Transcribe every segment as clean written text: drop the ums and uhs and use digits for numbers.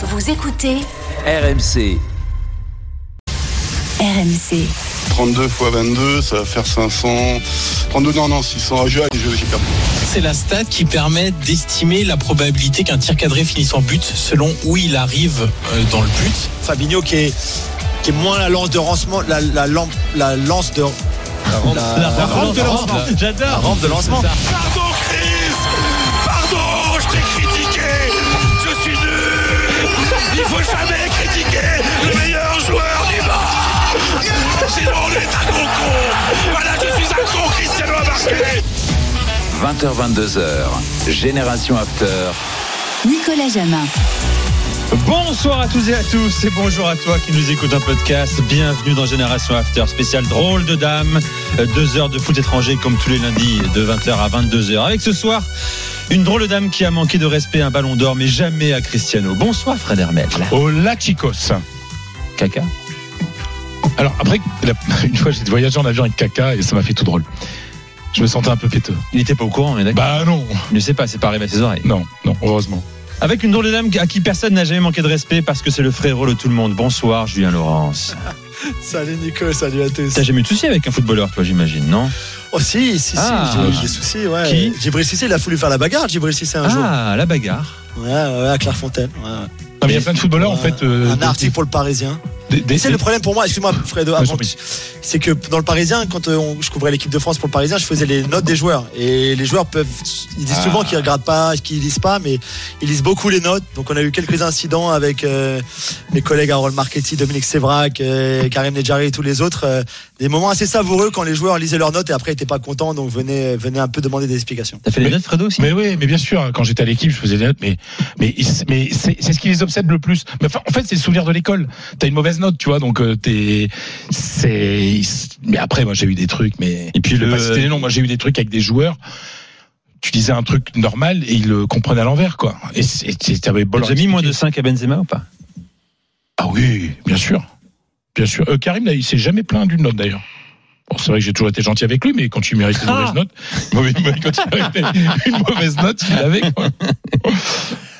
Vous écoutez RMC. RMC. 32 x 22, ça va faire 500. 32, non, 600. J'ai perdu. C'est la stat qui permet d'estimer la probabilité qu'un tir cadré finisse en but selon où il arrive dans le but. Fabinho qui est moins la lance de lancement, la lance de... La rampe de lancement. J'adore. La rampe de lancement. Pardon Chris, pardon, je t'ai critiqué. Je suis nul. Il faut jamais critiquer le meilleur joueur du monde. Sinon on est un gros con. Voilà, je suis un con, Cristiano a marqué. 20h-22h, Génération After. Nicolas Jamin. Bonsoir à tous et à tous et bonjour à toi qui nous écoute un podcast. Bienvenue dans Génération After, spécial drôle de dame. 2 heures de foot étranger comme tous les lundis de 20h à 22h. Avec ce soir, une drôle de dame qui a manqué de respect à un ballon d'or mais jamais à Cristiano. Bonsoir Fred Hermel. Hola chicos. Caca. Alors après, une fois j'ai voyagé en avion avec Caca et ça m'a fait tout drôle. Je me sentais un peu péteux. Il n'était pas au courant, on est d'accord ? Bah non. Il ne sait pas, c'est pas arrivé à ses oreilles. Non, heureusement. Avec une drôle de dame à qui personne n'a jamais manqué de respect parce que c'est le frérot de tout le monde. Bonsoir Julien Laurence. Salut Nico, salut à tous. T'as jamais eu de soucis avec un footballeur toi j'imagine, non ? Oh si, j'ai eu des soucis, ouais. Qui ? Jibril Cissé, il a voulu faire la bagarre, Jibril Cissé un jour. Ah, la bagarre. Ouais, à Clairefontaine, ouais. Ah, mais il y a plein de footballeurs en fait. Un article pour le Parisien. C'est le problème pour moi, excuse-moi Fredo, c'est que dans le Parisien, quand je couvrais l'équipe de France pour le Parisien, je faisais les notes des joueurs. Et les joueurs ils disent souvent qu'ils ne regardent pas, qu'ils lisent pas, mais ils lisent beaucoup les notes. Donc on a eu quelques incidents avec mes collègues Harold Marchetti, Dominique Sévrac, Karim Nedjari et tous les autres. Des moments assez savoureux quand les joueurs lisaient leurs notes et après ils n'étaient pas contents, donc venaient un peu demander des explications. T'as fait les notes Fredo aussi ? Mais oui, mais bien sûr, quand j'étais à l'équipe, je faisais les notes, mais c'est ce qui les obsède le plus. Mais enfin, en fait, c'est le souvenir de l'école. T'as une mauvaise note, tu vois, donc mais après moi j'ai eu des trucs, mais et puis je vais pas citer les noms, moi j'ai eu des trucs avec des joueurs, tu disais un truc normal et ils le comprenaient à l'envers quoi, et t'avais bol. T'as mis moins de 5 à Benzema ou pas? Ah oui, bien sûr, Karim là, il s'est jamais plaint d'une note d'ailleurs. Bon, c'est vrai que j'ai toujours été gentil avec lui, mais quand tu méritais une mauvaise note, il l'avait quoi.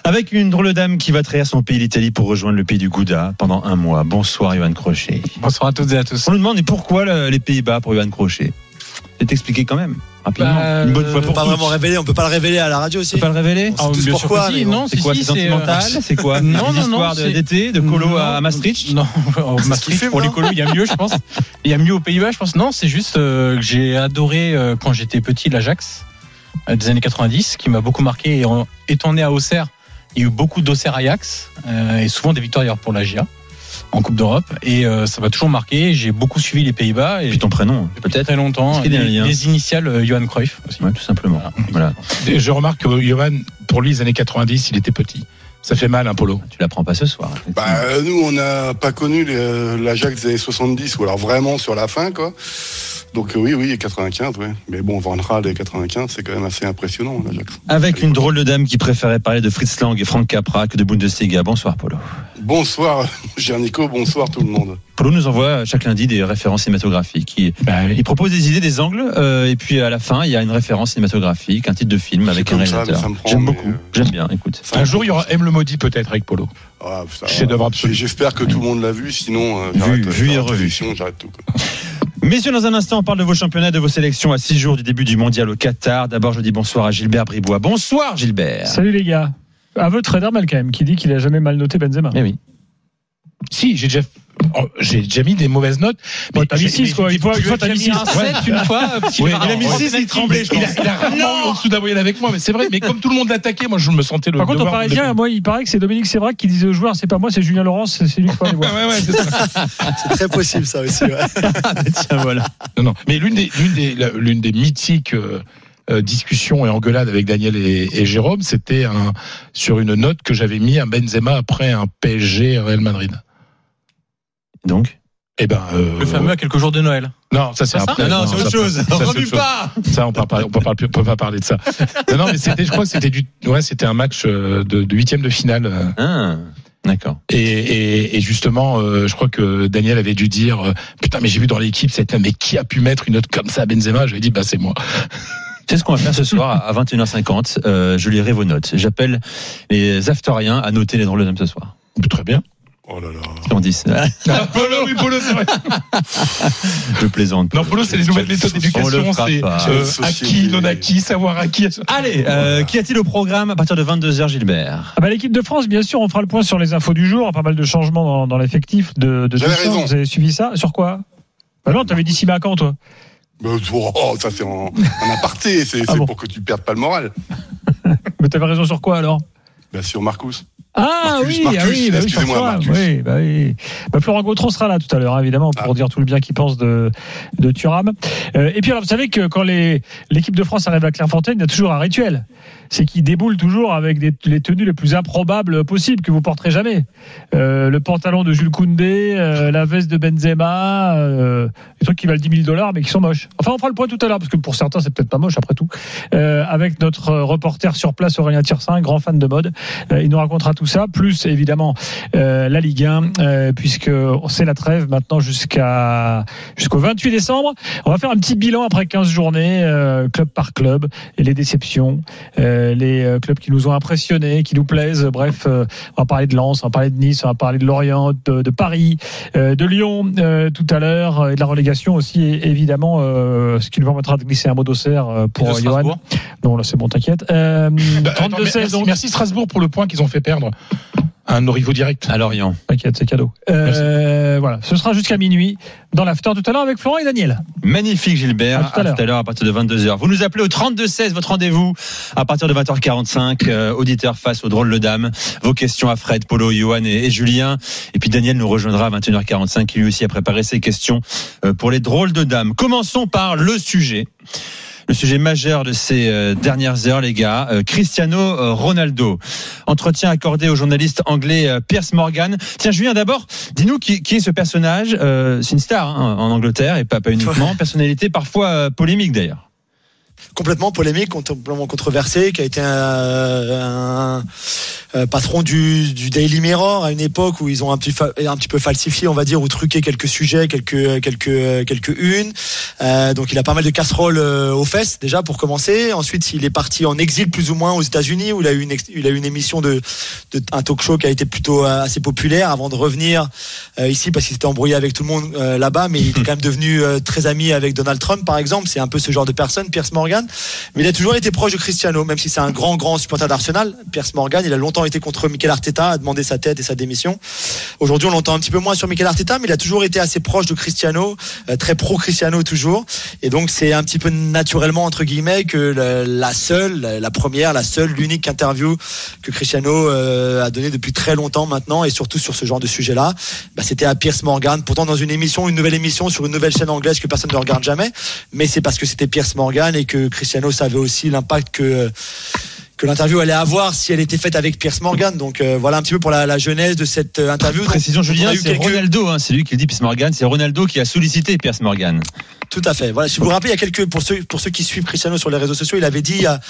Avec une drôle de dame qui va trahir son pays, l'Italie, pour rejoindre le pays du Gouda pendant un mois. Bonsoir Ivan Crochet. Bonsoir à toutes et à tous. On nous demande pourquoi les Pays-Bas pour Ivan Crochet. Je vais t'expliquer quand même. Rapidement. Une bonne fois pour toutes. On peut pas vraiment révéler, on peut pas le révéler à la radio aussi. On peut pas le révéler. On sait tous pourquoi. Non, c'est quoi, c'est sentimental, c'est quoi une histoire d'été de colo à Maastricht. Non, Maastricht pour les colos, il y a mieux, je pense. Il y a mieux aux Pays-Bas, je pense. Non, c'est juste que j'ai adoré quand j'étais petit l'Ajax des années 90 qui m'a beaucoup marqué, et étant né à Auxerre, il y a eu beaucoup d'Auxerre-Ajax et souvent des victoires pour la GIA en Coupe d'Europe, et ça m'a toujours marqué. J'ai beaucoup suivi les Pays-Bas, et puis ton prénom peut-être très longtemps, les initiales Johan Cruyff aussi. Ouais, tout simplement. Voilà. Et je remarque que Johan, pour lui les années 90, il était petit. Ça fait mal, un polo. Tu l'apprends pas ce soir. Nous, on n'a pas connu l'Ajax des années 70, ou alors vraiment sur la fin, quoi. Donc oui, 95, ouais. Mais bon, Van Gaal des 95, c'est quand même assez impressionnant, l'Ajax. Avec une drôle de dame qui préférait parler de Fritz Lang et Frank Capra que de Bundesliga. Bonsoir, Polo. Bonsoir, cher Nico, bonsoir tout le monde. Polo nous envoie chaque lundi des références cinématographiques. Il propose des idées, des angles, et puis à la fin, il y a une référence cinématographique, un titre de film avec un réalisateur. J'aime beaucoup, j'aime bien, écoute. Un jour, il y aura M le maudit peut-être avec Polo. Ah, chef-d'œuvre absolu. J'espère que tout le monde l'a vu, sinon vu et revu. Sinon, j'arrête tout. Messieurs, dans un instant, on parle de vos championnats, de vos sélections à 6 jours du début du mondial au Qatar. D'abord, je dis bonsoir à Gilbert Brisbois. Bonsoir Gilbert. Salut les gars. À votre Fred Hermel quand même, qui dit qu'il a jamais mal noté Benzema. Eh oui. Si, j'ai déjà mis des mauvaises notes. Mais t'as mis 6 quoi. Une fois t'as mis 6. Une fois, il a mis 6 et il tremblait. Il a rarement eu en dessous d'avoyer avec moi, mais c'est vrai. Mais comme tout le monde l'attaquait, moi je me sentais le. Par contre, on parlait bien. Moi, il paraît que c'est Dominique Sévrac qui disait aux joueurs, c'est pas moi, c'est Julien Laurence, c'est lui qui faut aller voir. Ouais, c'est ça. C'est très possible ça aussi. Ouais. Tiens voilà. Non. Mais l'une des mythiques. Discussion et engueulade avec Daniel et Jérôme, c'était sur une note que j'avais mis à Benzema après un PSG Real Madrid. Donc le fameux à quelques jours de Noël. Non, ça c'est après. Non, c'est autre chose. On ne revient pas. Ça on peut pas parler de ça. Non, mais c'était un match de huitième de finale. Ah. D'accord. Et justement, je crois que Daniel avait dû dire putain, mais j'ai vu dans l'équipe cette mais qui a pu mettre une note comme ça à Benzema ? Je lui ai dit c'est moi. C'est ce qu'on va faire ce soir à 21h50. Je lirai vos notes. J'appelle les afteriens à noter les drôles de dames ce soir. très bien. Oh là là. On dit ça. Ah, Polo, oui, Polo, c'est vrai. Je plaisante. Non, Polo, c'est les nouvelles méthodes d'éducation. C'est acquis, non acquis, savoir acquis. Allez, qu'y a-t-il au programme à partir de 22h, Gilbert? Ah bah, l'équipe de France, bien sûr, on fera le point sur les infos du jour. Pas mal de changements dans l'effectif de Deschamps. Vous avez suivi ça? Sur quoi? Bah non, t'avais dit Sima quand, toi? Oh, ça, c'est en aparté. C'est ah bon, pour que tu perdes pas le moral. Mais t'avais raison sur quoi, alors? Bien sûr, Marcus. Ah Marcus, oui, Marcus, bah excusez-moi, oui, bah oui. Bah, Florent Gautreau sera là tout à l'heure, hein, évidemment, pour dire tout le bien qu'il pense de Thuram. Et puis, alors, vous savez que quand l'équipe de France arrive à Clairefontaine, il y a toujours un rituel. C'est qu'ils déboulent toujours avec les tenues les plus improbables possibles que vous porterez jamais. Le pantalon de Jules Koundé, la veste de Benzema, des trucs qui valent $10,000 mais qui sont moches. Enfin, on fera le point tout à l'heure parce que pour certains c'est peut-être pas moche après tout. Avec notre reporter sur place Aurélien Tirsin, grand fan de mode, il nous racontera tout ça. Plus évidemment la Ligue 1 puisque c'est la trêve maintenant jusqu'au 28 décembre. On va faire un petit bilan après 15 journées club par club et les déceptions. Les clubs qui nous ont impressionnés, qui nous plaisent. Bref, on va parler de Lens, on va parler de Nice, on va parler de Lorient, de Paris, de Lyon tout à l'heure, et de la relégation aussi, évidemment, ce qui nous permettra de glisser un mot d'Auxerre pour Johan. Bon, là c'est bon, t'inquiète. 32-16, donc merci Strasbourg pour le point qu'ils ont fait perdre. Un rivaux direct à Lorient. T'inquiète, c'est cadeau. Voilà, ce sera jusqu'à minuit dans l'after tout à l'heure avec Florent et Daniel. Magnifique Gilbert, à tout à l'heure à partir de 22h. Vous nous appelez au 32-16, votre rendez-vous à partir de 20h45, auditeur face au drôle de dame. Vos questions à Fred, Polo, Johan et Julien. Et puis Daniel nous rejoindra à 21h45, qui lui aussi a préparé ses questions pour les drôles de dames. Commençons par le sujet. Le sujet majeur de ces dernières heures, les gars, Cristiano Ronaldo. Entretien accordé au journaliste anglais Piers Morgan. Tiens, Julien, d'abord, dis-nous qui est ce personnage. C'est une star hein, en Angleterre et pas uniquement. Personnalité parfois polémique d'ailleurs. Complètement polémique, complètement controversé, qui a été un patron du Daily Mirror à une époque où ils ont un petit peu falsifié, on va dire, ou truqué quelques sujets, quelques unes. Donc il a pas mal de casseroles aux fesses déjà pour commencer. Ensuite, il est parti en exil plus ou moins aux États-Unis où il a eu une émission de un talk-show qui a été plutôt assez populaire avant de revenir ici parce qu'il s'était embrouillé avec tout le monde là-bas, mais il est quand même devenu très ami avec Donald Trump par exemple. C'est un peu ce genre de personne, Piers Morgan. Mais il a toujours été proche de Cristiano, même si c'est un grand supporter d'Arsenal. Piers Morgan, il a longtemps été contre Mikel Arteta, a demandé sa tête et sa démission. Aujourd'hui, on l'entend un petit peu moins sur Mikel Arteta, mais il a toujours été assez proche de Cristiano, très pro Cristiano toujours. Et donc, c'est un petit peu naturellement, entre guillemets, que l'unique interview que Cristiano a donnée depuis très longtemps maintenant, et surtout sur ce genre de sujet-là, c'était à Piers Morgan. Pourtant, dans une nouvelle émission sur une nouvelle chaîne anglaise que personne ne regarde jamais, mais c'est parce que c'était Piers Morgan et que Cristiano savait aussi l'impact que l'interview allait avoir si elle était faite avec Piers Morgan. Donc voilà un petit peu pour la genèse de cette interview. Précision, Julien, c'est Ronaldo, hein, c'est lui qui le dit, Piers Morgan, c'est Ronaldo qui a sollicité Piers Morgan. Tout à fait. Voilà, si vous vous rappelez, il y a pour ceux qui suivent Cristiano sur les réseaux sociaux, il avait dit il y a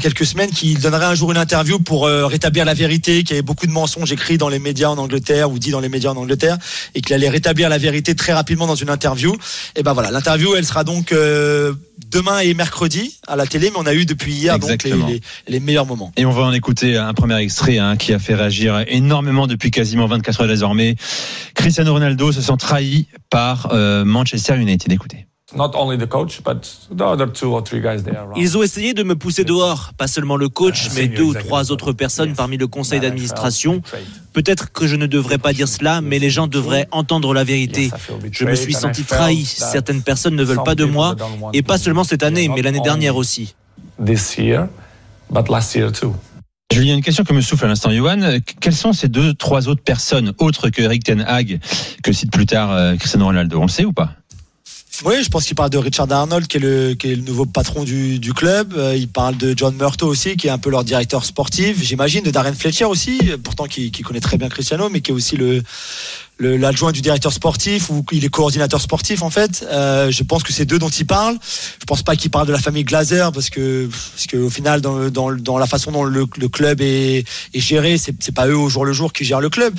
quelques semaines qu'il donnerait un jour une interview pour rétablir la vérité, qu'il y avait beaucoup de mensonges écrits dans les médias en Angleterre ou dit dans les médias en Angleterre, et qu'il allait rétablir la vérité très rapidement dans une interview. Et ben voilà, l'interview, elle sera donc demain et mercredi à la télé, mais on a eu depuis hier donc les meilleurs moments. Et on va en écouter un premier extrait qui a fait réagir énormément depuis quasiment 24 heures désormais. Cristiano Ronaldo se sent trahi par Manchester United. Écoutez. Ils ont essayé de me pousser dehors, pas seulement le coach, mais 2 ou 3 autres personnes parmi le conseil d'administration. Peut-être que je ne devrais pas dire cela, mais les gens devraient entendre la vérité. Je me suis senti trahi, certaines personnes ne veulent pas de moi, et pas seulement cette année, mais l'année dernière aussi. Julien, une question que me souffle à l'instant, Johan. Quelles sont ces 2, 3 autres personnes, autres que Erik ten Hag, que cite plus tard Cristiano Ronaldo? On le sait ou pas? Oui, je pense qu'il parle de Richard Arnold, qui est le nouveau patron du club. Il parle de John Murtaugh aussi, qui est un peu leur directeur sportif. J'imagine de Darren Fletcher aussi, pourtant qui connaît très bien Cristiano, mais qui est aussi l'adjoint du directeur sportif, ou il est coordinateur sportif en fait. Je pense que c'est 2 dont il parle. Je pense pas qu'il parle de la famille Glazer parce que au final dans la façon dont le club est géré, c'est pas eux au jour le jour qui gèrent le club.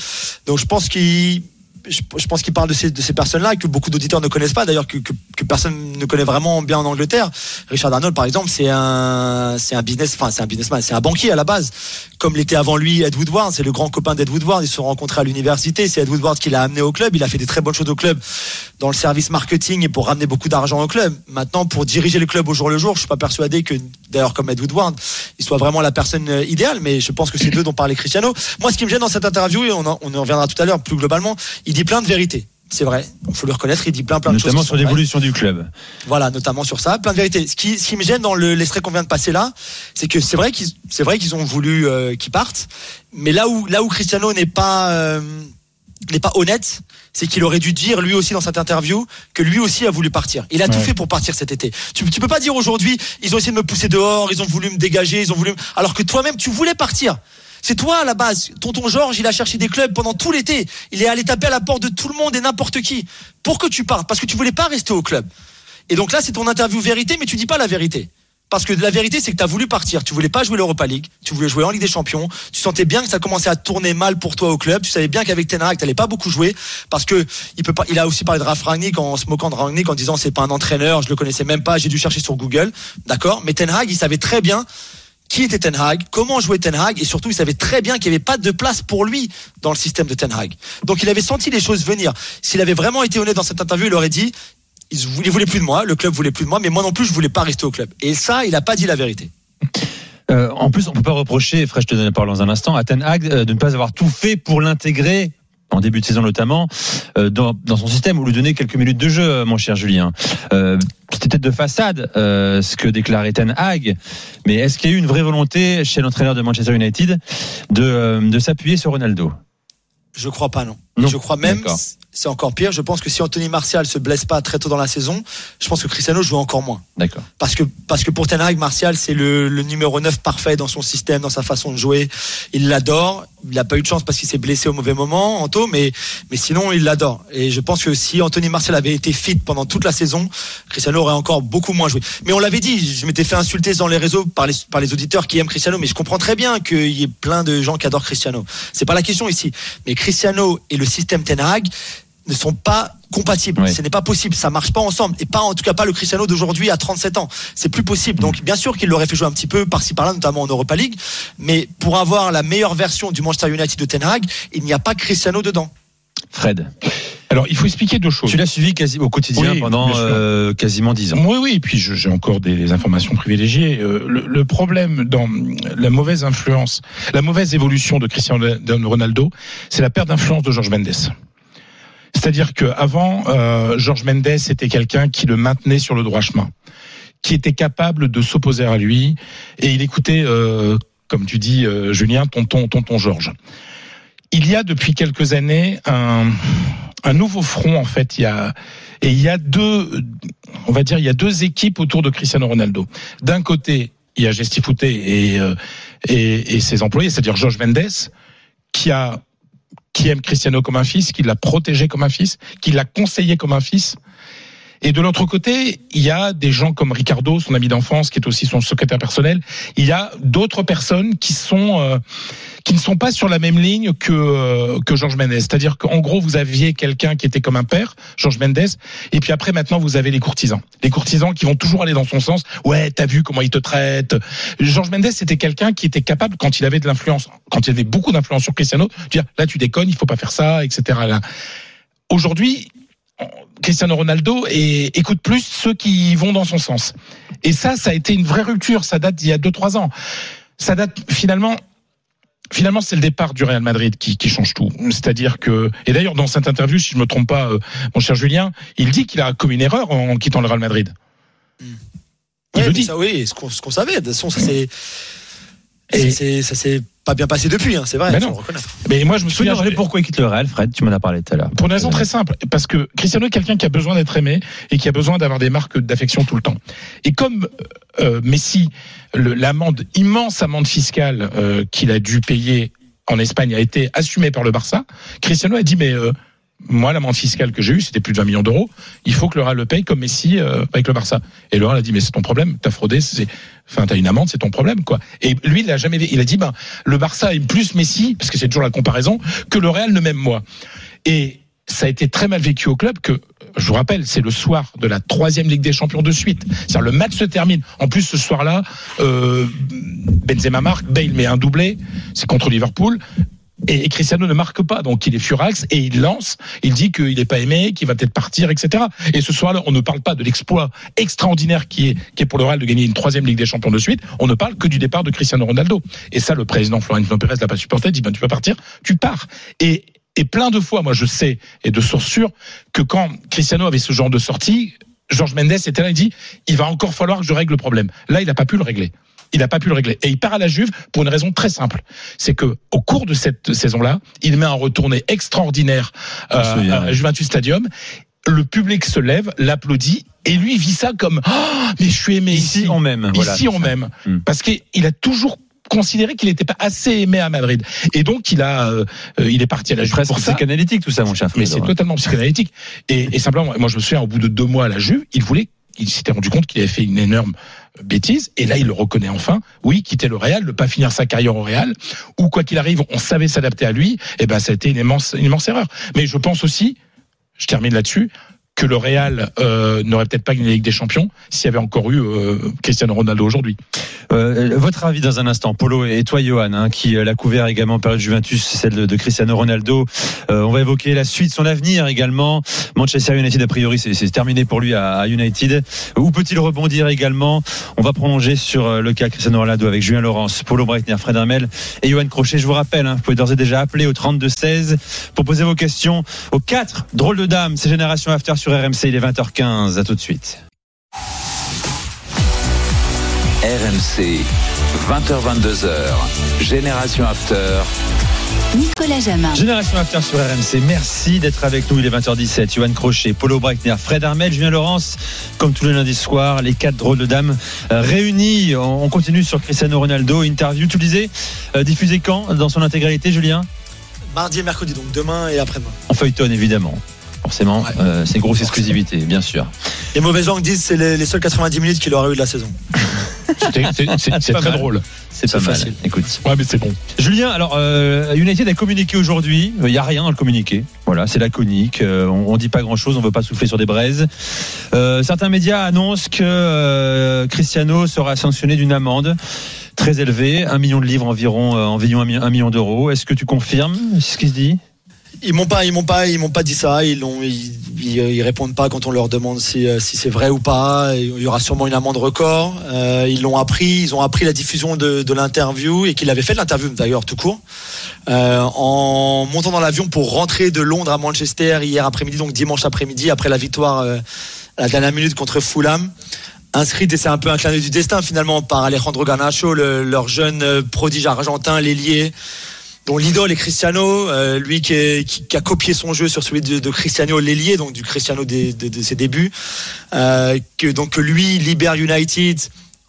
Donc je pense qu'il je pense qu'il parle de ces personnes-là que beaucoup d'auditeurs ne connaissent pas, d'ailleurs que personne ne connaît vraiment bien en Angleterre. Richard Arnold, par exemple, c'est un banquier à la base, comme l'était avant lui Ed Woodward. C'est le grand copain d'Ed Woodward. Ils se sont rencontrés à l'université. C'est Ed Woodward qui l'a amené au club. Il a fait des très bonnes choses au club dans le service marketing et pour ramener beaucoup d'argent au club. Maintenant, pour diriger le club au jour le jour, je suis pas persuadé que, d'ailleurs, comme Ed Woodward, il soit vraiment la personne idéale. Mais je pense que c'est d'eux dont parlait Cristiano. Moi, ce qui me gêne dans cette interview, et on en reviendra tout à l'heure plus globalement, il dit plein de vérités. C'est vrai, il faut le reconnaître, il dit plein de choses. Notamment sur l'évolution du club. Voilà, notamment sur ça, plein de vérités. Ce qui me gêne dans l'extrait qu'on vient de passer là, c'est que c'est vrai qu'ils ont voulu qu'ils partent, mais là où Cristiano n'est pas honnête, c'est qu'il aurait dû dire lui aussi dans cette interview que lui aussi a voulu partir. Il a tout fait pour partir cet été. Tu peux pas dire aujourd'hui, ils ont essayé de me pousser dehors, ils ont voulu me dégager, alors que toi-même tu voulais partir. C'est toi à la base. Tonton Georges, il a cherché des clubs pendant tout l'été. Il est allé taper à la porte de tout le monde et n'importe qui pour que tu partes, parce que tu voulais pas rester au club. Et donc là, c'est ton interview vérité, mais tu dis pas la vérité. Parce que la vérité, c'est que tu as voulu partir. Tu voulais pas jouer l'Europa League. Tu voulais jouer en Ligue des Champions. Tu sentais bien que ça commençait à tourner mal pour toi au club. Tu savais bien qu'avec Ten Hag, t'allais pas beaucoup jouer. Parce que il a aussi parlé de Ralf Rangnick en se moquant de Rangnick en disant c'est pas un entraîneur, je le connaissais même pas, j'ai dû chercher sur Google. D'accord? Mais Ten Hag, il savait très bien qui était Ten Hag, comment jouait Ten Hag, et surtout il savait très bien qu'il n'y avait pas de place pour lui dans le système de Ten Hag. Donc il avait senti les choses venir. S'il avait vraiment été honnête dans cette interview, il aurait dit il voulait plus de moi, le club voulait plus de moi, mais moi non plus je voulais pas rester au club. Et ça, il n'a pas dit la vérité. En plus, on peut pas reprocher, Fred, je te donne la parole dans un instant, à Ten Hag de ne pas avoir tout fait pour l'intégrer en début de saison notamment, dans son système, où lui donner quelques minutes de jeu, mon cher Julien. C'était peut-être de façade ce que déclarait Ten Hag, mais est-ce qu'il y a eu une vraie volonté chez l'entraîneur de Manchester United de s'appuyer sur Ronaldo ? Je crois pas, non. Je crois même, c'est encore pire, je pense que si Anthony Martial se blesse pas très tôt dans la saison, je pense que Cristiano joue encore moins. D'accord. Parce que pour Ten Hag, Martial, c'est le numéro 9 parfait dans son système, dans sa façon de jouer. Il l'adore. Il n'a pas eu de chance parce qu'il s'est blessé au mauvais moment, Anto, mais sinon, il l'adore. Et je pense que si Anthony Martial avait été fit pendant toute la saison, Cristiano aurait encore beaucoup moins joué. Mais on l'avait dit, je m'étais fait insulter dans les réseaux par les auditeurs qui aiment Cristiano, mais je comprends très bien qu'il y ait plein de gens qui adorent Cristiano. C'est pas la question ici. Mais Cristiano et le système Ten Hag ne sont pas compatibles. Oui. Ce n'est pas possible. Ça marche pas ensemble. Et pas, en tout cas, pas le Cristiano d'aujourd'hui à 37 ans. C'est plus possible. Donc, bien sûr qu'il l'aurait fait jouer un petit peu par-ci par-là, notamment en Europa League. Mais pour avoir la meilleure version du Manchester United de Ten Hag, il n'y a pas Cristiano dedans. Fred. Alors, il faut expliquer deux choses. Tu l'as suivi au quotidien pendant quasiment 10 ans. Oui, et puis j'ai encore des informations privilégiées. Le problème dans la mauvaise influence, la mauvaise évolution de Cristiano Ronaldo, c'est la perte d'influence de Jorge Mendes. C'est-à-dire qu'avant, Jorge Mendes était quelqu'un qui le maintenait sur le droit chemin, qui était capable de s'opposer à lui, et il écoutait, comme tu dis, Julien, tonton Jorge. Il y a depuis quelques années un nouveau front, en fait. Il y a deux équipes autour de Cristiano Ronaldo. D'un côté, il y a Gestifouté et ses employés, c'est-à-dire Jorge Mendes, qui aime Cristiano comme un fils, qui l'a protégé comme un fils, qui l'a conseillé comme un fils. Et de l'autre côté, il y a des gens comme Ricardo, son ami d'enfance, qui est aussi son secrétaire personnel. Il y a d'autres personnes qui ne sont pas sur la même ligne que Jorge Mendes. C'est-à-dire qu'en gros, vous aviez quelqu'un qui était comme un père, Jorge Mendes, et puis après, maintenant, vous avez les courtisans. Les courtisans qui vont toujours aller dans son sens. Ouais, t'as vu comment il te traite. Jorge Mendes, c'était quelqu'un qui était capable, quand il avait de l'influence, quand il avait beaucoup d'influence sur Cristiano, de dire, là, tu déconnes, il faut pas faire ça, etc. Là. Aujourd'hui, Cristiano Ronaldo écoute plus ceux qui vont dans son sens. Et ça a été une vraie rupture. Ça date d'il y a 2-3 ans. Ça date finalement, c'est le départ du Real Madrid qui change tout. C'est-à-dire que, et d'ailleurs, dans cette interview, si je me trompe pas, mon cher Julien, il dit qu'il a commis une erreur en quittant le Real Madrid. Il le dit. Ça, oui, ce qu'on savait. De toute façon, ça s'est pas bien passé depuis, hein, c'est vrai. Ben mais moi, je me souviens. Pourquoi il quitte le Real, Fred? Tu m'en as parlé tout à l'heure. Pour une raison très simple, parce que Cristiano est quelqu'un qui a besoin d'être aimé et qui a besoin d'avoir des marques d'affection tout le temps. Et comme Messi, l'immense amende fiscale qu'il a dû payer en Espagne a été assumée par le Barça, Cristiano a dit mais moi, l'amende fiscale que j'ai eue, c'était plus de 20 millions d'euros. Il faut que le Real le paye comme Messi avec le Barça. Et le Real a dit mais c'est ton problème, t'as fraudé, t'as une amende, c'est ton problème, quoi. Et lui, il a jamais, il a dit le Barça aime plus Messi, parce que c'est toujours la comparaison, que le Real ne m'aime moi. Et ça a été très mal vécu au club que, je vous rappelle, c'est le soir de la 3e Ligue des Champions de suite. C'est-à-dire, le match se termine. En plus, ce soir-là, Benzema marque, Bale met un doublé, c'est contre Liverpool. Et Cristiano ne marque pas, donc il est furax et il lance, il dit qu'il n'est pas aimé, qu'il va peut-être partir, etc. Et ce soir-là, on ne parle pas de l'exploit extraordinaire qui est pour le Real de gagner une 3e Ligue des Champions de suite, on ne parle que du départ de Cristiano Ronaldo. Et ça, le président Florentino Pérez l'a pas supporté, il dit, ben, tu vas partir, tu pars. Et plein de fois, moi je sais, et de source sûre, que quand Cristiano avait ce genre de sortie, Jorge Mendes était là, il dit, il va encore falloir que je règle le problème. Là, il n'a pas pu le régler. Il n'a pas pu le régler. Et il part à la Juve pour une raison très simple. C'est que, au cours de cette saison-là, il met un retourné extraordinaire à Juventus Stadium. Le public se lève, l'applaudit, et lui vit ça comme, oh, mais je suis aimé ici. Ici, on m'aime. Voilà, ici, on m'aime. Parce qu'il a toujours considéré qu'il n'était pas assez aimé à Madrid. Et donc, il est parti à la Juve pour ça. C'est psychanalytique, tout ça, mon cher. Mais c'est totalement psychanalytique. Et simplement, moi, je me souviens, au bout de 2 mois à la Juve, il s'était rendu compte qu'il avait fait une énorme bêtise, et là il le reconnaît enfin. Oui, quitter le Real, ne pas finir sa carrière au Real, ou quoi qu'il arrive, on savait s'adapter à lui. Et ben, ça a été une immense erreur. Mais je pense aussi, je termine là-dessus, que le Real n'aurait peut-être pas gagné la Ligue des Champions s'il y avait encore eu Cristiano Ronaldo aujourd'hui. Votre avis dans un instant, Polo, et toi Johan, qui l'a couvert également en période Juventus, celle de Cristiano Ronaldo. On va évoquer la suite, son avenir également. Manchester United, a priori, c'est terminé pour lui à United. Où peut-il rebondir également? On va prolonger sur le cas Cristiano Ronaldo avec Julien Laurence, Polo Breitner, Fred Hermel et Johan Crochet. Je vous rappelle, vous pouvez d'ores et déjà appeler au 32-16 pour poser vos questions aux 4 drôles de dames, ces générations after sur RMC. Il est 20h15, à tout de suite. RMC, 20h-22h, Génération After, Nicolas Jamin. Génération After sur RMC, merci d'être avec nous. Il est 20h17, Johan Crochet, Polo Breitner, Fred Hermel, Julien Laurence. Comme tous les lundis soirs, les 4 drôles de dames réunis. On continue sur Cristiano Ronaldo. Interview utilisée, diffusée quand? Dans son intégralité, Julien? Mardi et mercredi, donc demain et après-demain. En feuilleton, évidemment. Forcément, ouais. C'est grosse exclusivité, bien sûr. Les mauvais gens disent que c'est les seuls 90 minutes qu'il aura eu de la saison. C'est très mal. Drôle. C'est pas facile. Mal. Écoute. Ouais, mais c'est bon. Julien, alors, United a communiqué aujourd'hui. Il n'y a rien dans le communiqué. Voilà, c'est laconique. On ne dit pas grand-chose. On ne veut pas souffler sur des braises. Certains médias annoncent que Cristiano sera sanctionné d'une amende très élevée, 1 million de livres environ 1 million d'euros. Est-ce que tu confirmes ce qui se dit? Ils m'ont pas dit ça. Ils répondent pas quand on leur demande si c'est vrai ou pas. Il y aura sûrement une amende record. Ils ont appris la diffusion de l'interview et qu'il avait fait de l'interview d'ailleurs tout court en montant dans l'avion pour rentrer de Londres à Manchester hier après-midi, donc dimanche après-midi après la victoire à la dernière minute contre Fulham. Inscrite, et c'est un peu un clin d'œil du destin finalement, par Alejandro Garnacho, leur jeune prodige argentin, l'ailier, dont l'idole est Cristiano, lui qui a copié son jeu sur celui de Cristiano l'ailier, donc du Cristiano de ses débuts, que lui libère United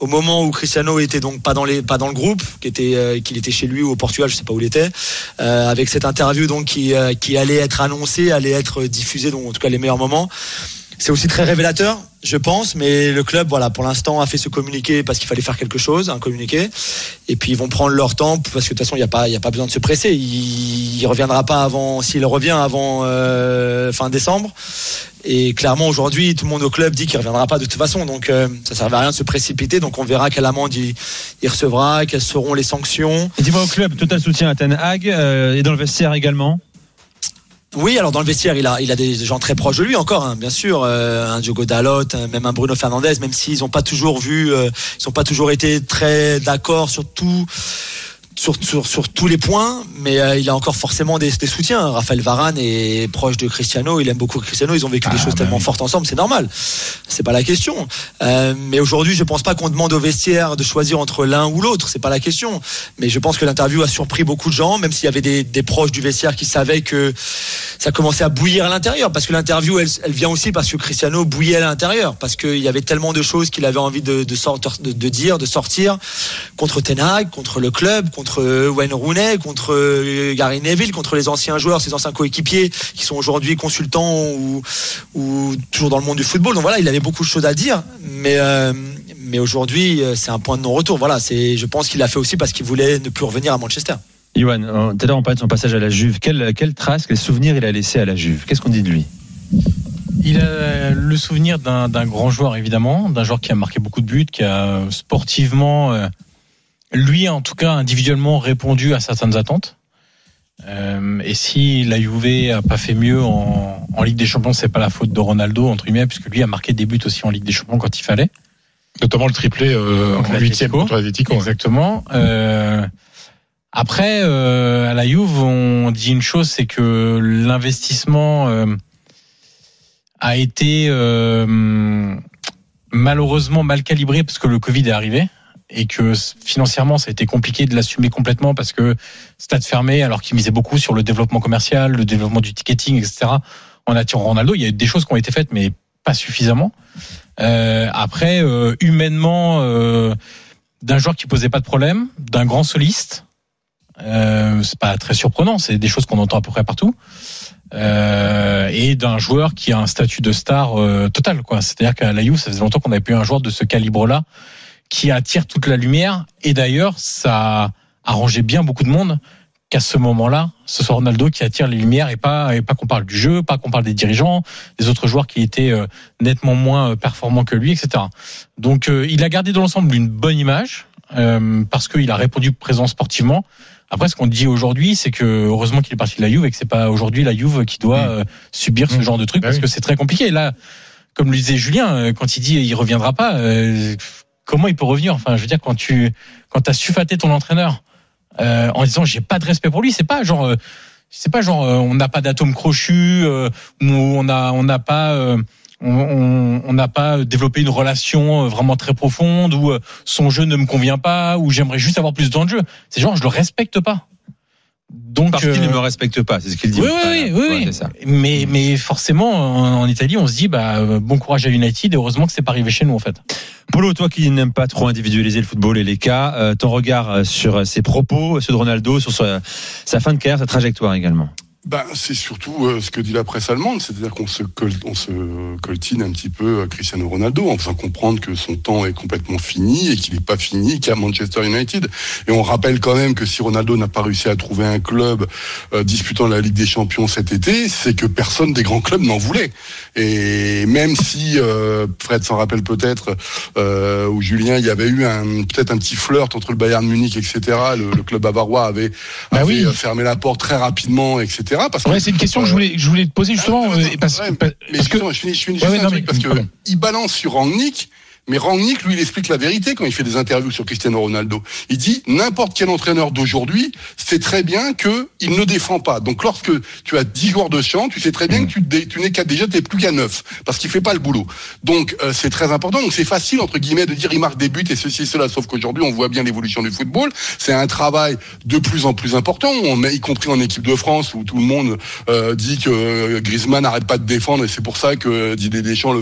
au moment où Cristiano était donc pas dans le groupe, qu'il était chez lui ou au Portugal, je sais pas où il était, avec cette interview donc qui allait être annoncée, allait être diffusée, donc en tout cas les meilleurs moments. C'est aussi très révélateur, je pense, mais le club, voilà, pour l'instant, a fait ce communiqué parce qu'il fallait faire quelque chose, un communiqué. Et puis, ils vont prendre leur temps parce que de toute façon, il n'y a pas besoin de se presser. Il reviendra pas avant, s'il revient avant, fin décembre. Et clairement, aujourd'hui, tout le monde au club dit qu'il reviendra pas de toute façon. Donc, ça servait à rien de se précipiter. Donc, on verra quelle amende il recevra, quelles seront les sanctions. Et dis-moi, au club, total soutien à Ten Hag, et dans le vestiaire également? Oui, alors dans le vestiaire, il a des gens très proches de lui encore, bien sûr, un Diogo Dalot, même un Bruno Fernandes, même s'ils n'ont pas toujours ils n'ont pas toujours été très d'accord sur tout. Sur tous les points, mais il a encore forcément des soutiens. Raphaël Varane est proche de Cristiano, il aime beaucoup Cristiano, ils ont vécu des choses tellement fortes ensemble, c'est normal, c'est pas la question, mais aujourd'hui je pense pas qu'on demande au vestiaire de choisir entre l'un ou l'autre, c'est pas la question, mais je pense que l'interview a surpris beaucoup de gens, même s'il y avait des proches du vestiaire qui savaient que ça commençait à bouillir à l'intérieur, parce que l'interview elle vient aussi parce que Cristiano bouillait à l'intérieur, parce qu'il y avait tellement de choses qu'il avait envie de dire, de sortir, contre Ten Hag, contre le club, contre Wayne Rooney, contre Gary Neville, contre les anciens joueurs, ses anciens coéquipiers qui sont aujourd'hui consultants ou toujours dans le monde du football. Donc voilà, il avait beaucoup de choses à dire, mais aujourd'hui c'est un point de non-retour. Voilà, je pense qu'il l'a fait aussi parce qu'il voulait ne plus revenir à Manchester. Yoann, tout à l'heure on parlait de son passage à la Juve. Quelle trace, quel souvenir il a laissé à la Juve? Qu'est-ce qu'on dit de lui? Il a le souvenir d'un grand joueur, évidemment, d'un joueur qui a marqué beaucoup de buts, qui a sportivement, lui en tout cas individuellement, répondu à certaines attentes. Et si la Juve a pas fait mieux en Ligue des Champions, c'est pas la faute de Ronaldo, entre guillemets, puisque lui a marqué des buts aussi en Ligue des Champions quand il fallait. Notamment le triplé en 8ème contre l'Atlético. Exactement. Après, à la Juve, on dit une chose, c'est que l'investissement a été malheureusement mal calibré parce que le Covid est arrivé. Et que financièrement, ça a été compliqué de l'assumer complètement parce que stade fermé, alors qu'il misait beaucoup sur le développement commercial, le développement du ticketing, etc. En attirant Ronaldo, il y a eu des choses qui ont été faites, mais pas suffisamment. Après, humainement, d'un joueur qui posait pas de problème, d'un grand soliste, c'est pas très surprenant, c'est des choses qu'on entend à peu près partout, et d'un joueur qui a un statut de star total, quoi. C'est-à-dire qu'à la Juve, ça faisait longtemps qu'on n'avait plus un joueur de ce calibre-là qui attire toute la lumière. Et d'ailleurs, ça arrangeait bien beaucoup de monde qu'à ce moment-là, ce soit Ronaldo qui attire les lumières et pas qu'on parle du jeu, pas qu'on parle des dirigeants, des autres joueurs qui étaient nettement moins performants que lui, etc. Donc, il a gardé dans l'ensemble une bonne image parce qu'il a répondu présent sportivement. Après, ce qu'on dit aujourd'hui, c'est que heureusement qu'il est parti de la Juve et que c'est pas aujourd'hui la Juve qui doit subir ce genre de truc parce que c'est très compliqué. Et là, comme le disait Julien, quand il dit il reviendra pas. Comment il peut revenir? Enfin, je veux dire, quand t'as suffaté ton entraîneur en disant j'ai pas de respect pour lui, c'est pas genre on n'a pas d'atome crochu, on n'a pas développé une relation vraiment très profonde, ou son jeu ne me convient pas, ou j'aimerais juste avoir plus de temps de jeu. C'est genre je le respecte pas. Donc parce qu'il ne me respecte pas, c'est ce qu'il dit. Oui. C'est ça. Mais forcément, en Italie, on se dit bon courage à United. Et heureusement que c'est pas arrivé chez nous, en fait. Polo, toi qui n'aimes pas trop individualiser le football et les cas, ton regard sur ses propos, ceux de Ronaldo, sur sa fin de carrière, sa trajectoire également. C'est surtout ce que dit la presse allemande, c'est-à-dire qu'on se coltine un petit peu Cristiano Ronaldo en faisant comprendre que son temps est complètement fini et qu'il n'est pas fini qu'à Manchester United. Et on rappelle quand même que si Ronaldo n'a pas réussi à trouver un club disputant la Ligue des Champions cet été, c'est que personne des grands clubs n'en voulait. Et même si Fred s'en rappelle peut-être, ou Julien, il y avait eu peut-être un petit flirt entre le Bayern Munich, etc. Le club bavarois avait fermé la porte très rapidement, etc. C'est une question que je voulais te poser justement. Parce que il balance sur Rangnick, mais Rangnick, lui, il explique la vérité quand il fait des interviews sur Cristiano Ronaldo. Il dit n'importe quel entraîneur d'aujourd'hui sait très bien qu'il ne défend pas. Donc lorsque tu as 10 joueurs de champ, tu sais très bien que tu n'es qu'à déjà, tu n'es plus qu'à 9 parce qu'il ne fait pas le boulot. Donc c'est très important. Donc c'est facile, entre guillemets, de dire il marque des buts et ceci et cela. Sauf qu'aujourd'hui, on voit bien l'évolution du football. C'est un travail de plus en plus important, y compris en équipe de France où tout le monde dit que Griezmann n'arrête pas de défendre et c'est pour ça que Didier Deschamps le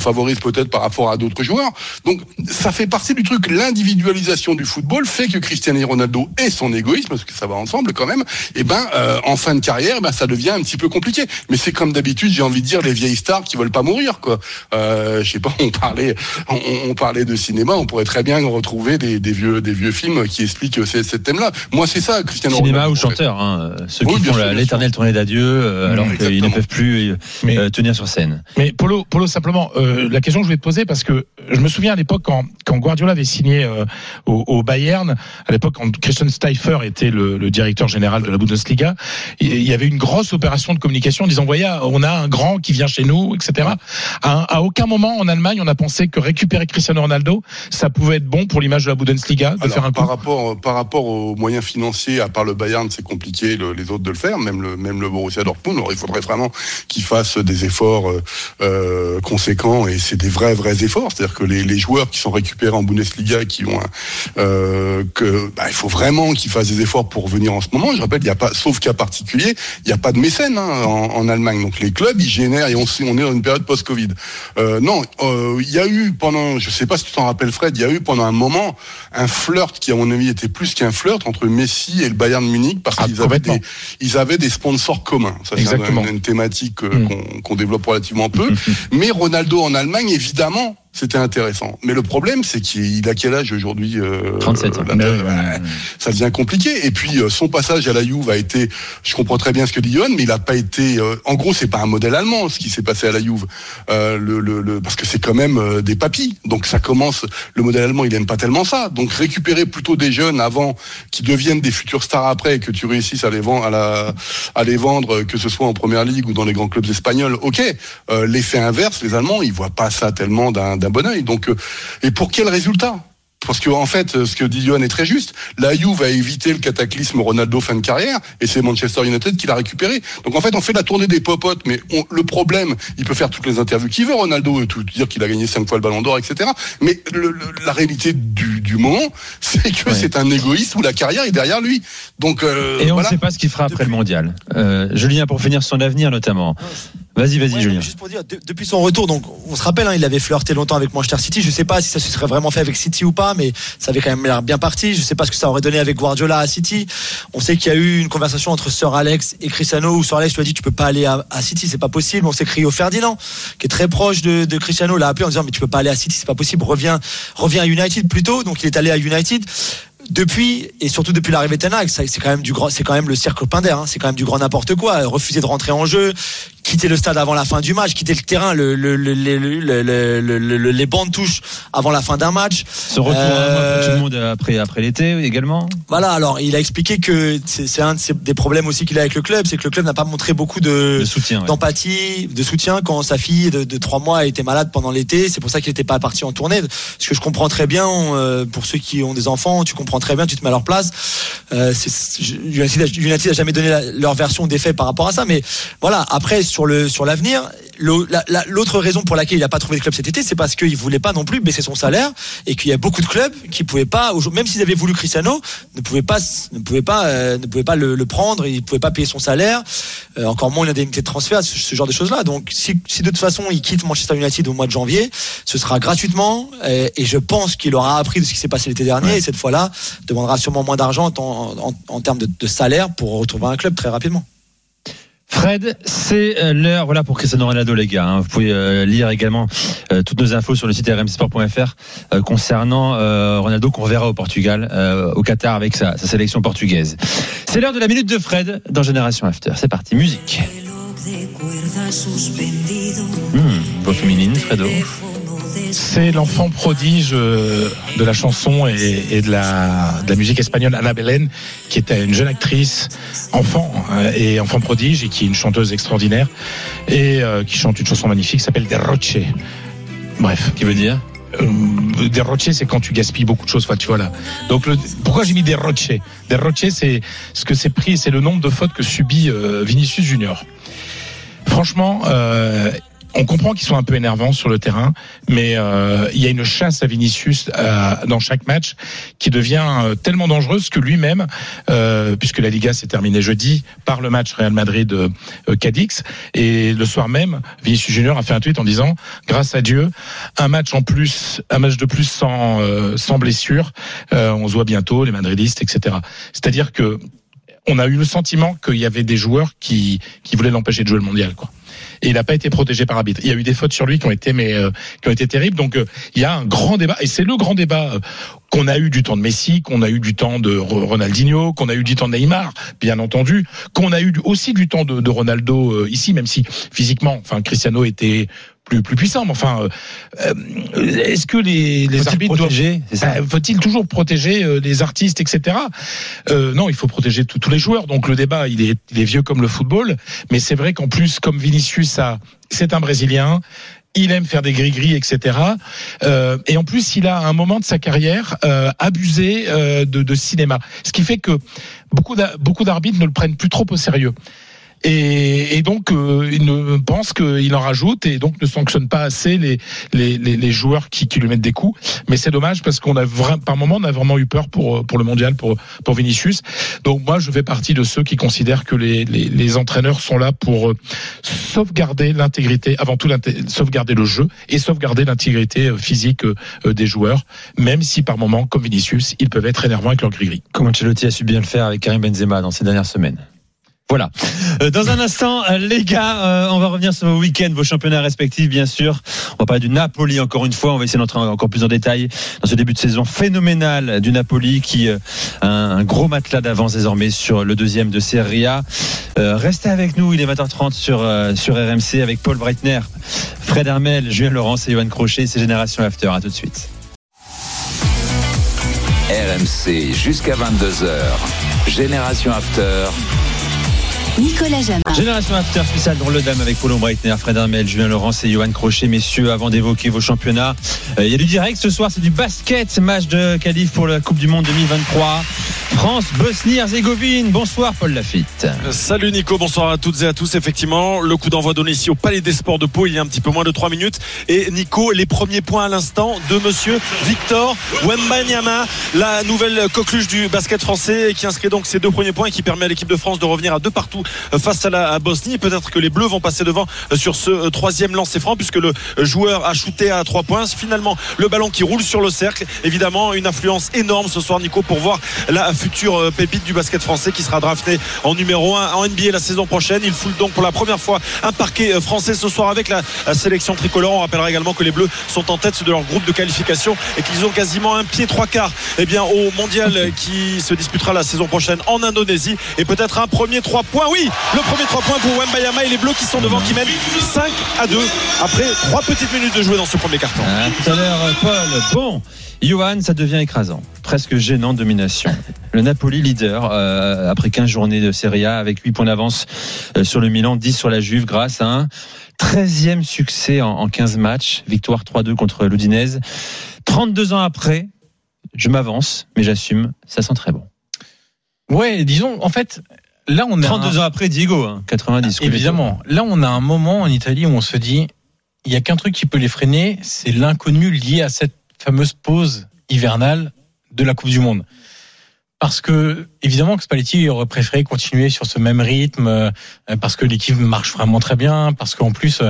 favorise peut-être par rapport à d'autres joueurs. Donc ça fait partie du truc. L'individualisation du football fait que Cristiano Ronaldo et son égoïsme, parce que ça va ensemble quand même, en fin de carrière, ça devient un petit peu compliqué. Mais c'est comme d'habitude, j'ai envie de dire, les vieilles stars qui veulent pas mourir, quoi. Je sais pas, on parlait de cinéma, on pourrait très bien retrouver des vieux films qui expliquent ce thème-là. Moi c'est ça, Cristiano cinéma Ronaldo. Cinéma ou chanteur, ceux qui font l'éternelle tournée d'adieu, alors qu'ils ne peuvent plus tenir sur scène. Mais Polo simplement, la question que je voulais te poser, parce que je me souviens à l'époque quand Guardiola avait signé au Bayern, à l'époque quand Christian Steifer était le directeur général de la Bundesliga, il y avait une grosse opération de communication en disant voyez, on a un grand qui vient chez nous, etc. À aucun moment en Allemagne on a pensé que récupérer Cristiano Ronaldo ça pouvait être bon pour l'image de la Bundesliga de faire un coup. Par rapport aux moyens financiers, à part le Bayern c'est compliqué les autres de le faire, même le Borussia Dortmund. Alors, il faudrait vraiment qu'ils fassent des efforts conséquents, et c'est des vrais efforts. C'est-à-dire que les joueurs qui sont récupérés en Bundesliga, qui ont il faut vraiment qu'ils fassent des efforts pour venir en ce moment. Je rappelle, il n'y a pas, sauf cas particulier, il n'y a pas de mécène en Allemagne. Donc les clubs, ils génèrent, et on est dans une période post-Covid. Il y a eu pendant, je ne sais pas si tu t'en rappelles Fred, il y a eu pendant un moment un flirt qui à mon avis était plus qu'un flirt entre Messi et le Bayern Munich, parce qu'ils avaient des sponsors communs. Ça, c'est une thématique qu'on développe relativement peu. Mais Ronaldo en Allemagne, évidemment, C'était intéressant. Mais le problème, c'est qu'il a quel âge aujourd'hui 37 ans. Ça devient compliqué. Et puis, son passage à la Juve a été... Je comprends très bien ce que dit Johan, mais il n'a pas été... en gros, c'est pas un modèle allemand, ce qui s'est passé à la Juve. Parce que c'est quand même des papis. Donc, ça commence... Le modèle allemand, il n'aime pas tellement ça. Donc, récupérer plutôt des jeunes avant, qui deviennent des futurs stars après, et que tu réussisses à les vendre, que ce soit en Première Ligue ou dans les grands clubs espagnols, ok. L'effet inverse, les Allemands, ils voient pas ça tellement d'un bon oeil. Donc, et pour quel résultat? Parce que, en fait, ce que dit Johan est très juste. La Juve a évité le cataclysme Ronaldo fin de carrière, et c'est Manchester United qui l'a récupéré. Donc, en fait, on fait la tournée des popotes, mais le problème, il peut faire toutes les interviews qu'il veut, Ronaldo, tout dire qu'il a gagné 5 fois le Ballon d'Or, etc. Mais la réalité du moment, c'est que c'est un égoïste où la carrière est derrière lui. Donc, et on ne sait pas ce qu'il fera après le mondial. Julien, pour finir son avenir, notamment. Vas-y, Julien. Juste pour dire, depuis son retour, donc on se rappelle, il avait flirté longtemps avec Manchester City. Je ne sais pas si ça se serait vraiment fait avec City ou pas, mais ça avait quand même l'air bien parti. Je ne sais pas ce que ça aurait donné avec Guardiola à City. On sait qu'il y a eu une conversation entre Sir Alex et Cristiano où Sir Alex lui a dit tu peux pas aller à City, c'est pas possible. On s'est crié au Ferdinand, qui est très proche de Cristiano, l'a appelé en disant mais tu peux pas aller à City, c'est pas possible. Reviens à United plutôt. Donc il est allé à United. Depuis, et surtout depuis l'arrivée de Ten Hag, c'est quand même le cirque Pinder, hein, c'est quand même du grand n'importe quoi. Refuser de rentrer en jeu, quitter le stade avant la fin du match, quitter le terrain, les bancs de touche avant la fin d'un match. Ce retour à tout le monde après l'été également. Voilà, alors il a expliqué que c'est un des problèmes aussi qu'il a avec le club, c'est que le club n'a pas montré beaucoup d'empathie, de soutien quand sa fille de 3 mois était malade pendant l'été. C'est pour ça qu'il n'était pas parti en tournée. Ce que je comprends très bien, pour ceux qui ont des enfants, tu comprends très bien, tu te mets à leur place. United n'a jamais donné leur version des faits par rapport à ça, mais voilà. Après, sur l'avenir, l'autre raison pour laquelle il n'a pas trouvé de club cet été, c'est parce qu'il ne voulait pas non plus baisser son salaire, et qu'il y a beaucoup de clubs qui ne pouvaient pas, même s'ils avaient voulu Cristiano, ne pouvaient pas le prendre, ils ne pouvaient pas payer son salaire, encore moins une indemnité de transfert, ce genre de choses-là. Donc si de toute façon il quitte Manchester United au mois de janvier, ce sera gratuitement, et je pense qu'il aura appris de ce qui s'est passé l'été dernier, et cette fois-là, demandera sûrement moins d'argent en termes de salaire pour retrouver un club très rapidement. Fred, c'est l'heure. Voilà pour Cristiano Ronaldo, les gars. Vous pouvez lire également toutes nos infos sur le site rmcsport.fr concernant Ronaldo, qu'on verra au Portugal, au Qatar, avec sa sélection portugaise. C'est l'heure de la minute de Fred dans Génération After. C'est parti, musique. Voix féminine, Fredo. C'est l'enfant prodige de la chanson et de la musique espagnole, Ana Belén, qui était une jeune actrice, enfant prodige, et qui est une chanteuse extraordinaire, et qui chante une chanson magnifique qui s'appelle Derroche. Bref. Qui veut dire Derroche, c'est quand tu gaspilles beaucoup de choses, tu vois là. Donc pourquoi j'ai mis Derroche? Derroche, c'est ce que c'est pris, c'est le nombre de fautes que subit Vinícius Júnior. Franchement, on comprend qu'ils sont un peu énervants sur le terrain, mais il y a une chasse à Vinícius dans chaque match qui devient tellement dangereuse que lui-même, puisque la Liga s'est terminée jeudi par le match Real Madrid-Cadix, et le soir même, Vinícius Júnior a fait un tweet en disant « Grâce à Dieu, un match de plus sans blessure, on se voit bientôt, les madridistes, etc. » C'est-à-dire que on a eu le sentiment qu'il y avait des joueurs qui voulaient l'empêcher de jouer le mondial, quoi. Et il n'a pas été protégé par arbitre. Il y a eu des fautes sur lui qui ont été terribles. Donc il y a un grand débat, et c'est le grand débat qu'on a eu du temps de Messi, qu'on a eu du temps de Ronaldinho, qu'on a eu du temps de Neymar, bien entendu, qu'on a eu aussi du temps de Ronaldo ici, même si physiquement, Cristiano était plus puissant. Mais est-ce que les arbitres protéger, faut-il toujours protéger les artistes, etc. Non, il faut protéger tous les joueurs. Donc le débat, il est vieux comme le football. Mais c'est vrai qu'en plus, comme Vinícius, c'est un Brésilien. Il aime faire des gris-gris, etc. Et en plus, il a à un moment de sa carrière abusé de cinéma, ce qui fait que beaucoup d'arbitres ne le prennent plus trop au sérieux. Et donc il ne pense qu'il en rajoute, et donc ne sanctionne pas assez les joueurs qui lui mettent des coups. Mais c'est dommage, parce qu'on a par moment on a vraiment eu peur pour le mondial, pour Vinícius. Donc moi je fais partie de ceux qui considèrent que les entraîneurs sont là pour sauvegarder l'intégrité, avant tout sauvegarder le jeu et sauvegarder l'intégrité physique des joueurs, même si par moment, comme Vinícius, ils peuvent être énervants avec leur gris-gris. Comme Ancelotti a su bien le faire avec Karim Benzema dans ces dernières semaines. Voilà. Dans un instant, les gars, on va revenir sur vos week-ends, vos championnats respectifs, bien sûr. On va parler du Napoli encore une fois. On va essayer d'entrer encore plus en détail dans ce début de saison phénoménal du Napoli qui a un gros matelas d'avance désormais sur le deuxième de Serie A. Restez avec nous. Il est 20h30 sur RMC avec Paul Breitner, Fred Hermel, Julien Laurence et Ivan Crochet. C'est Génération After. À tout de suite. RMC jusqu'à 22h. Génération After. Nicolas Jamin. Génération After spéciale dans le Dame avec Paul Breitner, Fred Hermel, Julien Laurence et Johan Crochet. Messieurs, avant d'évoquer vos championnats, il y a du direct ce soir, c'est du basket, match de qualif pour la Coupe du Monde 2023. France, Bosnie-Herzégovine. Bonsoir Paul Lafitte. Salut Nico, bonsoir à toutes et à tous. Effectivement, le coup d'envoi donné ici au Palais des Sports de Pau, il y a un petit peu moins de 3 minutes. Et Nico, les premiers points à l'instant de monsieur Victor Wembanyama, la nouvelle coqueluche du basket français qui inscrit donc ses 2 premiers points et qui permet à l'équipe de France de revenir à 2 partout face à la Bosnie. Peut-être que les Bleus vont passer devant sur ce 3e lancer franc puisque le joueur a shooté à 3 points. Finalement, le ballon qui roule sur le cercle. Évidemment, une influence énorme ce soir Nico pour voir la future pépite du basket français qui sera drafté en numéro 1 en NBA la saison prochaine. Il foule donc pour la première fois un parquet français ce soir avec la sélection tricolore. On rappellera également que les Bleus sont en tête de leur groupe de qualification et qu'ils ont quasiment un pied 3/4 au mondial qui se disputera la saison prochaine en Indonésie. Et peut-être un premier 3 points. Oui, le premier 3 points pour Wembanyama et les Bleus qui sont devant, qui mènent 5-2 après 3 petites minutes de jouer dans ce premier carton. À tout à l'heure Paul. Bon, Johan, ça devient écrasant, presque gênant, domination. Le Napoli leader après 15 journées de Serie A avec 8 points d'avance sur le Milan, 10 sur la Juve grâce à un 13e succès en 15 matchs, victoire 3-2 contre l'Udinese. 32 ans après, je m'avance mais j'assume, ça sent très bon. Ouais, disons en fait là, on 32 ans après Diego, 90. Évidemment. Là, on a un moment en Italie où on se dit, il n'y a qu'un truc qui peut les freiner, c'est l'inconnu lié à cette fameuse pause hivernale de la Coupe du Monde. Parce que, évidemment, que Spalletti aurait préféré continuer sur ce même rythme, parce que l'équipe marche vraiment très bien, parce qu'en plus,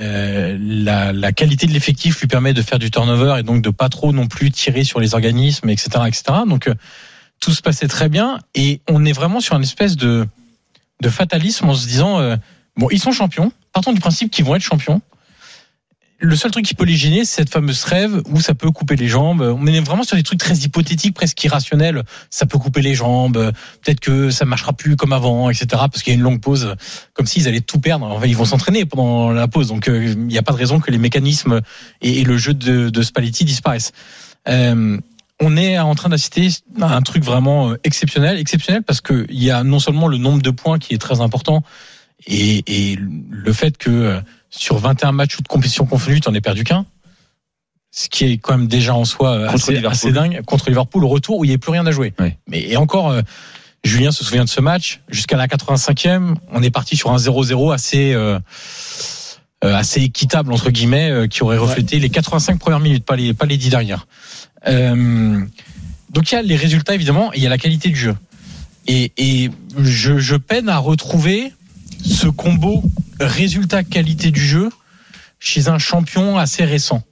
la qualité de l'effectif lui permet de faire du turnover et donc de pas trop non plus tirer sur les organismes, etc., etc. Donc, tout se passait très bien et on est vraiment sur une espèce de fatalisme en se disant bon, ils sont champions, partons du principe qu'ils vont être champions. Le seul truc qui peut les gêner, c'est cette fameuse trêve où ça peut couper les jambes. On est vraiment sur des trucs très hypothétiques, presque irrationnels. Ça peut couper les jambes, peut-être que ça marchera plus comme avant, etc. Parce qu'il y a une longue pause, comme s'ils allaient tout perdre. En fait, ils vont s'entraîner pendant la pause, donc il n'y a pas de raison que les mécanismes et le jeu de Spalletti disparaissent. On est en train d'assister à un truc vraiment exceptionnel parce que il y a non seulement le nombre de points qui est très important et le fait que sur 21 matchs de compétition confondue, tu n'en as perdu qu'un, ce qui est quand même déjà en soi assez dingue contre Liverpool au retour où il n'y avait plus rien à jouer. Oui. Mais et encore, Julien se souvient de ce match jusqu'à la 85e, on est parti sur un 0-0 assez équitable entre guillemets qui aurait reflété les 85 premières minutes, pas les 10 dernières. Donc il y a les résultats évidemment et il y a la qualité du jeu et je peine à retrouver ce combo résultat qualité du jeu chez un champion assez récent.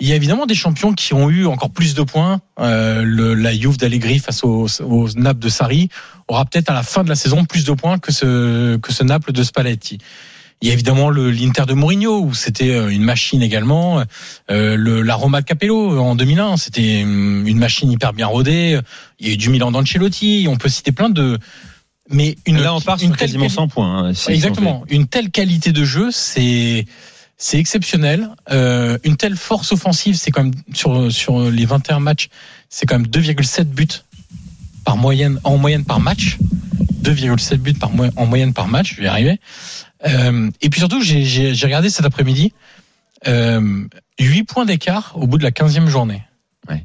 Il y a évidemment des champions qui ont eu encore plus de points. La Juve d'Allegri face au Naples de Sarri aura peut-être à la fin de la saison plus de points que ce Naples de Spalletti. Il y a évidemment l'Inter de Mourinho où c'était une machine également, la Roma de Capello en 2001, c'était une machine hyper bien rodée. Il y a eu du Milan d'Ancelotti, on peut citer plein de, mais là on part sur quasiment 100 points. Hein, si exactement, une telle qualité de jeu, c'est exceptionnel. Une telle force offensive, c'est quand même sur les 21 matchs, c'est quand même 2,7 buts en moyenne par match. 2,7 buts en moyenne par match, je vais y arriver. Et puis surtout, j'ai regardé cet après-midi 8 points d'écart au bout de la 15e journée. Ouais.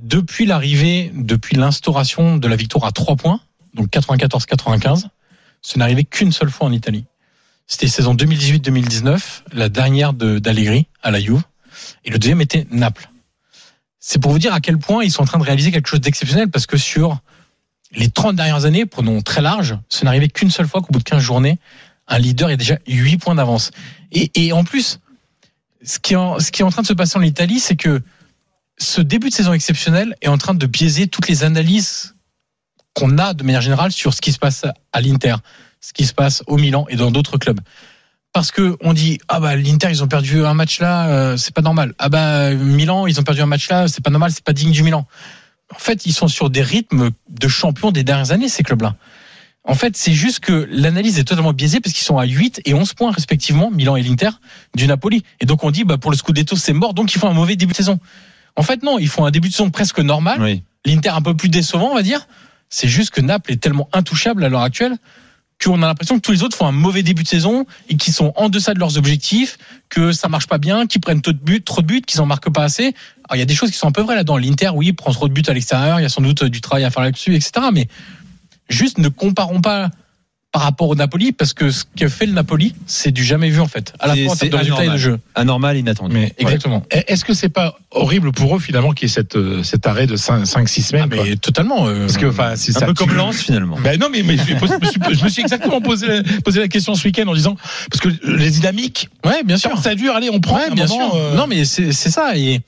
Depuis l'instauration de la victoire à 3 points, donc 94-95, ce n'arrivait qu'une seule fois en Italie. C'était saison 2018-2019, la dernière d'Allegri à la Juve, et le deuxième était Naples. C'est pour vous dire à quel point ils sont en train de réaliser quelque chose d'exceptionnel, parce que sur les 30 dernières années, prenons très large, ce n'arrivait qu'une seule fois qu'au bout de 15 journées, un leader est déjà 8 points d'avance. Et en plus, ce qui est en train de se passer en Italie, c'est que ce début de saison exceptionnel est en train de biaiser toutes les analyses qu'on a de manière générale sur ce qui se passe à l'Inter, ce qui se passe au Milan et dans d'autres clubs. Parce que on dit ah bah l'Inter ils ont perdu un match là, c'est pas normal. Ah bah Milan ils ont perdu un match là, c'est pas normal, c'est pas digne du Milan. En fait, ils sont sur des rythmes de champions des dernières années, ces clubs-là. En fait, c'est juste que l'analyse est totalement biaisée parce qu'ils sont à 8 et 11 points respectivement, Milan et l'Inter, du Napoli. Et donc on dit bah pour le Scudetto c'est mort, donc ils font un mauvais début de saison. En fait non, ils font un début de saison presque normal. Oui. L'Inter un peu plus décevant, on va dire. C'est juste que Naples est tellement intouchable à l'heure actuelle qu'on a l'impression que tous les autres font un mauvais début de saison et qu'ils sont en deçà de leurs objectifs, que ça marche pas bien, qu'ils prennent trop de buts, qu'ils en marquent pas assez. Alors il y a des choses qui sont un peu vraies là-dedans. L'Inter, oui, prend trop de buts à l'extérieur, il y a sans doute du travail à faire là-dessus, etc. Mais juste ne comparons pas par rapport au Napoli, parce que ce que fait le Napoli, c'est du jamais vu en fait. À la fois en termes de résultats et de jeu. Anormal, inattendu. Mais, exactement. Ouais. Est-ce que c'est pas horrible pour eux finalement qu'il y ait cet arrêt de 5-6 semaines? Ah mais totalement. Parce que, enfin, c'est un ça peu comme Lens finalement. Ben non, mais je me suis exactement posé la question ce week-end en disant parce que les dynamiques. Ouais, bien sûr. Ça dure. Allez, on prend. Ouais, bien sûr. Non, mais c'est ça. Et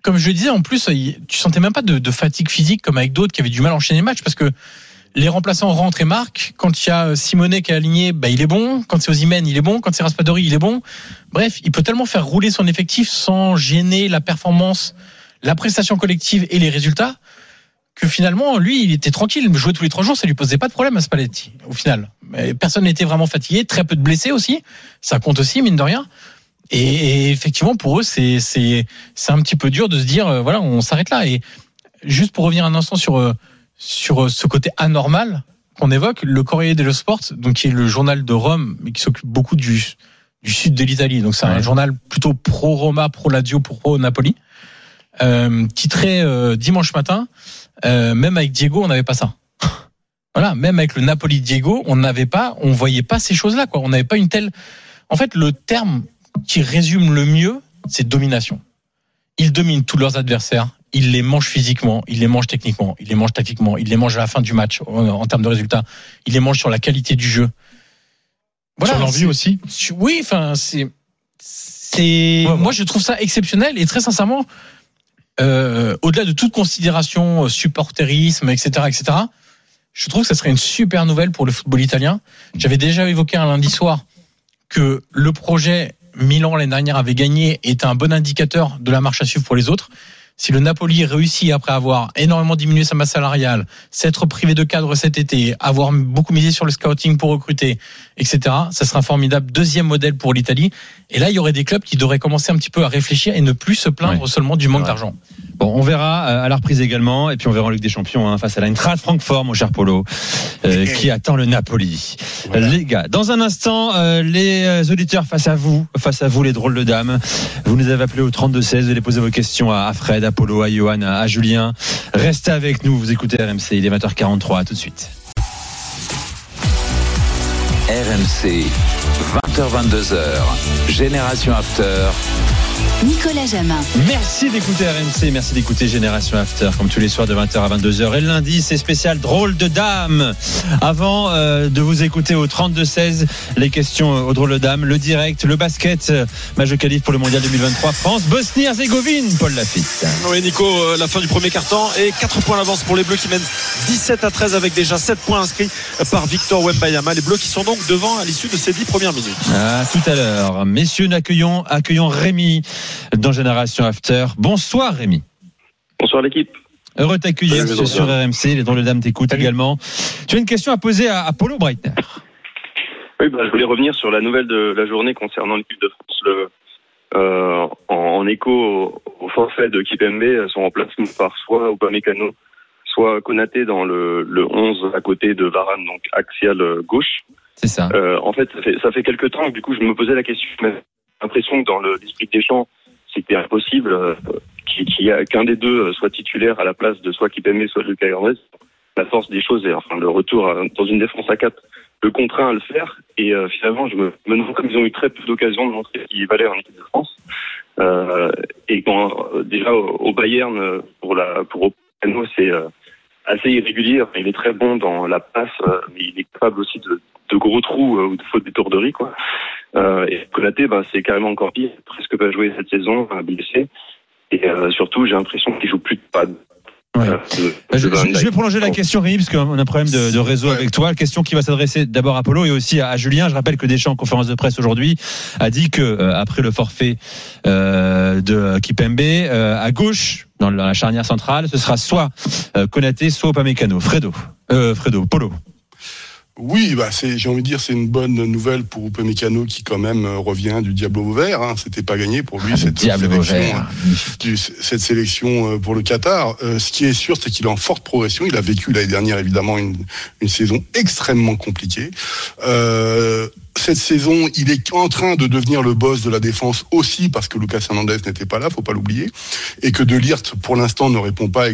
comme je le disais, en plus, tu sentais même pas de fatigue physique comme avec d'autres qui avaient du mal à enchaîner les matchs parce que. Les remplaçants rentrent et marquent. Quand il y a Simonet qui est aligné, bah, il est bon. Quand c'est Osimhen, il est bon. Quand c'est Raspadori, il est bon. Bref, il peut tellement faire rouler son effectif sans gêner la performance, la prestation collective et les résultats que finalement, lui, il était tranquille. Jouer tous les 3 jours, ça lui posait pas de problème à Spalletti, au final. Mais personne n'était vraiment fatigué. Très peu de blessés aussi. Ça compte aussi, mine de rien. Et effectivement, pour eux, c'est un petit peu dur de se dire, voilà, on s'arrête là. Et juste pour revenir un instant sur ce côté anormal qu'on évoque, le Corriere dello Sport, donc qui est le journal de Rome, mais qui s'occupe beaucoup du sud de l'Italie, donc c'est un journal plutôt pro-Roma, pro-Lazio, pro-Napoli, titré dimanche matin, même avec Diego, on n'avait pas ça. Voilà, même avec le Napoli de Diego, on voyait pas ces choses-là, quoi. On n'avait pas une telle. En fait, le terme qui résume le mieux, c'est domination. Ils dominent tous leurs adversaires. Ils les mangent physiquement, ils les mangent techniquement, ils les mangent tactiquement, ils les mangent à la fin du match en termes de résultats, ils les mangent sur la qualité du jeu. Voilà, sur l'envie aussi. Oui, enfin c'est ouais. Moi je trouve ça exceptionnel et très sincèrement, au-delà de toute considération supporterisme, etc., je trouve que ça serait une super nouvelle pour le football italien. J'avais déjà évoqué un lundi soir que le projet Milan l'année dernière avait gagné est un bon indicateur de la marche à suivre pour les autres. Si le Napoli réussit après avoir énormément diminué sa masse salariale, s'être privé de cadre cet été, avoir beaucoup misé sur le scouting pour recruter, etc., ça sera un formidable deuxième modèle pour l'Italie. Et là, il y aurait des clubs qui devraient commencer un petit peu à réfléchir et ne plus se plaindre seulement du manque d'argent. Bon, on verra à la reprise également, et puis on verra en Ligue des Champions face à l'Eintracht Francfort, mon cher Polo, qui attend le Napoli. Voilà. Les gars, dans un instant, les auditeurs face à vous, les drôles de dames, vous nous avez appelés au 32-16, vous allez poser vos questions à Fred, à Polo, à Johan, à Julien. Restez avec nous, vous écoutez RMC, il est 20h43, à tout de suite. RMC, 20h-22h, Génération After. Nicolas Jamin. Merci d'écouter RMC, merci d'écouter Génération After, comme tous les soirs de 20h à 22h. Et le lundi, c'est spécial drôle de dame. Avant de vous écouter au 32-16, les questions au drôle de dame, le direct, le basket, match de qualif pour le mondial 2023, France, Bosnie-Herzégovine, Paul Lafitte. Oui, Nico, la fin du premier quart-temps et 4 points d'avance pour les Bleus qui mènent 17-13 avec déjà 7 points inscrits par Victor Wembanyama. Les Bleus qui sont donc devant à l'issue de ces 10 premières minutes. À tout à l'heure. Messieurs, accueillons Rémi dans Génération After. Bonsoir Rémi. Bonsoir l'équipe. Heureux de t'accueillir sur RMC. Les drôles de dames t'écoutent également. Tu as une question à poser à Polo Breitner. Oui, je voulais revenir sur la nouvelle de la journée concernant l'équipe de France. En écho au forfait de Kimpembe, son remplacement par soit Upamecano, soit Konaté dans le 11 à côté de Varane, donc axial gauche. C'est ça. En fait, ça fait quelques temps que du coup je me posais la question. J'ai l'impression que dans l'esprit des gens, c'était impossible qu'un des deux soit titulaire à la place de soit Kimpembe, soit Lucas Hernandez. La force des choses est, enfin, le retour dans une défense à 4 le contraint à le faire. Et finalement, je me demande comme ils ont eu très peu d'occasions de montrer ce qui valait en équipe de France. Et quand déjà au Bayern pour Opano, c'est assez irrégulier. Il est très bon dans la passe, mais il est capable aussi de gros trous ou de fautes d'étourderie, quoi. Et Konaté, c'est carrément encore pire, presque pas joué cette saison, blessé. Et surtout, j'ai l'impression qu'il joue plus de pas Ouais. Je vais prolonger la question, Rémi, parce qu'on a un problème de réseau avec toi. Question qui va s'adresser d'abord à Polo et aussi à Julien. Je rappelle que Deschamps, en conférence de presse aujourd'hui, a dit que après le forfait de Kimpembe, à gauche, dans la charnière centrale, ce sera soit Konaté, soit Upamecano. Fredo, Polo. Oui, j'ai envie de dire, c'est une bonne nouvelle pour Upamecano qui quand même revient du diable au vert. Hein. C'était pas gagné pour lui cette sélection pour le Qatar. Ce qui est sûr, c'est qu'il est en forte progression. Il a vécu l'année dernière évidemment une saison extrêmement compliquée. Cette saison, il est en train de devenir le boss de la défense aussi parce que Lucas Hernandez n'était pas là, faut pas l'oublier, et que De Ligt pour l'instant ne répond pas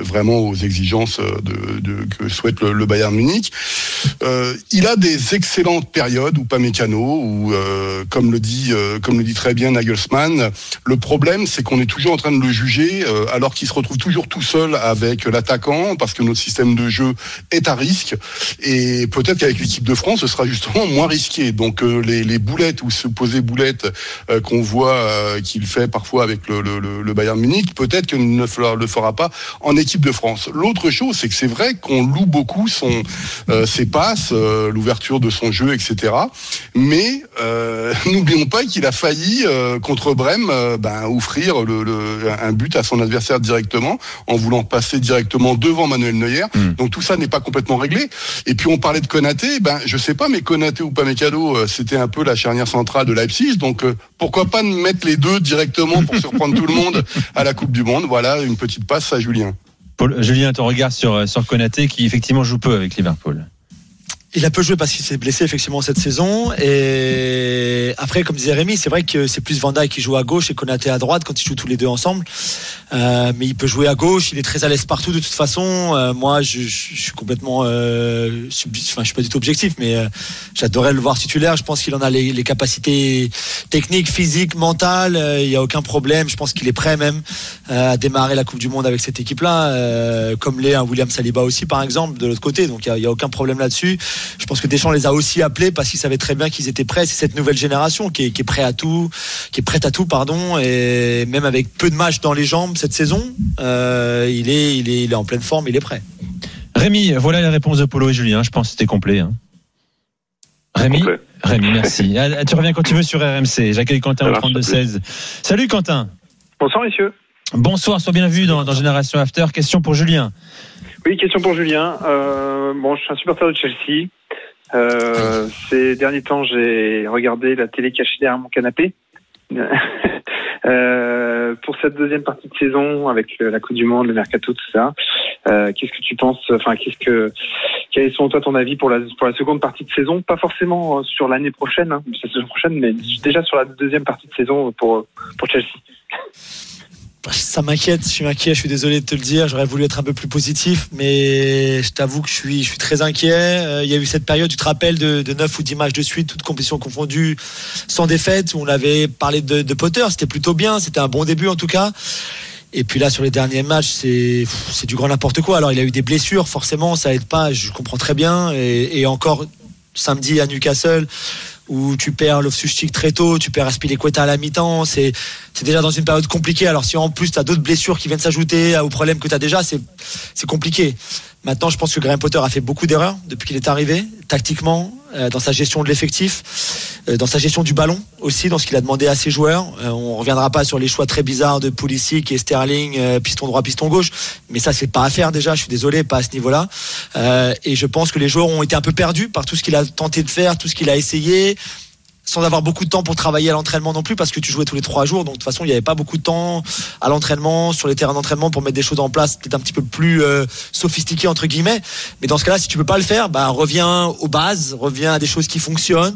vraiment aux exigences que souhaite le Bayern Munich. Il a des excellentes périodes où Upamecano, ou comme le dit très bien Nagelsmann. Le problème, c'est qu'on est toujours en train de le juger alors qu'il se retrouve toujours tout seul avec l'attaquant parce que notre système de jeu est à risque, et peut-être qu'avec l'équipe de France, ce sera justement moins risqué. Donc les boulettes ou se poser boulettes qu'on voit qu'il fait parfois avec le Bayern Munich, peut-être qu'il ne le fera pas en équipe de France. L'autre chose, c'est que c'est vrai qu'on loue beaucoup ses passes, l'ouverture de son jeu, etc. Mais n'oublions pas qu'il a failli contre Brême offrir un but à son adversaire directement en voulant passer directement devant Manuel Neuer. Donc tout ça n'est pas complètement réglé. Et puis on parlait de Konaté, je sais pas, mais Konaté ou Upamecano, c'était un peu la charnière centrale de Leipzig, donc pourquoi pas mettre les deux directement pour surprendre tout le monde à la Coupe du Monde. Voilà, une petite passe à Julien. Julien, ton regard sur Konaté qui effectivement joue peu avec Liverpool. Il a peu joué parce qu'il s'est blessé effectivement cette saison, et après, comme disait Rémi, c'est vrai que c'est plus Van Dijk qui joue à gauche et Konaté à droite quand ils jouent tous les deux ensemble, mais il peut jouer à gauche, il est très à l'aise partout de toute façon. Moi je suis complètement je suis pas du tout objectif, mais j'adorais le voir titulaire. Je pense qu'il en a les capacités techniques, physiques, mentales, il y a aucun problème. Je pense qu'il est prêt même à démarrer la Coupe du Monde avec cette équipe là, comme l'est un William Saliba aussi par exemple de l'autre côté, donc il y a aucun problème là-dessus. Je pense que Deschamps les a aussi appelés parce qu'ils savaient très bien qu'ils étaient prêts. C'est cette nouvelle génération qui est prête à tout, et même avec peu de matchs dans les jambes cette saison, il est en pleine forme, il est prêt. Rémi, voilà les réponses de Polo et Julien. Je pense que c'était complet. Hein. Rémi, merci. Tu reviens quand tu veux sur RMC. J'accueille Quentin au 32-16. Salut Quentin. Bonsoir messieurs. Bonsoir, sois bien vu dans Génération After. Question pour Julien. Oui, question pour Julien. Je suis un supporter de Chelsea. Ces derniers temps, j'ai regardé la télé cachée derrière mon canapé. Pour cette deuxième partie de saison, avec la Coupe du Monde, le mercato, tout ça, qu'est-ce que tu penses, quel est selon toi ton avis pour la seconde partie de saison? Pas forcément sur l'année prochaine, hein, la saison prochaine, mais déjà sur la deuxième partie de saison pour Chelsea. Ça m'inquiète, je suis inquiet, je suis désolé de te le dire. J'aurais voulu être un peu plus positif, mais je t'avoue que je suis très inquiet. Il y a eu cette période, tu te rappelles, de 9 ou 10 matchs de suite, toutes compétitions confondues, sans défaite, où on avait parlé de Potter. C'était plutôt bien, c'était un bon début en tout cas. Et puis là, sur les derniers matchs, c'est du grand n'importe quoi. Alors, il a eu des blessures, forcément, ça aide pas, je comprends très bien. Et encore, samedi à Newcastle, où tu perds Loftus-Cheek très tôt, tu perds Azpilicueta à la mi-temps, c'est déjà dans une période compliquée. Alors si en plus t'as d'autres blessures qui viennent s'ajouter aux problèmes que t'as déjà, c'est compliqué. Maintenant, je pense que Graham Potter a fait beaucoup d'erreurs depuis qu'il est arrivé, tactiquement, dans sa gestion de l'effectif, dans sa gestion du ballon aussi, dans ce qu'il a demandé à ses joueurs. On reviendra pas sur les choix très bizarres de Pulisic et Sterling, piston droit, piston gauche, mais ça c'est pas à faire déjà, je suis désolé, pas à ce niveau-là. Et je pense que les joueurs ont été un peu perdus par tout ce qu'il a tenté de faire, tout ce qu'il a essayé, sans avoir beaucoup de temps pour travailler à l'entraînement non plus, parce que tu jouais tous les 3 jours, donc de toute façon il n'y avait pas beaucoup de temps à l'entraînement, sur les terrains d'entraînement, pour mettre des choses en place peut-être un petit peu plus sophistiquées entre guillemets. Mais dans ce cas-là, si tu peux pas le faire, reviens aux bases, reviens à des choses qui fonctionnent,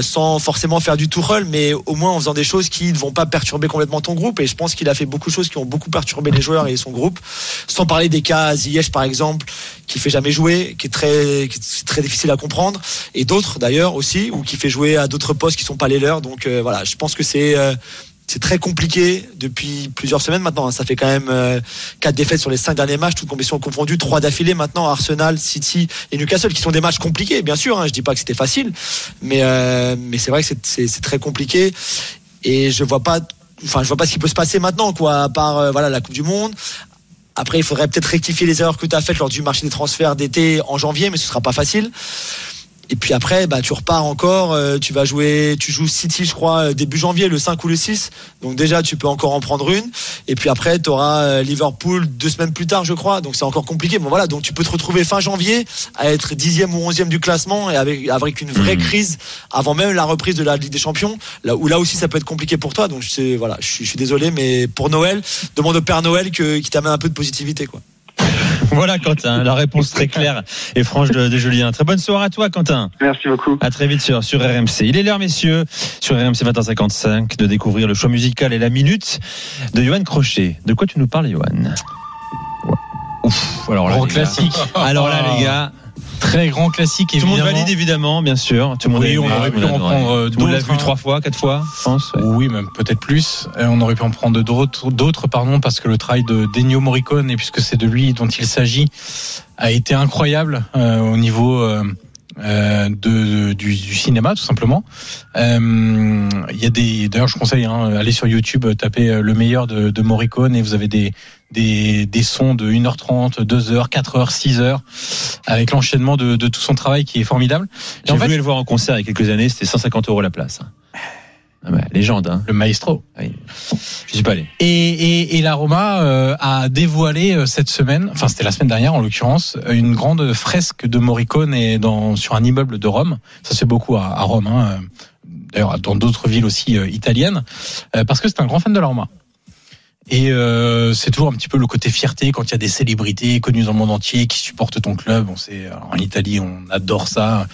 sans forcément faire du Tuchel, mais au moins en faisant des choses qui ne vont pas perturber complètement ton groupe. Et je pense qu'il a fait beaucoup de choses qui ont beaucoup perturbé les joueurs et son groupe, sans parler des cas Ziyech par exemple, qui fait jamais jouer, qui est très difficile à comprendre, et d'autres d'ailleurs aussi, ou qui fait jouer à d'autres postes qui sont pas les leurs. Donc voilà, je pense que c'est très compliqué depuis plusieurs semaines maintenant. Ça fait quand même 4 défaites sur les 5 derniers matchs, toutes compétitions confondues, 3 d'affilée maintenant, Arsenal, City et Newcastle, qui sont des matchs compliqués bien sûr, hein, je dis pas que c'était facile, mais c'est vrai que c'est très compliqué, et je vois pas ce qui peut se passer maintenant, quoi, à part la Coupe du Monde, Après, il faudrait peut-être rectifier les erreurs que tu as faites lors du marché des transferts d'été en janvier, mais ce sera pas facile. Et puis après, bah, tu repars encore, tu joues City, je crois, début janvier, le 5 ou le 6. Donc déjà, tu peux encore en prendre une. Et puis après, tu auras Liverpool 2 semaines plus tard, je crois. Donc c'est encore compliqué. Bon voilà, donc tu peux te retrouver fin janvier à être 10e ou 11e du classement et avec une vraie crise avant même la reprise de la Ligue des Champions. Là aussi, ça peut être compliqué pour toi. Donc voilà, je suis désolé, mais pour Noël, demande au Père Noël qui t'amène un peu de positivité, quoi. Voilà, Quentin, la réponse très claire et franche de Julien. Très bonne soirée à toi, Quentin. Merci beaucoup. À très vite sur RMC. Il est l'heure, messieurs, sur RMC 20h55, de découvrir le choix musical et la minute de Ivan Crochet. De quoi tu nous parles, Ivan ? Ouf, alors là, classique. Alors là, les gars. Très grand classique, évidemment. Tout le monde valide, évidemment, bien sûr. Tout le monde on aurait pu en prendre d'autres. On l'a vu 3 fois, 4 fois, je pense. Ouais. Oui, même peut-être plus. On aurait pu en prendre d'autres, parce que le travail d'Ennio Morricone, et puisque c'est de lui dont il s'agit, a été incroyable au niveau du cinéma, tout simplement. D'ailleurs, je conseille, allez sur YouTube, tapez le meilleur de Morricone, et vous avez des sons de 1h30, 2h, 4h, 6h, avec l'enchaînement de tout son travail qui est formidable. Et j'ai voulu le voir en concert il y a quelques années, c'était 150 € la place. Ah bah, légende, hein. Le maestro. Oui. Je suis pas allé. Et la Roma a dévoilé cette semaine, enfin c'était la semaine dernière en l'occurrence, une grande fresque de Morricone sur un immeuble de Rome. Ça se fait beaucoup à Rome, hein. D'ailleurs dans d'autres villes aussi italiennes, parce que c'est un grand fan de la Roma. Et c'est toujours un petit peu le côté fierté quand il y a des célébrités connues dans le monde entier qui supportent ton club. En Italie, on adore ça.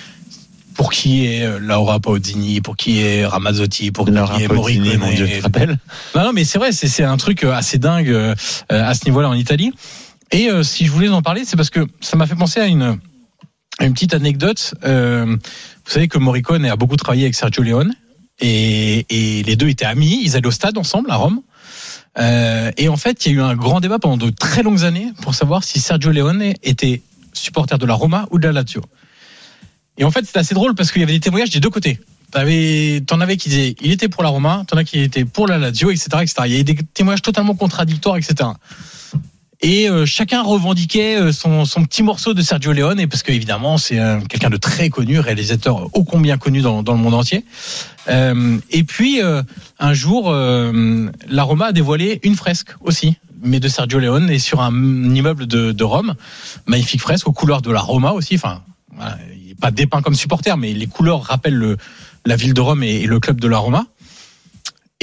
Pour qui est Laura Pausini, pour qui est Ramazzotti, pour qui est Morricone, mon Dieu, tu te rappelles ? Non, mais c'est vrai, c'est un truc assez dingue à ce niveau-là en Italie. Et si je voulais en parler, c'est parce que ça m'a fait penser à une petite anecdote. Vous savez que Morricone a beaucoup travaillé avec Sergio Leone, et les deux étaient amis. Ils allaient au stade ensemble à Rome. Et en fait, il y a eu un grand débat pendant de très longues années pour savoir si Sergio Leone était supporter de la Roma ou de la Lazio. Et en fait, c'était assez drôle parce qu'il y avait des témoignages des deux côtés. T'en avais qui disaient il était pour la Roma, t'en as qui étaient pour la Lazio, etc., etc. Il y avait des témoignages totalement contradictoires, etc. Et chacun revendiquait son petit morceau de Sergio Leone, et parce que évidemment c'est quelqu'un de très connu, réalisateur ô combien connu dans le monde entier. Et puis un jour, la Roma a dévoilé une fresque aussi, mais de Sergio Leone, et sur un immeuble de Rome, magnifique fresque aux couleurs de la Roma aussi. Enfin, voilà, il n'est pas dépeint comme supporter, mais les couleurs rappellent la ville de Rome et le club de la Roma.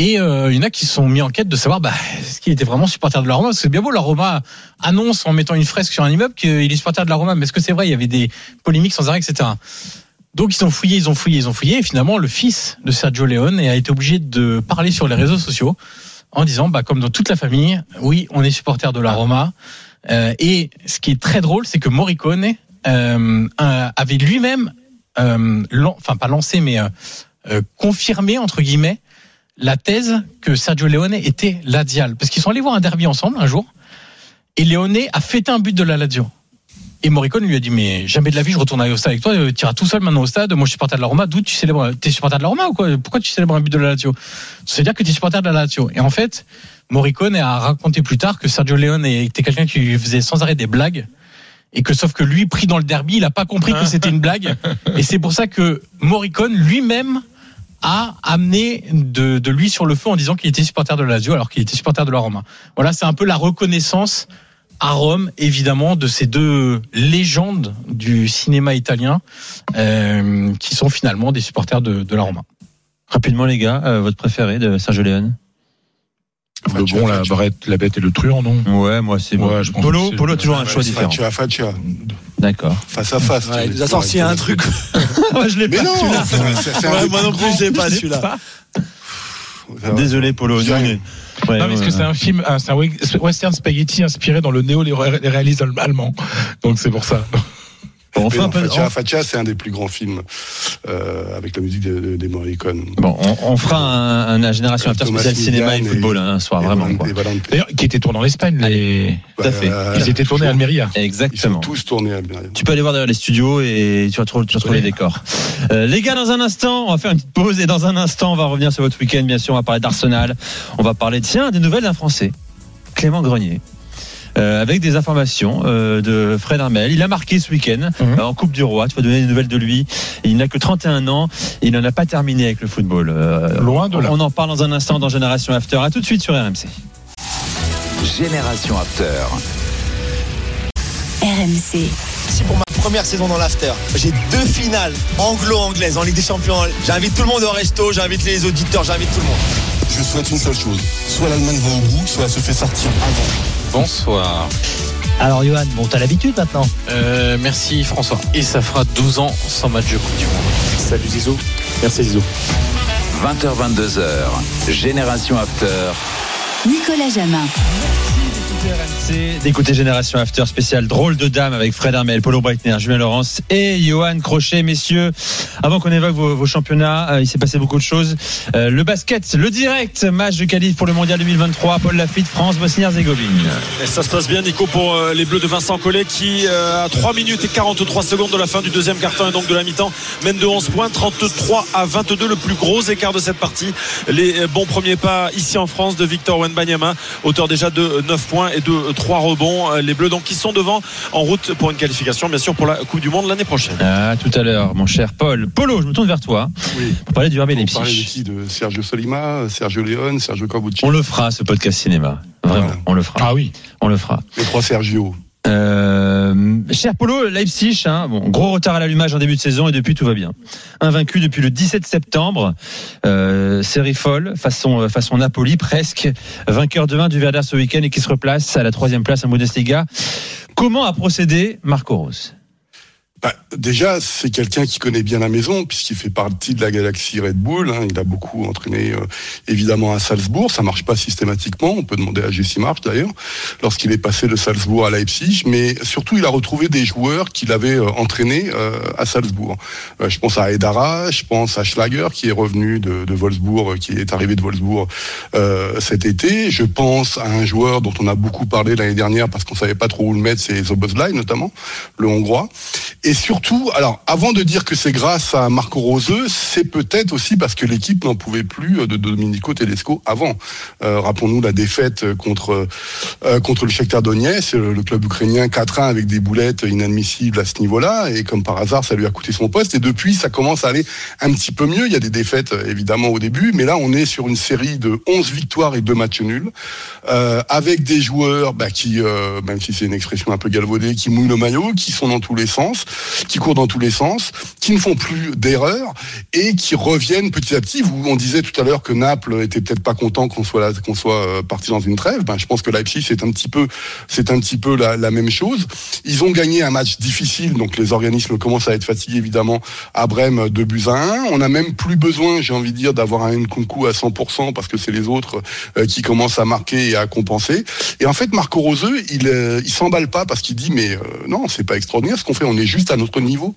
Et il y en a qui se sont mis en quête de savoir est-ce qu'il était vraiment supporter de la Roma. Parce que c'est bien beau, la Roma annonce en mettant une fresque sur un immeuble qu'il est supporter de la Roma. Mais est-ce que c'est vrai ? Il y avait des polémiques sans arrêt, etc. Donc ils ont fouillé. Et finalement, le fils de Sergio Leone a été obligé de parler sur les réseaux sociaux en disant, comme dans toute la famille, oui, on est supporter de la Roma. Et ce qui est très drôle, c'est que Morricone avait lui-même, confirmé, entre guillemets, la thèse que Sergio Leone était Lazial. Parce qu'ils sont allés voir un derby ensemble un jour, et Leone a fêté un but de la Lazio. Et Morricone lui a dit, mais jamais de la vie, je retournerai au stade avec toi, tu iras tout seul maintenant au stade, moi je suis supporter de la Roma, d'où tu célèbres, t'es supporter de la Roma ou quoi? Pourquoi tu célèbres un but de la Lazio? C'est-à-dire que t'es supporter de la Lazio. Et en fait, Morricone a raconté plus tard que Sergio Leone était quelqu'un qui faisait sans arrêt des blagues, et que sauf que lui, pris dans le derby, il a pas compris que c'était une blague. Et c'est pour ça que Morricone lui-même a amené de lui sur le feu en disant qu'il était supporter de la Lazio alors qu'il était supporter de la Roma. Voilà, c'est un peu la reconnaissance à Rome, évidemment, de ces deux légendes du cinéma italien qui sont finalement des supporters de la Roma. Rapidement, les gars, votre préféré de Sergio Leone ? La bête et le truand, non ? Ouais, moi c'est bon. Ouais, Polo toujours un choix différent. Faccia. D'accord. Face à face. Ouais, il nous a sorti un truc. Moi je l'ai pas. Non, celui-là. Moi non plus je l'ai pas celui-là. Désolé Polo. Ouais, non, mais parce que c'est un film, c'est un western spaghetti inspiré dans le néo-réalisme allemand. Donc c'est pour ça. Faccia, c'est un des plus grands films avec la musique des Morricone. Bon, on fera un Génération After spécial cinéma et football un soir, vraiment. Quoi. D'ailleurs, qui était tourné en Espagne. Tout à fait. Ils étaient tournés à Almeria. Exactement. Ils sont tous tournés à Almeria. Tu peux aller voir derrière les studios et tu retrouves les décors. Les gars, dans un instant, on va faire une petite pause, et dans un instant, on va revenir sur votre week-end, bien sûr. On va parler d'Arsenal. On va parler, des nouvelles d'un Français, Clément Grenier. avec des informations de Fred Hermel. Il a marqué ce week-end en Coupe du Roi. Tu vas donner des nouvelles de lui. Il n'a que 31 ans. Il n'en a pas terminé avec le football. Loin de là. On en parle dans un instant dans Génération After. À tout de suite sur RMC. Génération After. RMC. C'est pour ma première saison dans l'after. J'ai 2 finales anglo-anglaises en Ligue des Champions. J'invite tout le monde au resto, j'invite les auditeurs, j'invite tout le monde. Je souhaite une seule chose, soit l'Allemagne va au bout, soit elle se fait sortir avant. Bonsoir. Alors Johan, bon t'as l'habitude maintenant. Merci François. Et ça fera 12 ans sans match de Coupe du Monde. Salut Zizou. Merci Zizou. 20h-22h, Génération After. Nicolas Jamin. RMC, d'écouter Génération After spécial drôle de dame avec Fred Hermel, Paulo Breitner, Julien Laurence et Johan Crochet. Messieurs, avant qu'on évoque vos championnats, il s'est passé beaucoup de choses. Le basket, le direct match de qualif pour le mondial 2023. Paul Laffitte, France, Bosnie-Herzégovine. Ça se passe bien Nico pour les Bleus de Vincent Collet qui à 3 minutes et 43 secondes de la fin du deuxième quart-temps et donc de la mi-temps mène de 11 points, 33-22, le plus gros écart de cette partie. Les bons premiers pas ici en France de Victor Wembanyama, auteur déjà de 9 points et de 3 rebonds. Les Bleus donc qui sont devant en route pour une qualification bien sûr pour la Coupe du Monde l'année prochaine. À tout à l'heure mon cher Paul. Polo, je me tourne vers toi pour parler du RB Leipzig. On parlait ici de Sergio Solima, Sergio Leone, Sergio Corbucci. On le fera ce podcast cinéma. Vraiment, voilà. On le fera. Ah oui, on le fera. Les 3 Sergio. Cher Polo, Leipzig, gros retard à l'allumage en début de saison et depuis tout va bien. Invaincu depuis le 17 septembre, série folle façon Napoli, presque vainqueur de 1 du Werder ce week-end et qui se replace à la 3e place en Bundesliga. Comment a procédé Marco Rose ? Déjà, c'est quelqu'un qui connaît bien la maison puisqu'il fait partie de la galaxie Red Bull. Il a beaucoup entraîné évidemment à Salzbourg. Ça marche pas systématiquement. On peut demander à Jesse Marsch d'ailleurs lorsqu'il est passé de Salzbourg à Leipzig. Mais surtout, il a retrouvé des joueurs qu'il avait entraînés à Salzbourg. Je pense à Edara, je pense à Schlager qui est revenu de Wolfsburg, qui est arrivé de Wolfsburg cet été. Je pense à un joueur dont on a beaucoup parlé l'année dernière parce qu'on savait pas trop où le mettre, c'est Szoboszlai notamment, le Hongrois. Et surtout, alors avant de dire que c'est grâce à Marco Rose, c'est peut-être aussi parce que l'équipe n'en pouvait plus de Domenico Tedesco avant. Rappelons-nous la défaite contre le Shakhtar Donetsk, le club ukrainien 4-1 avec des boulettes inadmissibles à ce niveau-là. Et comme par hasard, ça lui a coûté son poste. Et depuis, ça commence à aller un petit peu mieux. Il y a des défaites évidemment au début, mais là on est sur une série de 11 victoires et 2 matchs nuls, avec des joueurs qui, même si c'est une expression un peu galvaudée, qui mouillent le maillot, qui sont dans tous les sens, qui courent dans tous les sens, qui ne font plus d'erreurs et qui reviennent petit à petit. On disait tout à l'heure que Naples était peut-être pas content qu'on soit parti dans une trêve. Je pense que Leipzig c'est un petit peu la même chose. Ils ont gagné un match difficile, donc les organismes commencent à être fatigués évidemment. À Brême 2-1. On n'a même plus besoin, j'ai envie de dire, d'avoir un Nkunku à 100% parce que c'est les autres qui commencent à marquer et à compenser. Et en fait, Marco Rose, il s'emballe pas parce qu'il dit mais non, c'est pas extraordinaire ce qu'on fait. On est juste à notre niveau.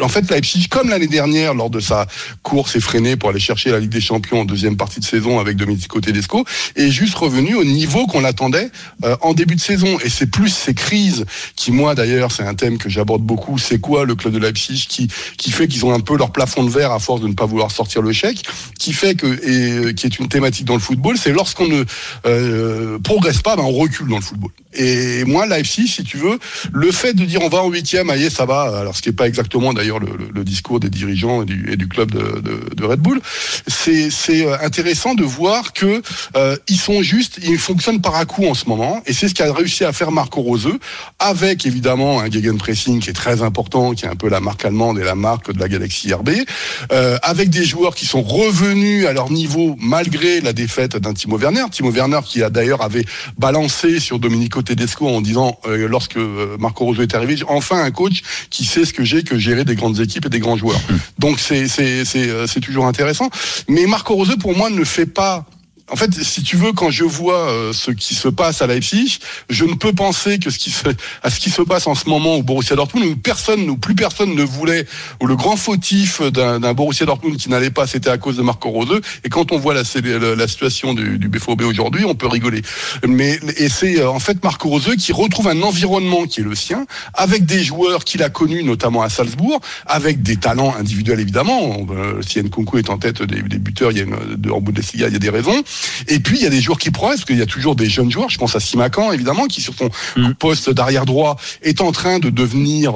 En fait, Leipzig, comme l'année dernière, lors de sa course effrénée pour aller chercher la Ligue des Champions en deuxième partie de saison avec Domenico Tedesco, est juste revenu au niveau qu'on l'attendait en début de saison. Et c'est plus ces crises qui, moi d'ailleurs, c'est un thème que j'aborde beaucoup. C'est quoi le club de Leipzig qui fait qu'ils ont un peu leur plafond de verre à force de ne pas vouloir sortir le chèque, qui fait qui est une thématique dans le football, c'est lorsqu'on ne progresse pas, on recule dans le football. Et moi, Leipzig, si tu veux, le fait de dire on va en 8e, allez, ça va, alors ce qui n'est pas exactement d'ailleurs le discours des dirigeants et du club de Red Bull, c'est intéressant de voir que ils fonctionnent par à-coup en ce moment, et c'est ce qu'a réussi à faire Marco Rose, avec évidemment un gegenpressing qui est très important, qui est un peu la marque allemande et la marque de la galaxie RB, avec des joueurs qui sont revenus à leur niveau malgré la défaite d'un Timo Werner qui a d'ailleurs avait balancé sur Domenico Tedesco en disant lorsque Marco Rose est arrivé, enfin un coach qui sait ce que j'ai que gérer des grandes équipes et des grands joueurs. Donc c'est toujours intéressant. Mais Marco Rose, pour moi, ne fait pas. En fait, si tu veux, quand je vois ce qui se passe à Leipzig, je ne peux penser que à ce qui se passe en ce moment au Borussia Dortmund, où plus personne ne voulait, où le grand fautif d'un Borussia Dortmund qui n'allait pas, c'était à cause de Marco Rose. Et quand on voit la situation du BVB aujourd'hui, on peut rigoler. Mais c'est en fait Marco Rose qui retrouve un environnement qui est le sien, avec des joueurs qu'il a connus, notamment à Salzbourg, avec des talents individuels évidemment. Si Nkunku est en tête des buteurs, en Bundesliga, il y a des raisons. Et puis il y a des joueurs qui progressent, parce qu'il y a toujours des jeunes joueurs. Je pense à Simakan évidemment, qui sur son poste d'arrière droit est en train de devenir,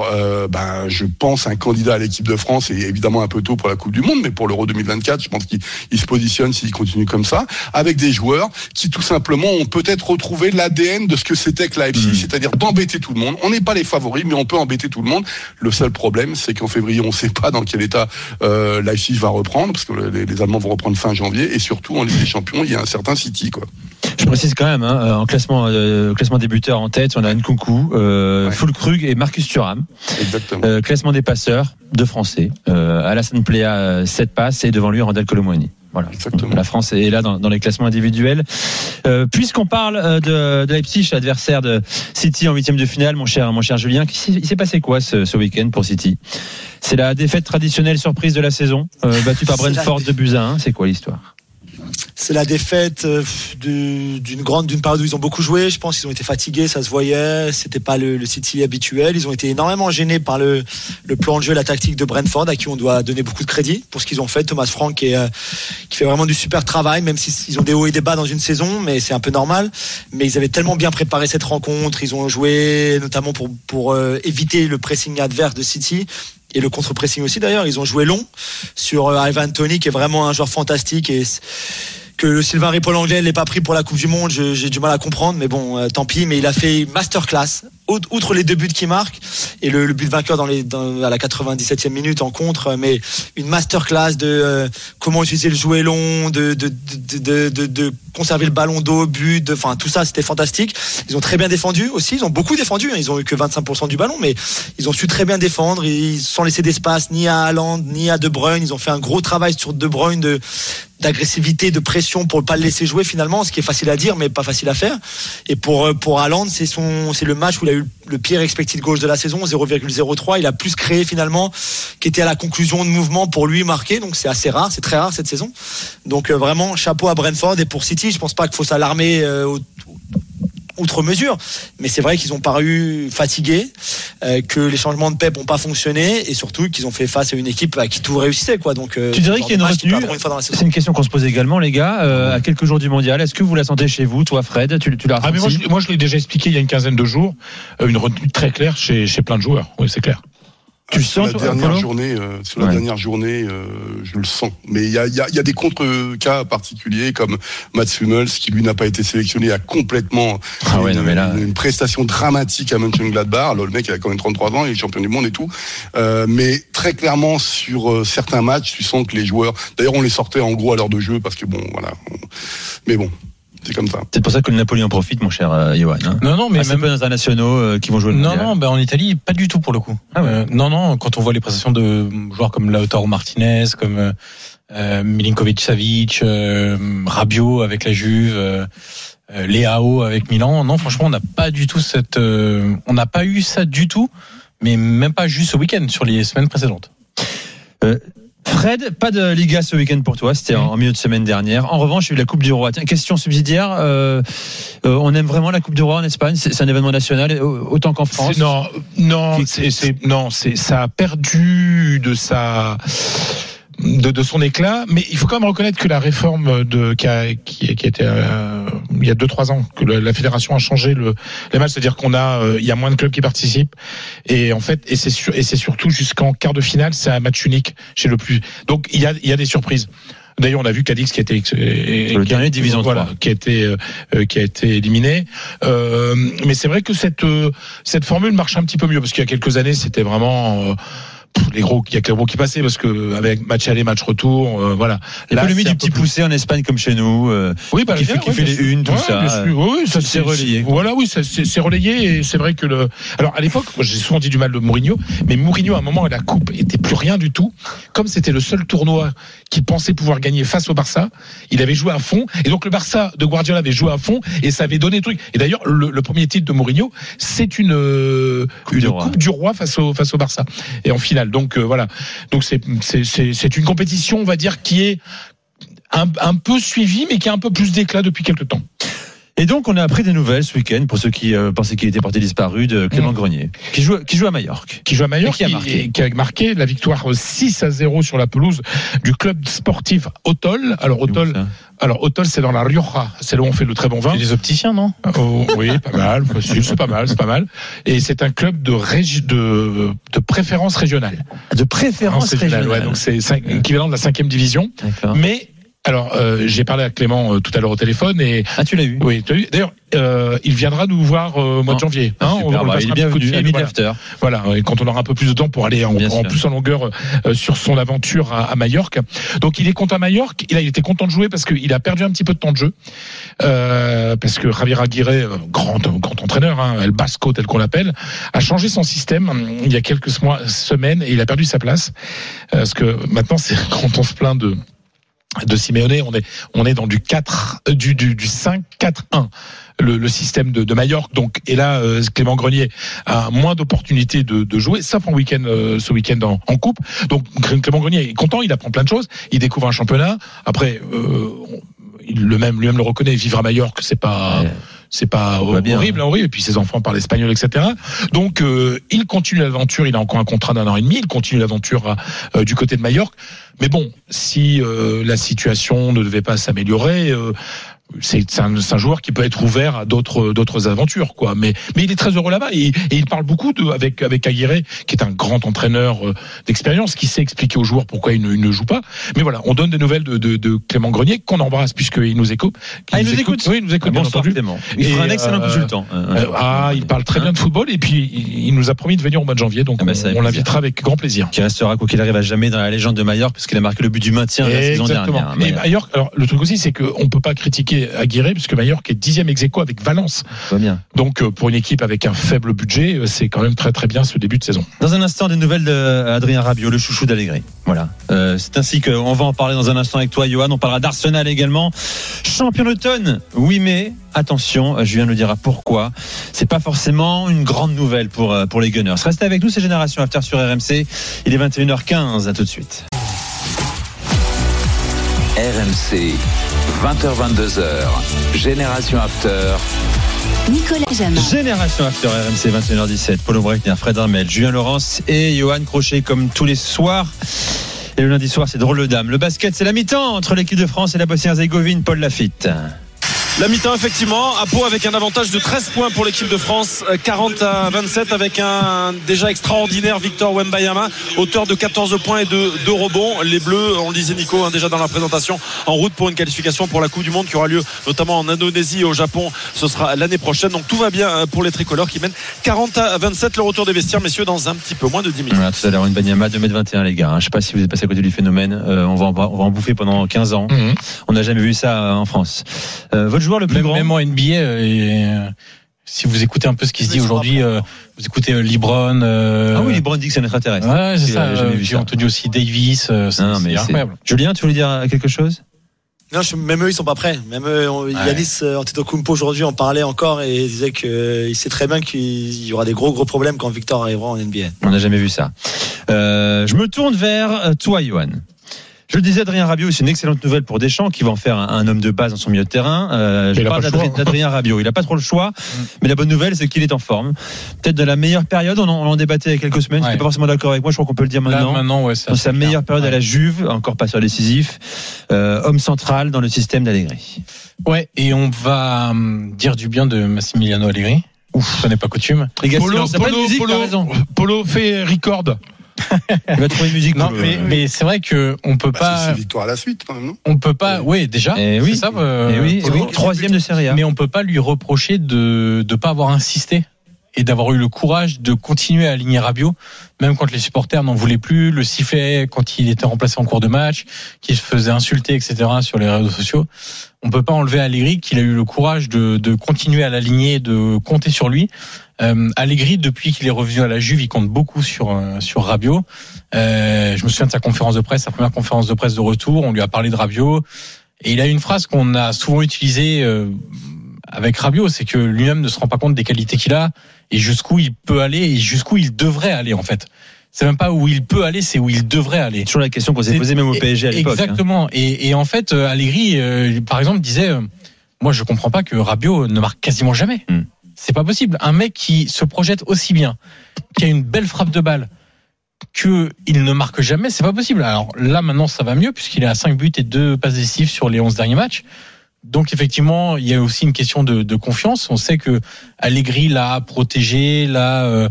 je pense, un candidat à l'équipe de France, et évidemment un peu tôt pour la Coupe du Monde, mais pour l'Euro 2024, je pense qu'il se positionne s'il continue comme ça, avec des joueurs qui tout simplement ont peut-être retrouvé l'ADN de ce que c'était que Leipzig, c'est-à-dire d'embêter tout le monde. On n'est pas les favoris, mais on peut embêter tout le monde. Le seul problème, c'est qu'en février, on ne sait pas dans quel état Leipzig va reprendre, parce que les Allemands vont reprendre fin janvier, et surtout en Ligue des Champions, il y a un certain City, quoi. Je précise quand même, hein, en classement des buteurs en tête, on a Nkunku, Füllkrug et Marcus Thuram. Exactement. Classement des passeurs, 2 Français. Alassane Pléa, 7 passes, et devant lui, Randal Colo Muani. Voilà. Exactement. La France est là dans les classements individuels. Puisqu'on parle de Leipzig, adversaire de City en 8e de finale, mon cher Julien, il s'est passé quoi ce week-end pour City? C'est la défaite traditionnelle surprise de la saison, battue par Brentford 2-1. C'est quoi l'histoire? C'est la défaite d'une période où ils ont beaucoup joué. Je pense qu'ils ont été fatigués, ça se voyait. C'était pas le City habituel. Ils ont été énormément gênés par le plan de jeu, la tactique de Brentford, à qui on doit donner beaucoup de crédit pour ce qu'ils ont fait. Thomas Frank qui fait vraiment du super travail, même s'ils ont des hauts et des bas dans une saison, mais c'est un peu normal. Mais ils avaient tellement bien préparé cette rencontre. Ils ont joué notamment pour éviter le pressing adverse de City. Et le contre-pressing aussi d'ailleurs, ils ont joué long sur Ivan Toney, qui est vraiment un joueur fantastique, et que le Sylvain Ripoll anglais l'ait pas pris pour la Coupe du Monde, j'ai du mal à comprendre, mais bon, tant pis. Mais il a fait masterclass, outre les 2 buts qu'il marque et le but vainqueur à la 97e minute en contre, mais une masterclass de comment utiliser le jouet long, de conserver le ballon d'eau, but, enfin tout ça, c'était fantastique. Ils ont très bien défendu aussi, ils ont beaucoup défendu, hein, ils ont eu que 25% du ballon, mais ils ont su très bien défendre, et sans laisser d'espace ni à Haaland ni à De Bruyne. Ils ont fait un gros travail sur De Bruyne d'agressivité, de pression pour ne pas le laisser jouer finalement, ce qui est facile à dire mais pas facile à faire. Et pour Haaland, c'est le match où il a eu le pire expected goals de la saison, 0,03. Il a plus créé finalement, qui était à la conclusion de mouvement pour lui marquer, donc c'est assez rare, c'est très rare cette saison. Donc vraiment chapeau à Brentford. Et pour City, je pense pas qu'il faut s'alarmer outre mesure, mais c'est vrai qu'ils ont paru fatigués, que les changements de Pep n'ont pas fonctionné, et surtout qu'ils ont fait face à une équipe à qui tout réussissait, quoi. Donc tu dirais qu'il y a une retenue. C'est une question qu'on se pose également, les gars, à quelques jours du mondial. Est-ce que vous la sentez chez vous, toi, Fred? Tu l'as ressenti? Mais moi je l'ai déjà expliqué il y a une quinzaine de jours, une retenue très claire chez plein de joueurs. Oui, c'est clair. Tu le sens, sur la dernière journée, je le sens. Mais il y a des contre-cas particuliers, comme Mats Hummels, qui lui n'a pas été sélectionné, a complètement une prestation dramatique à Mönchengladbach. Alors, le mec, il a quand même 33 ans, il est champion du monde et tout. Mais très clairement, sur certains matchs, tu sens que les joueurs, d'ailleurs, on les sortait en gros à l'heure de jeu, parce que mais bon. C'est comme ça. C'est pour ça que le Napoli en profite, mon cher Johan. Hein. Non, mais même internationaux qui vont jouer le mondial. Non, en Italie, pas du tout pour le coup. Ah ouais. Non, quand on voit les prestations de joueurs comme Lautaro Martinez, comme Milinkovic-Savic, Rabiot avec la Juve, Leao avec Milan. Non, franchement, on n'a pas du tout on n'a pas eu ça du tout, mais même pas juste ce week-end, sur les semaines précédentes. Fred, pas de Liga ce week-end pour toi, c'était en milieu de semaine dernière. En revanche, il y a eu la Coupe du Roi. Tiens, question subsidiaire, on aime vraiment la Coupe du Roi en Espagne, c'est un événement national autant qu'en France. Ça a perdu de son éclat, mais il faut quand même reconnaître que la réforme qui a été il y a 2-3 ans, que la fédération a changé les matchs, c'est-à-dire qu'on a il y a moins de clubs qui participent, et en fait c'est surtout jusqu'en quart de finale, c'est un match unique chez le plus. Donc il y a des surprises. D'ailleurs, on a vu Cadix qui a été le dernier division 3, qui a été éliminé. Mais c'est vrai que cette formule marche un petit peu mieux, parce qu'il y a quelques années, c'était vraiment il y a que les gros qui passaient, parce que avec match aller, match retour, voilà. L'économie du petit poussé en Espagne comme chez nous, c'est relayé. Voilà, oui, c'est relayé, et c'est vrai que alors à l'époque, j'ai souvent dit du mal de Mourinho, mais Mourinho à un moment, la coupe était plus rien du tout, comme c'était le seul tournoi qu'il pensait pouvoir gagner face au Barça, il avait joué à fond, et donc le Barça de Guardiola avait joué à fond, et ça avait donné truc. Et d'ailleurs, le premier titre de Mourinho, c'est une coupe du roi face au Barça, et en finale. Donc voilà. Donc c'est une compétition, on va dire, qui est un peu suivie, mais qui a un peu plus d'éclat depuis quelques temps. Et donc, on a appris des nouvelles ce week-end, pour ceux qui pensaient qu'il était porté disparu, de Clément Grenier, qui joue à Majorque. Qui joue à Majorque, qui a marqué la victoire 6-0 sur la pelouse du club sportif Autol. Alors, Autol, c'est dans la Rioja, c'est là où on fait le très bon vin. C'est des opticiens, non? Oui, c'est pas mal. Et c'est un club de préférence régionale. Ouais, donc c'est équivalent de la 5e division. D'accord. Mais, alors, j'ai parlé à Clément tout à l'heure au téléphone et... Ah, tu l'as eu? Oui, tu l'as eu. D'ailleurs, il viendra nous voir au mois de janvier. Hein, super, on il est bienvenu, ami d'after. Voilà, et quand on aura un peu plus de temps pour aller en plus en longueur sur son aventure à Majorque. Donc il est content à Majorque, il était content de jouer parce qu'il a perdu un petit peu de temps de jeu. Parce que Javier Aguirre, grand entraîneur, hein, El Basco tel qu'on l'appelle, a changé son système il y a quelques semaines et il a perdu sa place. Parce que maintenant, c'est quand on se plaint de Simeone, on est dans du 5-4-1. Le système de Majorque, donc, et là Clément Grenier a moins d'opportunités de jouer, sauf en week-end, ce week-end en coupe. Donc Clément Grenier est content, il apprend plein de choses, il découvre un championnat. Après, lui-même le reconnaît, vivre à Majorque, c'est pas horrible. Et puis ses enfants parlent espagnol, etc. Donc il continue l'aventure. Il a encore un contrat d'un an et demi. Il continue l'aventure du côté de Majorque. Mais bon, si la situation ne devait pas s'améliorer. C'est un joueur qui peut être ouvert à d'autres aventures, quoi. Mais il est très heureux là-bas et il parle beaucoup avec Aguirre, qui est un grand entraîneur d'expérience, qui sait expliquer aux joueurs pourquoi il ne joue pas. Mais voilà, on donne des nouvelles de Clément Grenier, qu'on embrasse puisqu'il nous écoute. Il nous écoute. Oui, il nous écoute, bien entendu. Il sera un excellent consultant. Il parle très bien de football et puis il nous a promis de venir au mois de janvier, donc on l'invitera avec grand plaisir. Qui restera quoi qu'il arrive à jamais dans la légende de Majorque, parce qu'il a marqué le but du maintien la saison dernière. Mais Majorque, alors le truc aussi, c'est qu'on peut pas critiquer Aguirre, puisque Majorque est 10e ex-aequo avec Valence. Très bien. Donc, pour une équipe avec un faible budget, c'est quand même très très bien ce début de saison. Dans un instant, des nouvelles d'Adrien Rabiot, le chouchou d'Allegri. Voilà. C'est ainsi qu'on va en parler dans un instant avec toi, Johan. On parlera d'Arsenal également. Champion d'automne, oui, mais attention, Julien nous dira pourquoi. C'est pas forcément une grande nouvelle pour les Gunners. Restez avec nous, c'est Génération After sur RMC. Il est 21h15, à tout de suite. RMC, 20h-22h, Génération After. Nicolas Jamin. Génération After RMC, 21h17. Paulo Breitner, Fred Armel, Julien Laurence et Johan Crochet, comme tous les soirs. Et le lundi soir, c'est drôle de dame. Le basket, c'est la mi-temps entre l'équipe de France et la Bosnie-Herzégovine. Paul Laffitte. La mi-temps, effectivement, à Pau avec un avantage de 13 points pour l'équipe de France, 40-27, avec un déjà extraordinaire Victor Wembanyama, auteur de 14 points et de 2 rebonds. Les Bleus, on le disait Nico, déjà dans la présentation, en route pour une qualification pour la Coupe du Monde qui aura lieu notamment en Indonésie et au Japon, ce sera l'année prochaine. Donc tout va bien pour les tricolores qui mènent 40-27, le retour des vestiaires, messieurs, dans un petit peu moins de 10 minutes. Voilà, tout à l'heure, Wembanyama, 2m21 les gars, je ne sais pas si vous êtes passé à côté du phénomène, on va en bouffer pendant 15 ans, on n'a jamais vu ça en France. Votre joueur le plus grand. Même en NBA, si vous écoutez un peu ce qui se dit aujourd'hui, vous écoutez LeBron. Ah oui, LeBron dit que c'est un extraterrestre. Ouais, c'est ça. J'ai entendu aussi Davis. C'est incroyable. Julien, tu voulais dire quelque chose? Non, même eux, ils sont pas prêts. Même eux, Yanis Antetokounmpo aujourd'hui en parlait encore et disait qu'il sait très bien qu'il y aura des gros problèmes quand Victor arrivera en NBA. On n'a jamais vu ça. Je me tourne vers toi, Johan. Je le disais, Adrien Rabiot, c'est une excellente nouvelle pour Deschamps qui va en faire un homme de base dans son milieu de terrain. Je parle d'Adrien Rabiot, il n'a pas trop le choix, mais la bonne nouvelle, c'est qu'il est en forme. Peut-être dans la meilleure période, on en débattait il y a quelques semaines, je n'étais pas forcément d'accord avec moi, je crois qu'on peut le dire maintenant. Là, c'est dans sa meilleure période à la Juve, encore passeur décisif, homme central dans le système d'Allegri. Ouais, et on va dire du bien de Massimiliano Allegri. Ouf, ça n'est pas coutume. Les gars, Polo fait record. Il va trouver une musique. Non, mais c'est vrai que on peut pas. C'est victoire à la suite, quand même, non? On peut pas. Oui, déjà. Et oui, c'est ça. Troisième de Serie A. Mais on peut pas lui reprocher de pas avoir insisté et d'avoir eu le courage de continuer à aligner Rabiot, même quand les supporters n'en voulaient plus, le sifflet quand il était remplacé en cours de match, qu'il se faisait insulter, etc. sur les réseaux sociaux. On peut pas enlever à Allegri qu'il a eu le courage de continuer à l'aligner, de compter sur lui. Allegri, depuis qu'il est revenu à la Juve, il compte beaucoup sur Rabiot. Je me souviens de sa première conférence de presse de retour, on lui a parlé de Rabiot et il a une phrase qu'on a souvent utilisée avec Rabiot, c'est que lui-même ne se rend pas compte des qualités qu'il a et jusqu'où il peut aller et jusqu'où il devrait aller en fait. C'est même pas où il peut aller, c'est où il devrait aller. Toujours la question qu'on s'est posée même au PSG à l'époque. Exactement. Hein. Et en fait, Allegri, par exemple, disait moi je comprends pas que Rabiot ne marque quasiment jamais. C'est pas possible. Un mec qui se projette aussi bien, qui a une belle frappe de balle, qu'il ne marque jamais, c'est pas possible. Alors là, maintenant, ça va mieux, puisqu'il est à 5 buts et 2 passes décisives sur les 11 derniers matchs. Donc, effectivement, il y a aussi une question de confiance. On sait que Allegri l'a protégé, l'a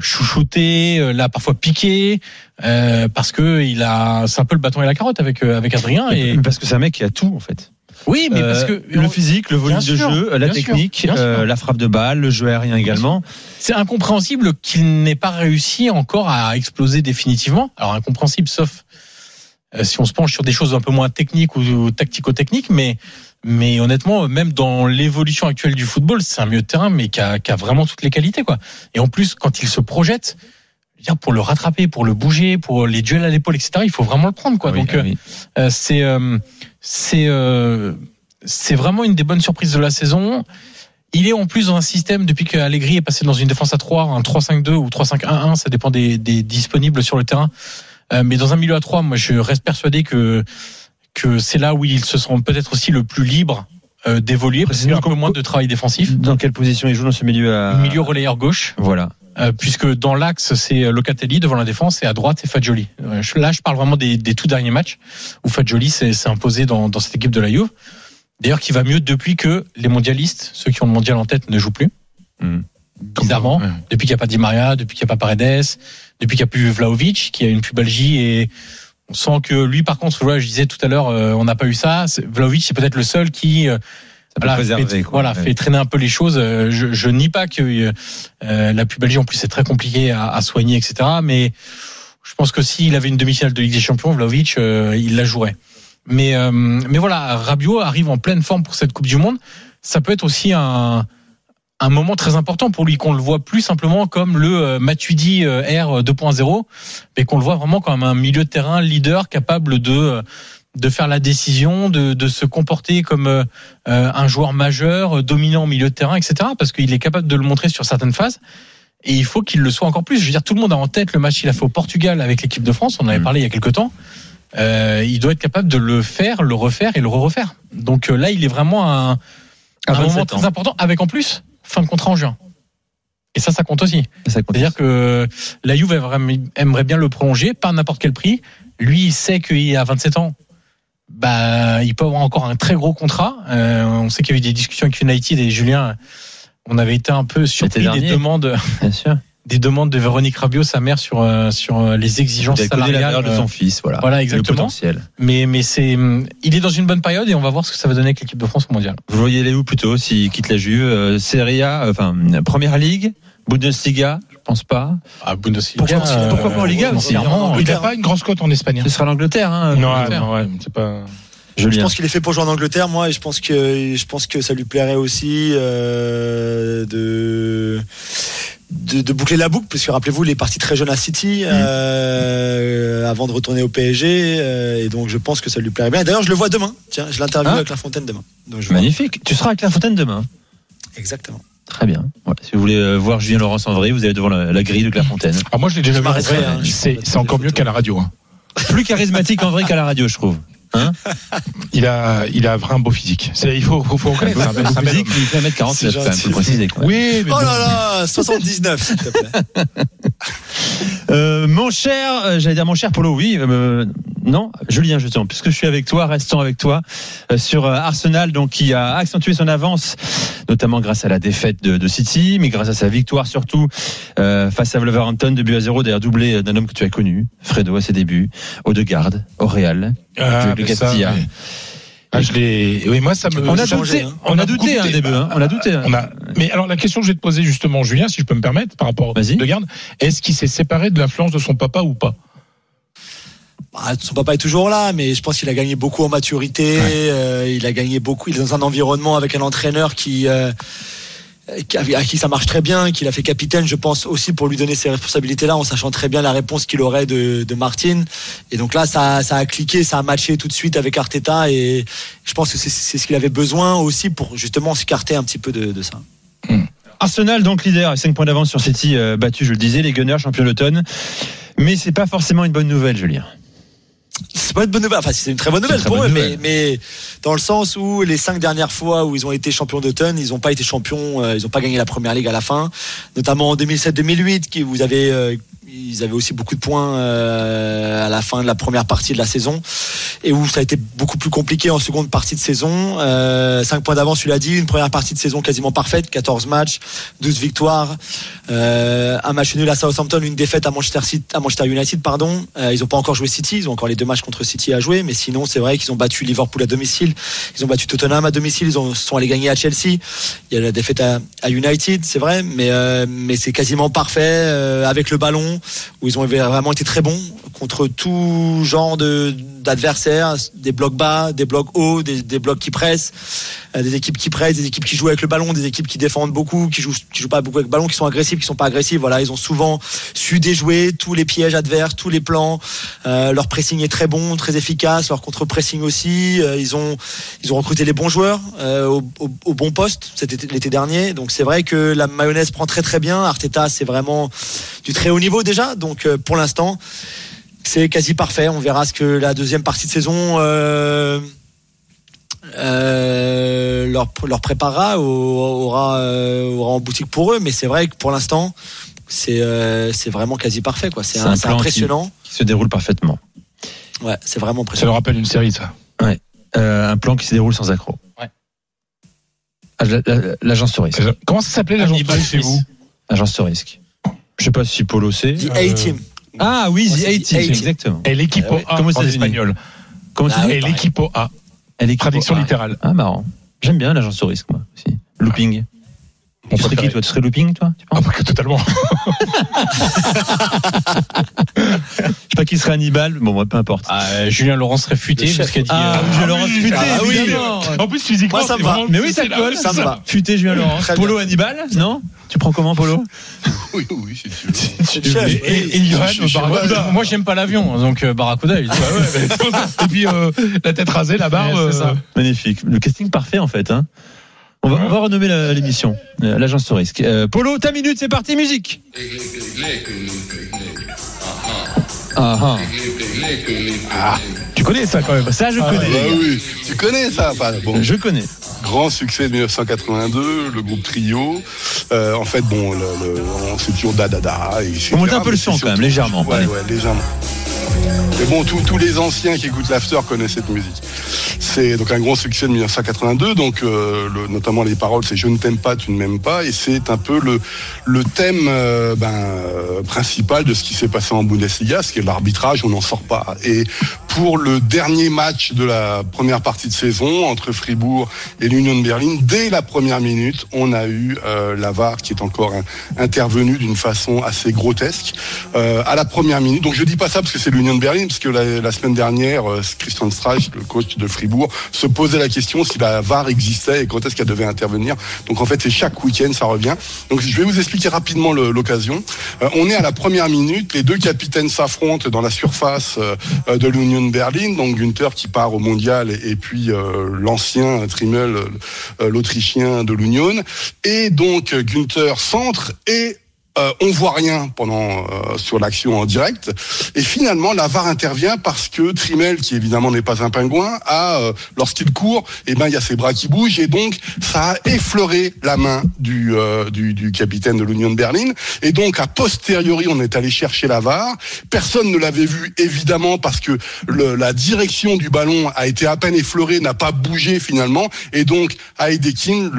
chouchouté, l'a parfois piqué, parce que c'est un peu le bâton et la carotte avec Adrien. Et... parce que c'est un mec qui a tout, en fait. Oui, mais parce que le physique, le volume de jeu, la technique, la frappe de balle, le jeu aérien également. C'est incompréhensible qu'il n'ait pas réussi encore à exploser définitivement. Alors incompréhensible, sauf si on se penche sur des choses un peu moins techniques ou tactico-techniques, mais honnêtement, même dans l'évolution actuelle du football, c'est un milieu de terrain mais qui a vraiment toutes les qualités, quoi. Et en plus, quand il se projette, pour le rattraper, pour le bouger, pour les duels à l'épaule, etc., il faut vraiment le prendre, quoi. Oui, donc oui. C'est vraiment une des bonnes surprises de la saison. Il est en plus dans un système, depuis que Allegri est passé dans une défense à 3, un 3-5-2 ou 3-5-1-1, ça dépend des disponibles sur le terrain. Mais dans un milieu à 3, moi je reste persuadé que c'est là où ils se seront peut-être aussi le plus libres d'évoluer, parce qu'il y a un peu moins de travail défensif. Dans quelle position il joue dans ce milieu à... Milieu relayeur gauche. Voilà. Puisque dans l'axe, c'est Locatelli devant la défense et à droite, c'est Fagioli. Là, je parle vraiment des tout derniers matchs où Fagioli s'est imposé dans cette équipe de la Juve. D'ailleurs, qui va mieux depuis que les mondialistes, ceux qui ont le mondial en tête, ne jouent plus. Bizarrement. Ouais. Depuis qu'il n'y a pas Di Maria, depuis qu'il n'y a pas Paredes, depuis qu'il n'y a plus Vlahovic, qu'il n'y a une plus Belgique, et on sent que lui, par contre, je disais tout à l'heure, on n'a pas eu ça. Vlahovic, c'est peut-être le seul qui... fait traîner un peu les choses. Je nie pas que la pubalgie, en plus, c'est très compliqué à soigner, etc. Mais je pense que s'il avait une demi-finale de Ligue des Champions, Vlahovic, il la jouerait. Mais voilà, Rabiot arrive en pleine forme pour cette Coupe du Monde. Ça peut être aussi un moment très important pour lui, qu'on le voit plus simplement comme le Matuidi R 2.0, mais qu'on le voit vraiment comme un milieu de terrain leader capable de faire la décision, de se comporter comme un joueur majeur, dominant au milieu de terrain, etc. Parce qu'il est capable de le montrer sur certaines phases. Et il faut qu'il le soit encore plus. Je veux dire, tout le monde a en tête le match qu'il a fait au Portugal avec l'équipe de France. On en avait parlé il y a quelques temps. Il doit être capable de le faire, le refaire et le refaire. Donc là, il est vraiment un moment très important. Avec en plus, fin de contrat en juin. Et ça compte aussi. C'est-à-dire que la Juve aimerait bien le prolonger, pas à n'importe quel prix. Lui, il sait qu'il a 27 ans. Il peut avoir encore un très gros contrat. On sait qu'il y a eu des discussions avec United et Julien, on avait été un peu surpris des demandes de Véronique Rabiot, sa mère, sur les exigences salariales de son fils. Voilà exactement. Mais il est dans une bonne période et on va voir ce que ça va donner avec l'équipe de France au mondial. Vous voyez aller où plutôt s'il quitte la Juve? Serie A, Première Ligue, Bundesliga? Je pense pas. Bundesliga. Pourquoi pas en Liga aussi? Il n'a pas une grosse cote en Espagne. Ce sera l'Angleterre. Non, c'est pas. Je pense qu'il est fait pour jouer en Angleterre, moi, et je pense que ça lui plairait aussi de boucler la boucle, parce que rappelez-vous, il est parti très jeune à City avant de retourner au PSG, et donc je pense que ça lui plairait bien. Et d'ailleurs, je le vois demain. Tiens, je l'interviewe à Clairefontaine demain. Donc, magnifique. Tu seras à Clairefontaine demain. Exactement. Très bien. Ouais. Si vous voulez voir Julien Laurence en vrai, vous allez devant la grille de Clairefontaine. Ah, moi, je l'ai déjà vu en vrai. C'est encore mieux qu'à la radio. Plus charismatique en vrai qu'à la radio, je trouve. Il a vraiment un beau physique. Il faut reconnaître. Un physique, il fait 1m49, c'est un peu précisé. Oui, mais 79, s'il te plaît. Mon cher Polo, non, Julien, justement, puisque je suis avec toi, restons avec toi sur Arsenal, donc qui a accentué son avance, notamment grâce à la défaite de City, mais grâce à sa victoire surtout face à Wolverhampton, 2-0, d'ailleurs doublé d'un homme que tu as connu, Fredo, à ses débuts, Odegaard, au Real, de Castilla. Moi ça me. On a douté un début. On a douté. Mais alors la question que je vais te poser justement, Julien, si je peux me permettre, par rapport à Odegaard, est-ce qu'il s'est séparé de l'influence de son papa ou pas? Son papa est toujours là, mais je pense qu'il a gagné beaucoup en maturité. Ouais. Il a gagné beaucoup. Il est dans un environnement avec un entraîneur à qui ça marche très bien, qui l'a fait capitaine, je pense aussi pour lui donner ces responsabilités-là, en sachant très bien la réponse qu'il aurait de Martin. Et donc là, ça a cliqué, ça a matché tout de suite avec Arteta, et je pense que c'est ce qu'il avait besoin aussi pour justement s'écarter un petit peu de ça. Arsenal donc leader, 5 points d'avance sur City, battu, je le disais, les Gunners champions d'automne. Mais c'est pas forcément une bonne nouvelle, Julien. c'est pas une bonne nouvelle. Enfin, c'est une très bonne nouvelle pour eux, mais dans le sens où les 5 dernières fois où ils ont été champions d'automne, ils n'ont pas été champions, ils n'ont pas gagné la première ligue à la fin, notamment en 2007-2008, qui vous avez. Ils avaient aussi beaucoup de points à la fin de la première partie de la saison et où ça a été beaucoup plus compliqué en seconde partie de saison. 5 points d'avance, tu l'as dit, une première partie de saison quasiment parfaite, 14 matchs, 12 victoires, un match nul à Southampton, une défaite à Manchester United. Pardon. Ils n'ont pas encore joué City, ils ont encore les 2 matchs contre City à jouer, mais sinon c'est vrai qu'ils ont battu Liverpool à domicile, ils ont battu Tottenham à domicile, ils sont allés gagner à Chelsea. Il y a la défaite à United, c'est vrai, mais c'est quasiment parfait avec le ballon, où ils ont vraiment été très bons contre tout genre d'adversaires, des blocs bas, des blocs hauts, des blocs qui pressent, des équipes qui pressent, des équipes qui jouent avec le ballon, des équipes qui défendent beaucoup, qui jouent pas beaucoup avec le ballon, qui sont agressives, qui sont pas agressives. Voilà, ils ont souvent su déjouer tous les pièges adverses, tous les plans. Leur pressing est très bon, très efficace, leur contre-pressing aussi. Ils ont recruté les bons joueurs au bon poste l'été dernier. Donc c'est vrai que la mayonnaise prend très très bien. Arteta, c'est vraiment du très haut niveau déjà, donc pour l'instant c'est quasi parfait. On verra ce que la deuxième partie de saison leur préparera, aura en boutique pour eux, mais c'est vrai que pour l'instant c'est vraiment quasi parfait, quoi. C'est impressionnant, qui se déroule parfaitement. Ouais, c'est vraiment impressionnant. Ça leur rappelle une série, ça. Ouais. Un plan qui se déroule sans accroc. Ouais. L'agence de risque. Comment ça s'appelait l'agence de risque chez vous? L'agence de risque. Je sais pas si Polo sait. The A-Team. Ah oui, The A-Team, exactement. Et l'équipe A. Comment c'est en espagnol? Comment c'est? Et l'équipe A. Traduction littérale. Ah, marrant. J'aime bien l'agence au risque, moi aussi. Looping. Tu serais qui, toi? Tu serais looping, toi? Ah bah, totalement. Je sais pas qui serait Hannibal. Bon, moi, peu importe. Julien Laurent serait futé. Jusqu'à dit. Ah, Julien Laurent futé. Ah oui. En plus, physiquement, ça me va. Mais oui, ça colle. Ça me va. Futé, Julien Laurent. Polo, Hannibal, non? Tu prends comment, Polo? Oui, c'est du chef. Et Johan, Barracuda. Moi, j'aime pas l'avion, donc Barracuda, il dit. Ouais, bah, et puis, la tête rasée, la barbe. Ouais, c'est ça. Magnifique. Le casting parfait, en fait. Hein. On va renommer l'émission, l'agence de risque. Polo, ta minute, c'est parti, musique. Ah, tu connais ça quand même. Ça, je connais. Bah oui, tu connais ça. Bon. Je connais. Grand succès de 1982, le groupe Trio. En fait, bon, c'est toujours da. On monte un peu le son quand même, légèrement. Ouais, légèrement. Mais bon, tous les anciens qui écoutent l'after connaissent cette musique. C'est donc un gros succès de 1982, donc notamment les paroles, c'est « Je ne t'aime pas, tu ne m'aimes pas », et c'est un peu le thème principal de ce qui s'est passé en Bundesliga, ce qui est l'arbitrage, on n'en sort pas. Et pour le dernier match de la première partie de saison, entre Fribourg et l'Union de Berlin, dès la première minute, on a eu la VAR qui est encore intervenue d'une façon assez grotesque à la première minute. Donc je dis pas ça parce que c'est l'Union de Berlin, parce que la semaine dernière, Christian Streich, le coach de Fribourg, se posait la question si la VAR existait et quand est-ce qu'elle devait intervenir. Donc en fait, c'est chaque week-end, ça revient. Donc je vais vous expliquer rapidement l'occasion. On est à la première minute, les 2 capitaines s'affrontent dans la surface de l'Union de Berlin, donc Günther qui part au Mondial et puis l'ancien Trimmel, l'Autrichien de l'Union. Et donc Günther centre et on voit rien sur l'action en direct, et finalement la VAR intervient parce que Trimmel, qui évidemment n'est pas un pingouin, lorsqu'il court, et ben il y a ses bras qui bougent, et donc ça a effleuré la main du capitaine de l'Union de Berlin, et donc a posteriori on est allé chercher la VAR. Personne ne l'avait vu évidemment parce que la direction du ballon a été à peine effleurée, n'a pas bougé finalement, et donc Heidekin,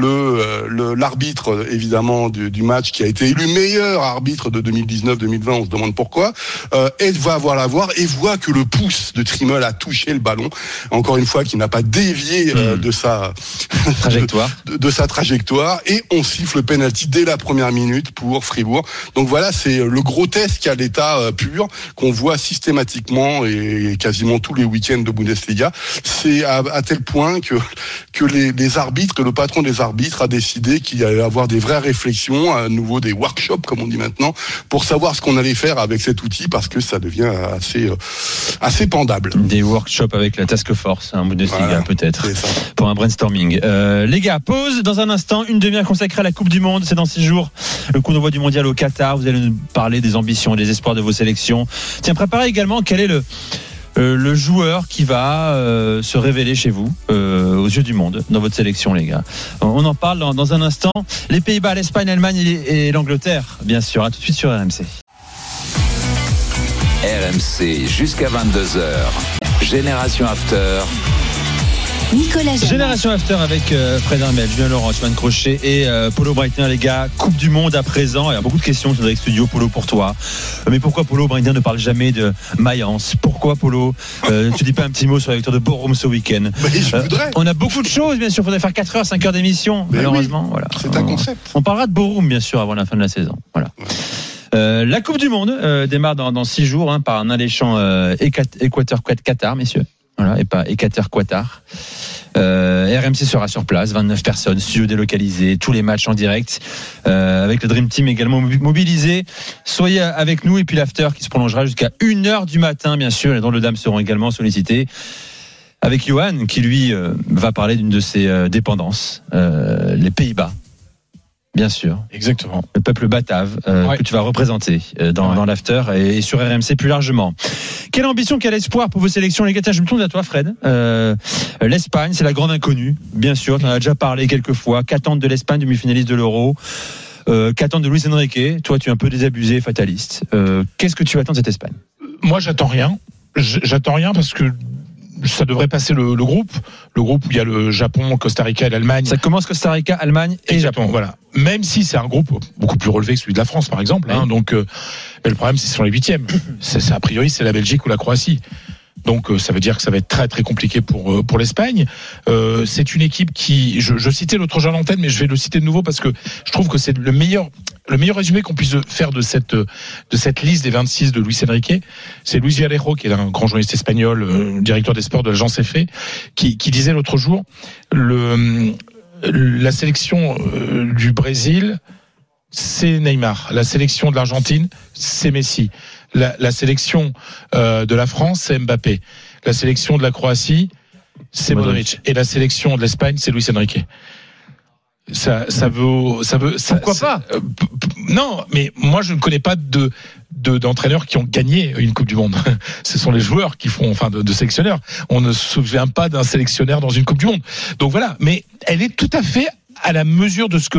l'arbitre évidemment du match, qui a été élu meilleur arbitre de 2019-2020, on se demande pourquoi, et va avoir la VAR et voit que le pouce de Trimmel a touché le ballon, encore une fois, qui n'a pas dévié de sa trajectoire. De sa trajectoire, et on siffle le penalty dès la première minute pour Fribourg. Donc voilà, c'est le grotesque à l'état pur qu'on voit systématiquement et quasiment tous les week-ends de Bundesliga. C'est à tel point que les arbitres, que le patron des arbitres a décidé qu'il allait avoir des vraies réflexions, à nouveau des workshops comme on dit maintenant, pour savoir ce qu'on allait faire avec cet outil, parce que ça devient assez pendable. Des workshops avec la task force, un Bundesliga, voilà, peut-être, pour un brainstorming. Les gars, pause dans un instant, une demi-heure consacrée à la Coupe du Monde, c'est dans 6 jours, le coup d'envoi du Mondial au Qatar, vous allez nous parler des ambitions et des espoirs de vos sélections. Tiens, préparez également, quel est le le joueur qui va se révéler chez vous, aux yeux du monde, dans votre sélection, les gars. On en parle dans un instant. Les Pays-Bas, l'Espagne, l'Allemagne et l'Angleterre, bien sûr. À tout de suite sur RMC. RMC jusqu'à 22h. Génération After. Nicolas Jamin. Génération After avec Fred Hermel, Julien Laurent, Ivan Crochet et Polo Breitner, les gars. Coupe du Monde à présent. Il y a beaucoup de questions sur le studio. Polo, pour toi. Mais pourquoi Polo Breitner ne parle jamais de Mayence? Pourquoi Polo tu dis pas un petit mot sur la victoire de Borum ce week-end? Je voudrais. On a beaucoup de choses, bien sûr. Il faudrait faire 4 heures, 5 heures d'émission. Mais malheureusement, oui, voilà. C'est un concept. On parlera de Borum, bien sûr, avant la fin de la saison. Voilà. Ouais. La Coupe du Monde démarre dans 6 jours par un alléchant Équateur-Qatar, messieurs. Voilà, et pas Équateur-Qatar. RMC sera sur place, 29 personnes, studio délocalisé, tous les matchs en direct, avec le Dream Team également mobilisé. Soyez avec nous, et puis l'after qui se prolongera jusqu'à 1h du matin, bien sûr. Les drôles de dames seront également sollicitées, avec Johan qui lui va parler d'une de ses dépendances, les Pays-Bas. Bien sûr. Exactement. Le peuple batave que tu vas représenter dans l'after et sur RMC plus largement. Quelle ambition, quel espoir pour vos sélections, les gars? Je me tourne à toi, Fred. L'Espagne, c'est la grande inconnue, bien sûr. Tu en as déjà parlé quelques fois. Qu'attendre de l'Espagne, demi-finaliste de l'Euro? Qu'attendre de Luis Enrique? Toi, tu es un peu désabusé, fataliste. Qu'est-ce que tu attends de cette Espagne? Moi, j'attends rien. J'attends rien parce que ça devrait passer le groupe. Le groupe où il y a le Japon, Costa Rica et l'Allemagne. Ça commence Costa Rica, Allemagne et Japon. Voilà. Même si c'est un groupe beaucoup plus relevé que celui de la France, par exemple. Hein, donc, mais le problème, c'est sur les huitièmes. C'est a priori, c'est la Belgique ou la Croatie. Donc, ça veut dire que ça va être très très compliqué pour l'Espagne. C'est une équipe qui, je citais l'autre jour à l'antenne, mais je vais le citer de nouveau parce que je trouve que c'est le meilleur résumé qu'on puisse faire de cette liste des 26 de Luis Enrique. C'est Luis Villarejo, qui est un grand journaliste espagnol, directeur des sports de l'agence EFE, qui disait l'autre jour, la sélection du Brésil, c'est Neymar. La sélection de l'Argentine, c'est Messi. La sélection de la France, c'est Mbappé. La sélection de la Croatie, c'est Modric. Et la sélection de l'Espagne, c'est Luis Enrique. Ça veut. Pourquoi pas? Non, mais moi je ne connais pas d'entraîneurs qui ont gagné une Coupe du Monde. Ce sont les joueurs qui font, enfin, de sélectionneurs. On ne se souvient pas d'un sélectionneur dans une Coupe du Monde. Donc voilà. Mais elle est tout à fait à la mesure de ce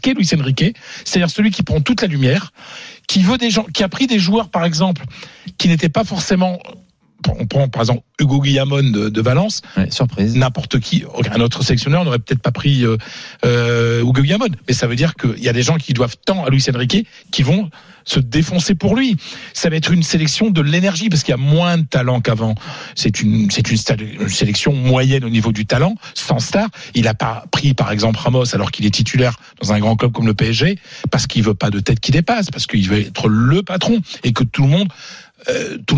qu'est Luis Enrique, c'est-à-dire celui qui prend toute la lumière, qui veut des gens, qui a pris des joueurs, par exemple, qui n'étaient pas forcément. On prend par exemple Hugo Guillamon de Valence. Ouais, surprise. N'importe qui, un autre sélectionneur n'aurait peut-être pas pris Hugo Guillamon, mais ça veut dire qu'il y a des gens qui doivent tant à Luis Enrique qui vont se défoncer pour lui. Ça va être une sélection de l'énergie parce qu'il y a moins de talent qu'avant. C'est une sélection moyenne au niveau du talent, sans star. Il n'a pas pris par exemple Ramos alors qu'il est titulaire dans un grand club comme le PSG parce qu'il veut pas de tête qui dépasse, parce qu'il veut être le patron et que tout le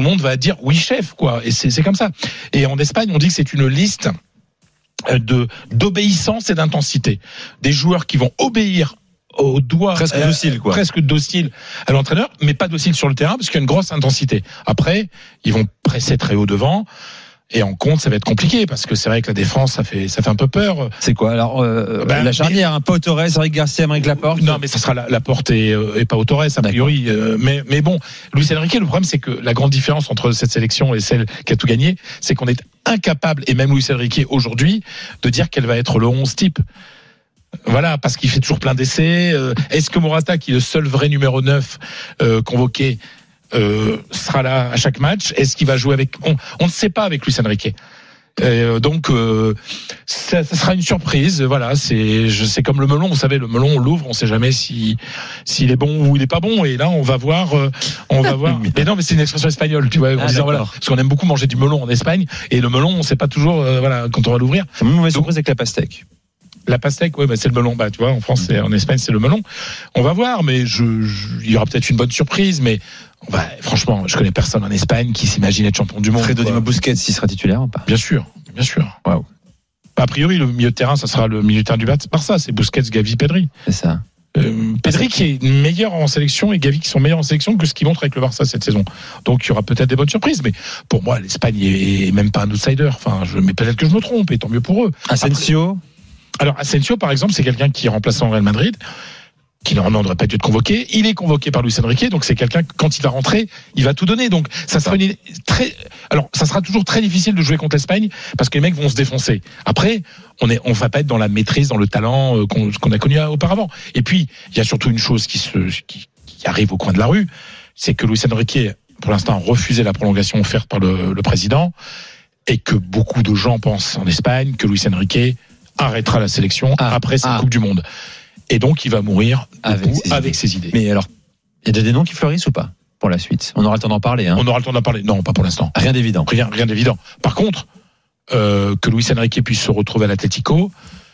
monde va dire oui chef, quoi. Et c'est comme ça. Et en Espagne, on dit que c'est une liste d'obéissance et d'intensité. Des joueurs qui vont obéir au doigt, presque docile à l'entraîneur, mais pas docile sur le terrain parce qu'il y a une grosse intensité. Après, ils vont presser très haut devant. Et en compte, ça va être compliqué parce que c'est vrai que la défense, ça fait un peu peur. C'est quoi alors la charnière, un peu Torres, Eric Garcia, Eric Laporte. Non, mais ça sera Laporte et pas Torres a priori. Mais bon, Luis Enrique, le problème c'est que la grande différence entre cette sélection et celle qui a tout gagné, c'est qu'on est incapable, et même Luis Enrique aujourd'hui, de dire qu'elle va être le 11 type. Voilà, parce qu'il fait toujours plein d'essais. Est-ce que Morata, qui est le seul vrai numéro 9 convoqué, sera là à chaque match? Est-ce qu'il va jouer avec... On ne sait pas avec Luis Enrique. Donc ça sera une surprise. Voilà, c'est comme le melon. Vous savez, le melon, on l'ouvre, on ne sait jamais s'il est bon ou il n'est pas bon. Et là, on va voir. Mais non, mais c'est une expression espagnole, tu vois. Voilà, parce qu'on aime beaucoup manger du melon en Espagne. Et le melon, on ne sait pas toujours. Voilà, quand on va l'ouvrir. C'est une mauvaise surprise avec la pastèque. La pastèque, ouais, c'est le melon. Bah, tu vois, en France, en Espagne, c'est le melon. On va voir, mais il y aura peut-être une bonne surprise. Mais franchement, je connais personne en Espagne qui s'imagine être champion du monde. Fredo Di Busquets, s'il sera titulaire ou pas? Bien sûr. Waouh. A priori, le milieu de terrain, ça sera le milieu de terrain du Barça. C'est Busquets, Gavi, Pedri. C'est ça. Pedri qui est meilleur en sélection et Gavi qui sont meilleurs en sélection que ce qu'ils montrent avec le Barça cette saison. Donc il y aura peut-être des bonnes surprises, mais pour moi, l'Espagne est même pas un outsider. Enfin, mais peut-être que je me trompe et tant mieux pour eux. Asensio. Alors Asensio, par exemple, c'est quelqu'un qui remplace en Real Madrid. qu'il n'en aurait pas dû être convoqué. Il est convoqué par Luis Enrique, donc c'est quelqu'un que quand il va rentrer, il va tout donner. Donc ça sera une très, alors ça sera toujours très difficile de jouer contre l'Espagne parce que les mecs vont se défoncer. Après, on va pas être dans la maîtrise, dans le talent qu'on a connu auparavant. Et puis il y a surtout une chose qui arrive au coin de la rue, c'est que Luis Enrique, pour l'instant, a refusé la prolongation offerte par le président, et que beaucoup de gens pensent en Espagne que Luis Enrique arrêtera la sélection après cette Coupe du Monde. Et donc, il va mourir avec ses idées. Mais alors, il y a déjà des noms qui fleurissent ou pas pour la suite ? On aura le temps d'en parler. On aura le temps d'en parler. Non, pas pour l'instant. Rien d'évident. Rien d'évident. Par contre, que Luis Enrique puisse se retrouver à l'Atlético,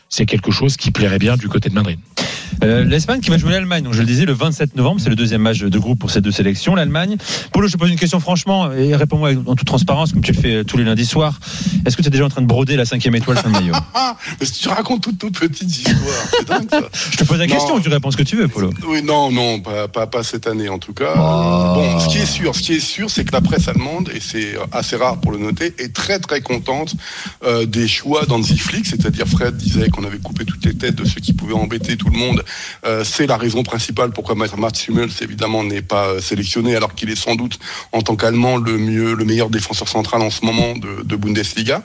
c'est quelque chose qui plairait bien du côté de Madrid. L'Espagne qui va jouer l'Allemagne, donc je le disais, le 27 novembre, c'est le deuxième match de groupe pour ces deux sélections. L'Allemagne, Paulo, je te pose une question franchement, et réponds-moi en toute transparence, comme tu le fais tous les lundis soirs. Est-ce que tu es déjà en train de broder la 5e étoile sur le maillot ? Mais tu racontes toute petite histoire, c'est dingue ça. Je te pose la question, tu réponds ce que tu veux, Paulo. Oui, non, pas cette année en tout cas. Bon, ce qui est sûr, c'est que la presse allemande, et c'est assez rare pour le noter, est très très contente des choix d'Hansi Flick, c'est-à-dire Fred disait qu'on avait coupé toutes les têtes de ceux qui pouvaient embêter tout le monde. C'est la raison principale pourquoi Mats Hummels évidemment n'est pas sélectionné, alors qu'il est sans doute en tant qu'Allemand le meilleur défenseur central en ce moment de Bundesliga.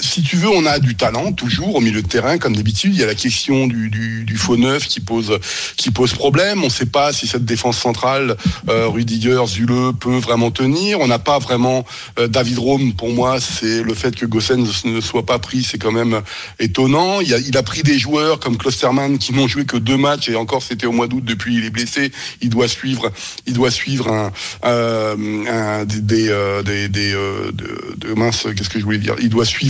Si tu veux, on a du talent toujours au milieu de terrain comme d'habitude. Il y a la question du faux neuf qui pose problème. On ne sait pas si cette défense centrale Rüdiger, Zule peut vraiment tenir. On n'a pas vraiment David Rome. Pour moi, c'est le fait que Gosens ne soit pas pris, c'est quand même étonnant. Il a pris des joueurs comme Klosterman qui n'ont joué que 2 matchs, et encore c'était au mois d'août. Depuis, il est blessé, il doit suivre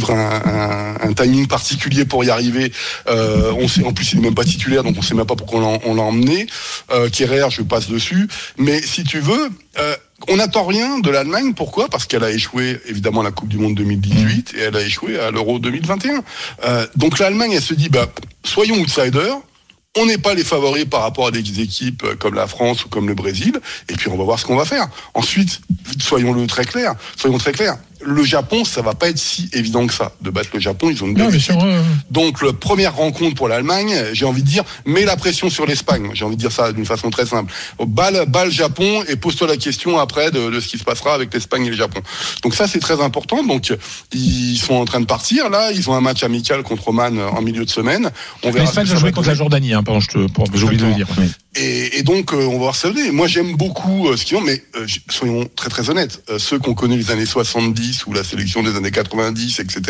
un timing particulier pour y arriver. On sait, en plus il n'est même pas titulaire, donc on sait même pas pourquoi on l'a emmené. Kehrer, je passe dessus, mais si tu veux, on n'attend rien de l'Allemagne. Pourquoi ? Parce qu'elle a échoué évidemment à la Coupe du Monde 2018 et elle a échoué à l'Euro 2021. Donc l'Allemagne, elle se dit soyons outsiders. On n'est pas les favoris par rapport à des équipes comme la France ou comme le Brésil. Et puis on va voir ce qu'on va faire. Ensuite, soyons très clairs. Le Japon, ça va pas être si évident que ça de battre le Japon. Ils ont une belle équipe. Donc la première rencontre pour l'Allemagne, j'ai envie de dire, mets la pression sur l'Espagne. J'ai envie de dire ça d'une façon très simple. Bat le Japon et pose-toi la question après de ce qui se passera avec l'Espagne et le Japon. Donc ça, c'est très important. Donc ils sont en train de partir. Là, ils ont un match amical contre Oman en milieu de semaine. On verra. L'Espagne va jouer contre la Jordanie. Pardon, j'ai oublié de le dire. Oui. Et donc, on va voir ça. Moi, j'aime beaucoup ce qu'ils ont, mais soyons très très honnêtes. Ceux qu'on connaît les années 70 ou la sélection des années 90, etc.,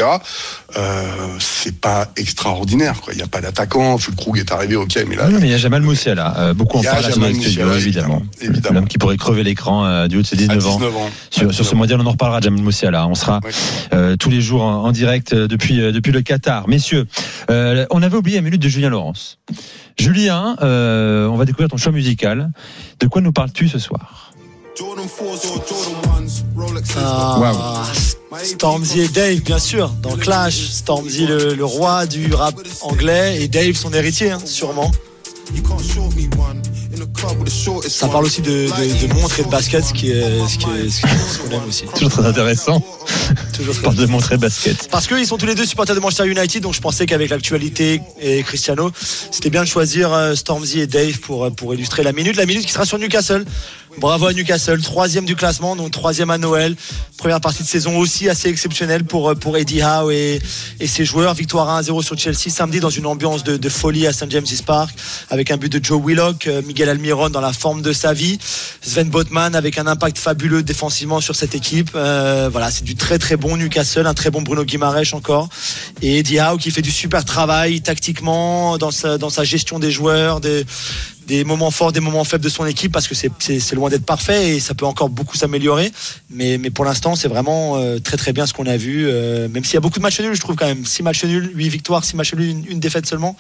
c'est pas extraordinaire, quoi. Il n'y a pas d'attaquant. Füllkrug est arrivé, ok, mais là... Oui, mais il y a Jamal Musiala. Beaucoup en parlent à son extérieur, évidemment. L'homme qui pourrait crever l'écran du haut de ses 19 ans. Sur ce mondial, on en reparlera, Jamal Musiala. On sera tous les jours en direct depuis le Qatar. Messieurs, on avait oublié la minute de Julien Laurens. Julien, on va découvrir ton choix musical. De quoi nous parles-tu ce soir ? Stormzy et Dave, bien sûr, dans Clash. Stormzy, le roi du rap anglais, et Dave, son héritier, sûrement. Ça parle aussi de montres et de baskets, ce qu'on aime aussi. Toujours très intéressant. Toujours très de montres et baskets. Parce qu'ils sont tous les deux supporters de Manchester United, donc je pensais qu'avec l'actualité et Cristiano, c'était bien de choisir Stormzy et Dave pour illustrer la minute. La minute qui sera sur Newcastle. Bravo à Newcastle, 3e du classement, donc 3e à Noël. Première partie de saison aussi assez exceptionnelle pour Eddie Howe et ses joueurs. Victoire 1-0 sur Chelsea samedi dans une ambiance de folie à St James's Park, avec un but de Joe Willock, Miguel Almiron dans la forme de sa vie, Sven Botman avec un impact fabuleux défensivement sur cette équipe. Voilà, c'est du très très bon Newcastle, un très bon Bruno Guimaraes encore, et Eddie Howe qui fait du super travail tactiquement dans sa gestion des joueurs, des moments forts, des moments faibles de son équipe, parce que c'est loin d'être parfait et ça peut encore beaucoup s'améliorer, mais pour l'instant c'est vraiment très très bien ce qu'on a vu, même s'il y a beaucoup de matchs nuls, je trouve quand même. 6 matchs nuls, 8 victoires, 6 matchs nuls, une défaite seulement,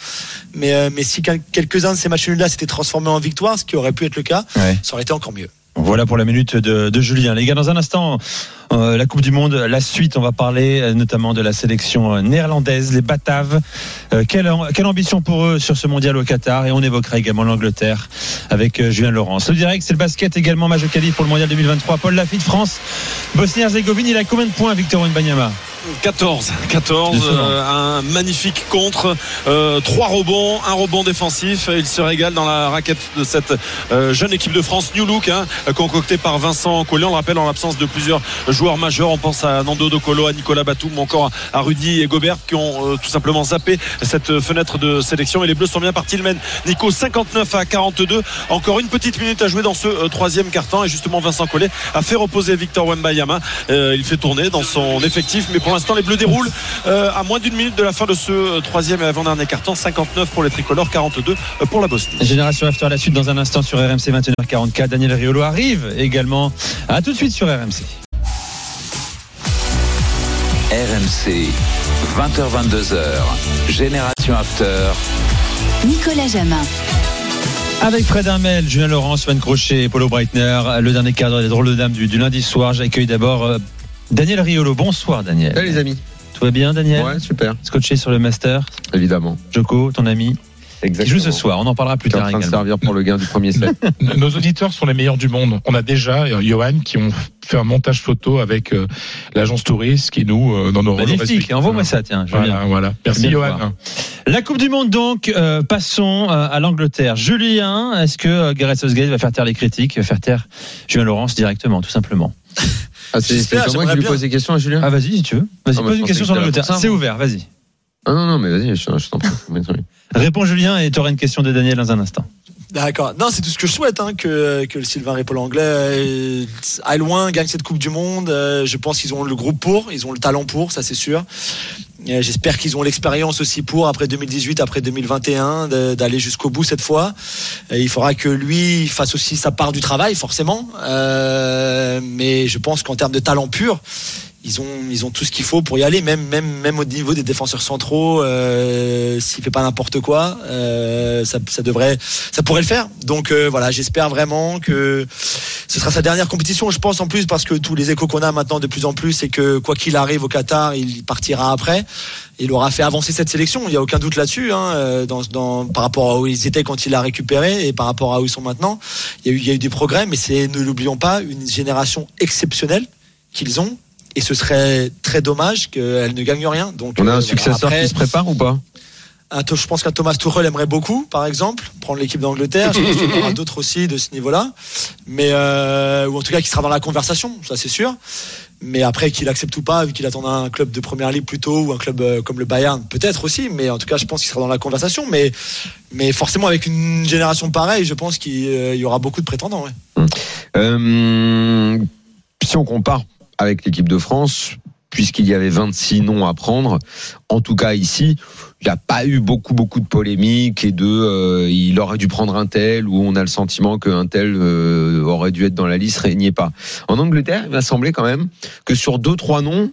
mais si quelques-uns de ces matchs nuls là s'étaient transformés en victoire, ce qui aurait pu être le cas, ça aurait été encore mieux. Voilà pour la minute de Julien. Les gars, dans un instant, la Coupe du Monde, la suite, on va parler notamment de la sélection néerlandaise, les Bataves. Quelle ambition pour eux sur ce mondial au Qatar, et on évoquera également l'Angleterre avec Julien Laurens. Le direct, c'est le basket également, match de qualif pour le mondial 2023. Paul Lafitte, France, Bosnie-Herzégovine, il a combien de points, Victor Wembanyama ? 14, un magnifique contre, 3 rebonds, un rebond défensif. Il se régale dans la raquette de cette jeune équipe de France New Look, concoctée par Vincent Collet. On le rappelle, en l'absence de plusieurs joueurs majeurs, on pense à Nando De Colo, à Nicolas Batum, encore à Rudy et Gobert, qui ont tout simplement zappé cette fenêtre de sélection. Et les Bleus sont bien partis, ils mènent, Nico, 59-42. Encore une petite minute à jouer dans ce troisième quart-temps, et justement Vincent Collet a fait reposer Victor Wembanyama. Il fait tourner dans son effectif, mais pour l'instant les Bleus déroulent à moins d'une minute de la fin de ce troisième et avant-dernier quart-temps. 59 pour les tricolores, 42 pour la Bosnie. Génération After à la suite dans un instant sur RMC. 21h44, Daniel Riolo arrive également. À tout de suite sur RMC. RMC 20h-22h, Génération After, Nicolas Jamin. Avec Fred Hermel, Julien Laurent, Sven Crochet, Paulo Breitner, le dernier cadre des drôles de dames du lundi soir. J'accueille d'abord Daniel Riolo. Bonsoir Daniel. Salut les amis. Tout va bien Daniel? Ouais, super. Scotché sur le master? Évidemment. Joko, ton ami? Exactement. Qui joue ce soir, on en parlera plus tard. En train de servir pour le gain du premier set. Nos auditeurs sont les meilleurs du monde. On a déjà Johan qui ont fait un montage photo avec l'agence touriste qui nous dans nos rôles respectifs. Envoie-moi ça, tiens. Voilà. Merci Johan. La Coupe du Monde donc. Passons à l'Angleterre. Julien, est-ce que Gareth Southgate va faire taire les critiques, va faire taire Julien Laurence directement, tout simplement? Ah, c'est moi qui lui pose des questions à Julien. Ah vas-y si tu veux. Vas-y, pose une question sur l'Angleterre. C'est ouvert, vas-y. Ah non, mais vas-y, je t'en prie. Réponds Julien et tu auras une question de Daniel dans un instant. D'accord. Non, c'est tout ce que je souhaite, que le Sylvain Ripoll anglais aille loin, gagne cette Coupe du Monde. Je pense qu'ils ont le groupe pour, ils ont le talent pour, ça c'est sûr. J'espère qu'ils ont l'expérience aussi pour, après 2018, après 2021, d'aller jusqu'au bout cette fois. Et il faudra que lui fasse aussi sa part du travail, forcément. Mais je pense qu'en termes de talent pur, ils ont tout ce qu'il faut pour y aller, même au niveau des défenseurs centraux. S'il fait pas n'importe quoi, ça pourrait le faire. Donc voilà, j'espère vraiment que ce sera sa dernière compétition, je pense, en plus, parce que tous les échos qu'on a maintenant de plus en plus, c'est que quoi qu'il arrive au Qatar, il partira après. Il aura fait avancer cette sélection, il n'y a aucun doute là-dessus, par rapport à où ils étaient quand il l'a récupéré et par rapport à où ils sont maintenant. Il y a eu des progrès, mais c'est, ne l'oublions pas, une génération exceptionnelle qu'ils ont. Et ce serait très dommage qu'elle ne gagne rien. Donc, on a un successeur qui se prépare ou pas? Je pense qu'un Thomas Tuchel aimerait beaucoup, par exemple, prendre l'équipe d'Angleterre. Je pense qu'il y en aura d'autres aussi de ce niveau-là. Mais, ou en tout cas, qui sera dans la conversation, ça c'est sûr. Mais après, qu'il accepte ou pas, vu qu'il attend un club de première ligue plutôt, ou un club comme le Bayern, peut-être aussi. Mais en tout cas, je pense qu'il sera dans la conversation. Mais forcément, avec une génération pareille, je pense qu'il y aura beaucoup de prétendants. Ouais. Si on compare avec l'équipe de France, puisqu'il y avait 26 noms à prendre, en tout cas ici, il n'y a pas eu beaucoup de polémiques et de il aurait dû prendre un tel, ou on a le sentiment qu'un tel aurait dû être dans la liste, n'y est pas. En Angleterre, il m'a semblé quand même que sur 2-3 noms,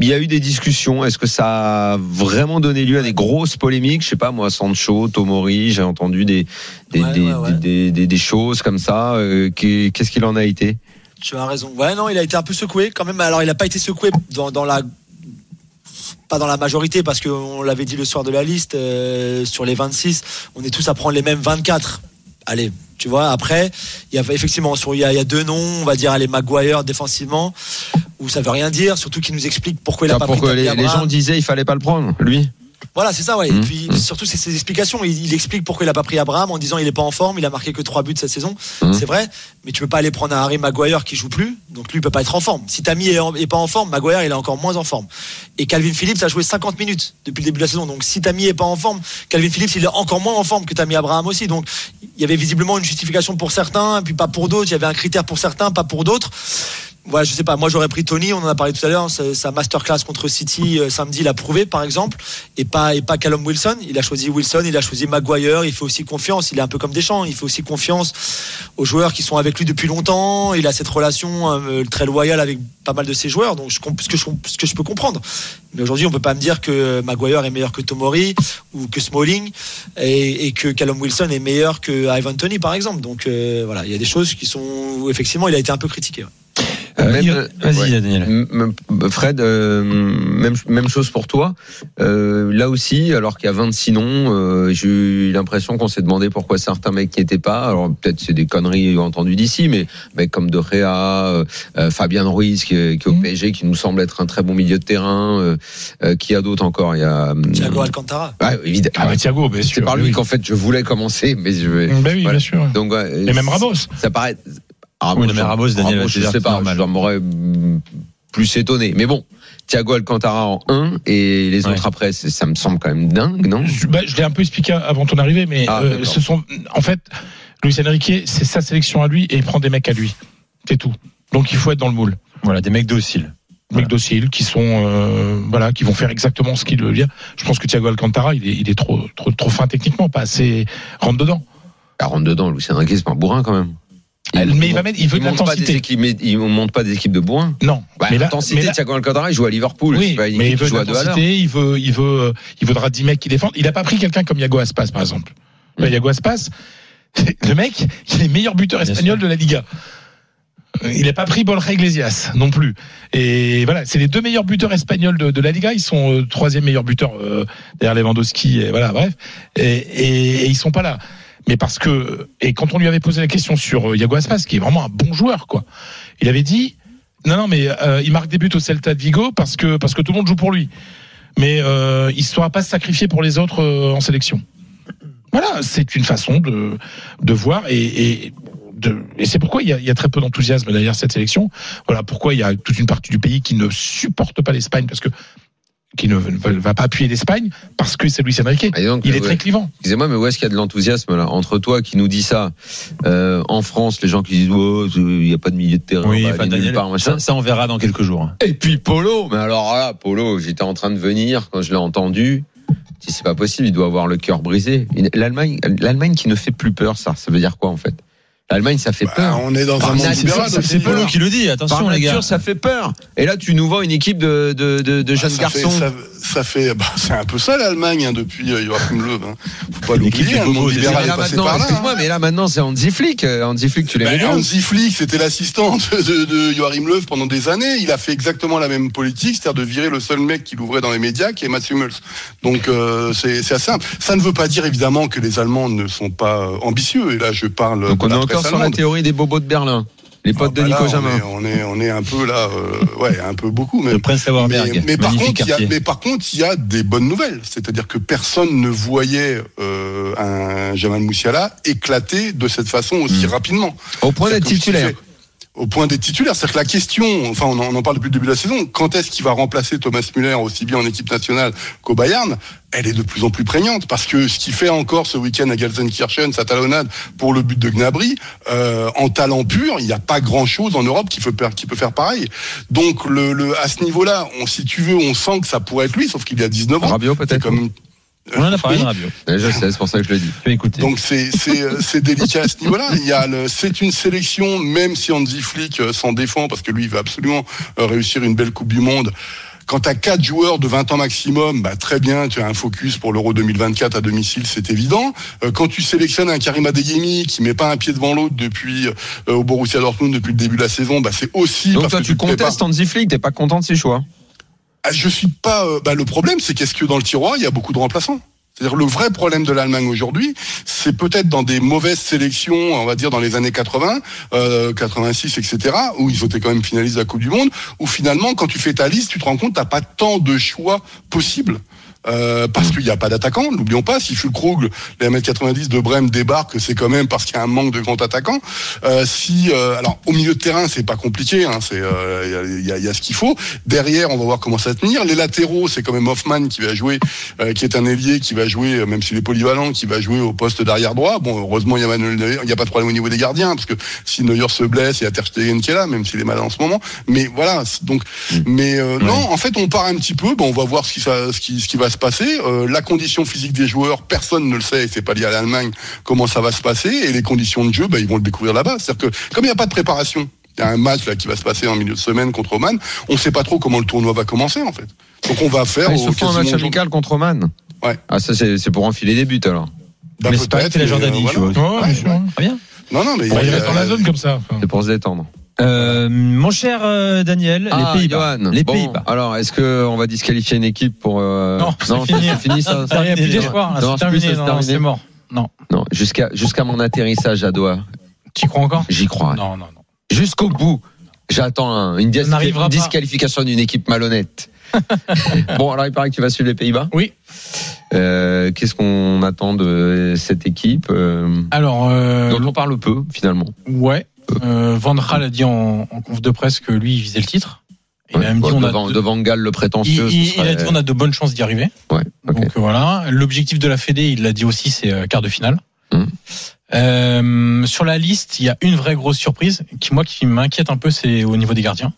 il y a eu des discussions. Est-ce que ça a vraiment donné lieu à des grosses polémiques? Je sais pas, moi, Sancho, Tomori, j'ai entendu des des choses comme ça. Qu'est-ce qu'il en a été? Tu as raison. Ouais, non, il a été un peu secoué quand même. Alors, il n'a pas été secoué pas dans la majorité, parce qu'on l'avait dit le soir de la liste, sur les 26, on est tous à prendre les mêmes 24. Allez, tu vois, après, il y a effectivement, il y a deux noms, on va dire, allez, Maguire défensivement, où ça veut rien dire, surtout qu'il nous explique pourquoi il n'a pas pris Tammy Abraham. Les gens disaient il fallait pas le prendre, lui. Voilà, c'est ça, ouais. Et puis surtout, c'est ses explications. Il explique pourquoi il a pas pris Abraham en disant il est pas en forme, il a marqué que 3 buts cette saison. C'est vrai, mais tu peux pas aller prendre un Harry Maguire qui joue plus, donc lui il peut pas être en forme. Si Tammy est pas en forme, Maguire il est encore moins en forme. Et Calvin Phillips a joué 50 minutes depuis le début de la saison, donc si Tammy est pas en forme, Calvin Phillips il est encore moins en forme que Tammy Abraham aussi. Donc il y avait visiblement une justification pour certains, puis pas pour d'autres. Il y avait un critère pour certains, pas pour d'autres. Voilà, je sais pas, moi j'aurais pris Tony, on en a parlé tout à l'heure, sa masterclass contre City samedi, il a prouvé par exemple, et pas Callum Wilson. Il a choisi Wilson, il a choisi Maguire, il fait aussi confiance, il est un peu comme Deschamps, il fait aussi confiance aux joueurs qui sont avec lui depuis longtemps, il a cette relation très loyale avec pas mal de ses joueurs, donc ce que je peux comprendre. Mais aujourd'hui, on peut pas me dire que Maguire est meilleur que Tomori ou que Smalling et que Callum Wilson est meilleur que Ivan Toney par exemple. Donc voilà, il y a des choses qui sont effectivement, il a été un peu critiqué. Ouais. Vas-y, ouais. Daniel. Fred, même chose pour toi. Là aussi, alors qu'il y a 26 noms, j'ai eu l'impression qu'on s'est demandé pourquoi certains mecs n'y étaient pas. Alors peut-être c'est des conneries entendues d'ici, mais mecs comme De Gea, Fabian Ruiz qui est au PSG, qui nous semble être un très bon milieu de terrain. Qui a d'autres encore? Il y a Thiago Alcantara. Ah, évidemment. Ah, Thiago, bien sûr. C'est par lui qu'en fait je voulais commencer, mais je vais. Ben oui, voilà. Bien sûr. Donc, et même Ramos. Ça paraît. Ramos, Daniel, je ne sais pas, je m'aurais plus étonné. Mais bon, Thiago Alcantara en 1 et les autres après, ça me semble quand même dingue, non? Je l'ai un peu expliqué avant ton arrivée, mais ce sont, en fait, Luis Enrique, c'est sa sélection à lui et il prend des mecs à lui. C'est tout. Donc il faut être dans le moule. Voilà, des mecs dociles. Voilà. Mecs dociles qui sont voilà, qui vont faire exactement ce qu'il veut dire. Je pense que Thiago Alcantara, il est trop fin techniquement, pas assez rentre dedans. Ah, rentre dedans, Luis Enrique, c'est pas un bourrin quand même. Mais il veut de l'intensité. Il ne monte pas des équipes de bourrin. Non. Bah, mais l'intensité, Thiago Alcantara, il joue à Liverpool. Oui, mais il veut de l'intensité, il voudra 10 mecs qui défendent. Il n'a pas pris quelqu'un comme Iago Aspas, par exemple. Bah, Iago Aspas, le mec, il est meilleur buteur espagnol de la Liga. Il n'a pas pris Borja Iglesias non plus. Et voilà, c'est les deux meilleurs buteurs espagnols de la Liga. Ils sont troisième meilleur buteur derrière Lewandowski. Et voilà, bref. Et ils ne sont pas là. Mais parce que, et quand on lui avait posé la question sur Iago Aspas, qui est vraiment un bon joueur, quoi, il avait dit, non, mais il marque des buts au Celta de Vigo parce que tout le monde joue pour lui. Mais il ne saura pas se sacrifier pour les autres en sélection. Voilà, c'est une façon de voir et c'est pourquoi il y a très peu d'enthousiasme derrière cette sélection. Voilà pourquoi il y a toute une partie du pays qui ne supporte pas l'Espagne qui ne va pas appuyer l'Espagne parce que c'est Luis Enrique. Donc, il est très clivant. Excusez-moi, mais où est-ce qu'il y a de l'enthousiasme là entre toi qui nous dit ça en France, les gens qui disent il y a pas de milieu de terrain, Daniel, part, machin. Ça on verra dans quelques jours. Et puis Polo, mais alors là Polo, j'étais en train de venir quand je l'ai entendu. C'est pas possible, il doit avoir le cœur brisé. L'Allemagne qui ne fait plus peur, ça veut dire quoi en fait? L'Allemagne, ça fait peur. On est dans un monde libéral. C'est Polo qui le dit. Attention, les gars. Par nature, ça fait peur. Et là, tu nous vends une équipe de jeunes garçons. C'est un peu ça l'Allemagne depuis Joachim Löw. Faut pas l'oublier. Le monde libéral est passé par là. Excuse-moi, mais là maintenant, c'est Hansi Flick. Hansi Flick, tu l'as vu. Hansi Flick, c'était l'assistant de Joachim Löw pendant des années. Il a fait exactement la même politique, c'est-à-dire de virer le seul mec qui l'ouvrait dans les médias, qui est Mats Hummels. Donc c'est assez simple. Ça ne veut pas dire évidemment que les Allemands ne sont pas ambitieux. Et là, je parle. Sur la théorie des bobos de Berlin, les potes de Nico Jamin. On est un peu là, un peu beaucoup. Même. Le prince de Wurtemberg. Mais par contre, il y a des bonnes nouvelles. C'est-à-dire que personne ne voyait un Jamal Musiala éclater de cette façon aussi rapidement. Au point d'être titulaire. Au point des titulaires, c'est-à-dire que la question, enfin on en parle depuis le début de la saison, quand est-ce qu'il va remplacer Thomas Müller aussi bien en équipe nationale qu'au Bayern, elle est de plus en plus prégnante, parce que ce qu'il fait encore ce week-end à Gelsenkirchen, sa talonnade pour le but de Gnabry, en talent pur, il n'y a pas grand-chose en Europe qui peut faire pareil. Donc à ce niveau-là, si tu veux, on sent que ça pourrait être lui, sauf qu'il a 19 ans. Rabiot peut-être. On en a parlé de Rabiot. Je sais, c'est pour ça que je le dis. Écoutez. Donc c'est délicat à ce niveau-là. C'est une sélection, même si Hansi Flick s'en défend, parce que lui, il va absolument réussir une belle Coupe du Monde. Quand tu as 4 joueurs de 20 ans maximum, bah très bien, tu as un focus pour l'Euro 2024 à domicile, c'est évident. Quand tu sélectionnes un Karim Adeyemi qui met pas un pied devant l'autre au Borussia Dortmund depuis le début de la saison, bah c'est aussi. Donc parce toi, que tu contestes Hansi Flick, t'es pas content de ses choix? Je suis pas. Le problème, c'est qu'est-ce que dans le tiroir, il y a beaucoup de remplaçants. C'est-à-dire le vrai problème de l'Allemagne aujourd'hui, c'est peut-être dans des mauvaises sélections, on va dire dans les années 80, 86, etc., où ils étaient quand même finalistes de la Coupe du Monde, où finalement, quand tu fais ta liste, tu te rends compte que t'as pas tant de choix possibles. Parce qu'il n'y a pas d'attaquant, n'oublions pas, si Füllkrug, les 1m90 de Brême débarque, c'est quand même parce qu'il y a un manque de grands attaquants. Alors au milieu de terrain, c'est pas compliqué, il y a ce qu'il faut. Derrière, on va voir comment ça tenir. Les latéraux, c'est quand même Hoffmann qui va jouer, qui est un ailier qui va jouer, même s'il est polyvalent, qui va jouer au poste d'arrière droit. Bon, heureusement, il n'y a pas de problème au niveau des gardiens, parce que si Neuer se blesse, il y a Ter Stegen qui est là, même s'il est malade en ce moment. Mais voilà, donc, non, en fait, on part un petit peu. On va voir ce qui va se passer. La condition physique des joueurs, personne ne le sait, c'est pas lié à l'Allemagne, comment ça va se passer, et les conditions de jeu, ils vont le découvrir là-bas. C'est-à-dire que, comme il n'y a pas de préparation, il y a un match là qui va se passer en milieu de semaine contre Oman, on ne sait pas trop comment le tournoi va commencer, en fait. Donc on va faire... Ils se font un match amical contre Oman. Ouais. Ah, ça, c'est pour enfiler des buts, alors. L'Espagne et la Jordanie, tu vois. Ah, bien. Non, mais... Il reste dans la zone, comme ça. C'est pour se détendre. Mon cher Daniel, les Pays-Bas. Pays-Bas. Alors, est-ce que on va disqualifier une équipe pour Non, c'est fini. Ça, ça y a plus d'espoir. C'est terminé. Non, c'est mort. Non. Jusqu'à mon atterrissage à Doha. Tu crois encore ? J'y crois. Non. Jusqu'au bout. J'attends une disqualification d'une équipe malhonnête. Bon, alors il paraît que tu vas suivre les Pays-Bas. Oui. Qu'est-ce qu'on attend de cette équipe dont on parle peu finalement. Ouais. Van Gaal a dit en conf de presse que lui il visait le titre. Il a même dit de Van Gaal le prétentieux. Il a dit on a de bonnes chances d'y arriver. Ouais. Okay. Donc voilà. L'objectif de la Fédé, il l'a dit aussi, c'est quart de finale. Sur la liste, il y a une vraie grosse surprise qui m'inquiète un peu, c'est au niveau des gardiens.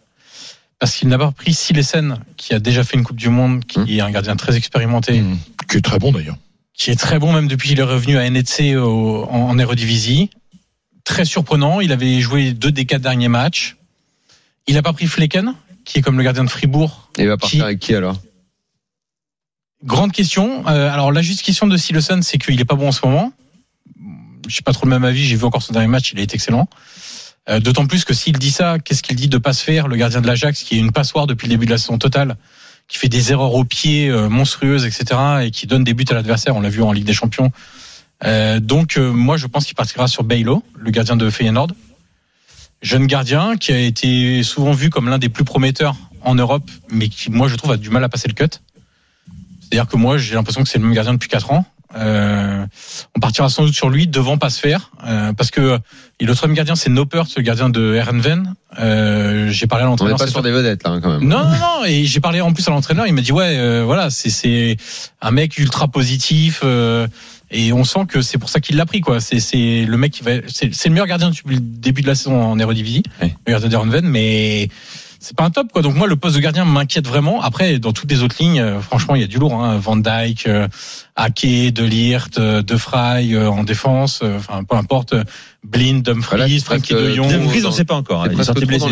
Parce qu'il n'a pas pris Silesen, qui a déjà fait une Coupe du Monde, qui est un gardien très expérimenté. Qui est très bon d'ailleurs. Qui est très bon même depuis qu'il est revenu à NEC en Eredivisie. Très surprenant, il avait joué 2 des 4 derniers matchs. Il n'a pas pris Flecken, qui est comme le gardien de Fribourg. Et il va partir avec qui alors ? Grande question. Alors la juste question de Silesen, c'est qu'il n'est pas bon en ce moment. Je n'ai pas trop le même avis, j'ai vu encore son dernier match, il a été excellent. D'autant plus que s'il dit ça, qu'est-ce qu'il dit de Passefer, le gardien de l'Ajax, qui est une passoire depuis le début de la saison totale, qui fait des erreurs au pied monstrueuses, etc., et qui donne des buts à l'adversaire, on l'a vu en Ligue des Champions. Donc, moi, je pense qu'il partira sur Baylo, le gardien de Feyenoord. Jeune gardien, qui a été souvent vu comme l'un des plus prometteurs en Europe, mais qui, moi, je trouve, a du mal à passer le cut. C'est-à-dire que moi, j'ai l'impression que c'est le même gardien depuis 4 ans. On partira sans doute sur lui devant Passefer parce que l'autre gardien c'est Noppert, le gardien de Heerenveen. J'ai parlé à l'entraîneur. On n'est pas sur des vedettes là quand même. Non. Et j'ai parlé en plus à l'entraîneur. Il m'a dit c'est un mec ultra positif et on sent que c'est pour ça qu'il l'a pris quoi. C'est le mec qui va c'est le meilleur gardien depuis le début de la saison en Eredivisie, le gardien de Heerenveen, mais c'est pas un top quoi. Donc moi le poste de gardien m'inquiète vraiment. Après dans toutes les autres lignes franchement il y a du lourd Van Dijk, Ake, De Ligt, De Vrij en défense, enfin peu importe, Blind, Dumfries, Frenkie de Jong. Dumfries on ne sait pas encore, il est sorti blessé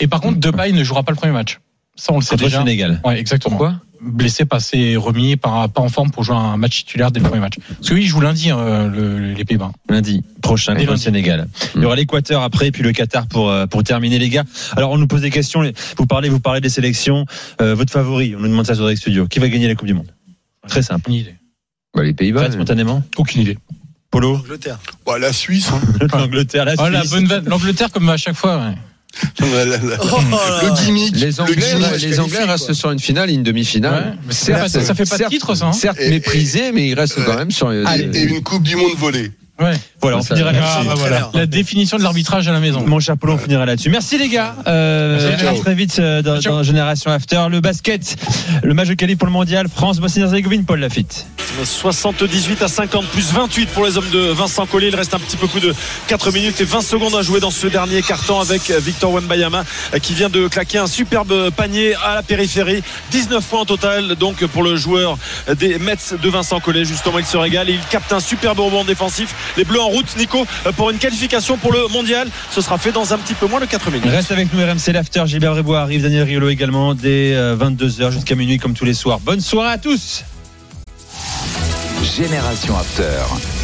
et par contre Depay ne jouera pas le premier match. Ça on le sait déjà. Contre Sénégal. Ouais, exactement. Pourquoi ? Blessé, passé, remis, pas en forme pour jouer un match titulaire dès le premier match. Parce que oui, il joue lundi, les Pays-Bas. Lundi prochain contre le Sénégal. Il y aura l'Équateur après, et puis le Qatar pour terminer, les gars. Alors, on nous pose des questions. Vous parlez des sélections. Votre favori, on nous demande ça sur Direct Studio. Qui va gagner la Coupe du Monde ? Très simple. Aucune idée. Les Pays-Bas. Spontanément ? Aucune idée. Polo ? L'Angleterre. La Suisse. L'Angleterre, la Suisse. La bonne vanne. L'Angleterre, comme à chaque fois, ouais. Le gimmick. Les Anglais restent sur une finale et une demi-finale. Ouais, ça fait pas de titre, ça. Hein. Certes méprisé, mais ils restent quand même sur. Et une Coupe du Monde volée. Ouais. Voilà, on finira là-dessus. La définition de l'arbitrage à la maison. Mon chapeau, on finira là-dessus. Merci les gars. À très vite dans Génération After. Le basket, le match de qualif pour le mondial. France, Bosnie-Herzégovine, Paul Lafitte. 78-50 plus 28 pour les hommes de Vincent Collet. Il reste un petit peu plus de 4 minutes et 20 secondes à jouer dans ce dernier quart-temps avec Victor Wembanyama qui vient de claquer un superbe panier à la périphérie. 19 points au total donc pour le joueur des Mets de Vincent Collet. Justement, il se régale et il capte un superbe rebond défensif. Les Bleus en route, Nico, pour une qualification pour le mondial. Ce sera fait dans un petit peu moins de 4 minutes. Reste avec nous, RMC l'After. Gilbert Brisbois arrive, Daniel Riolo également, dès 22h jusqu'à minuit, comme tous les soirs. Bonne soirée à tous. Génération After.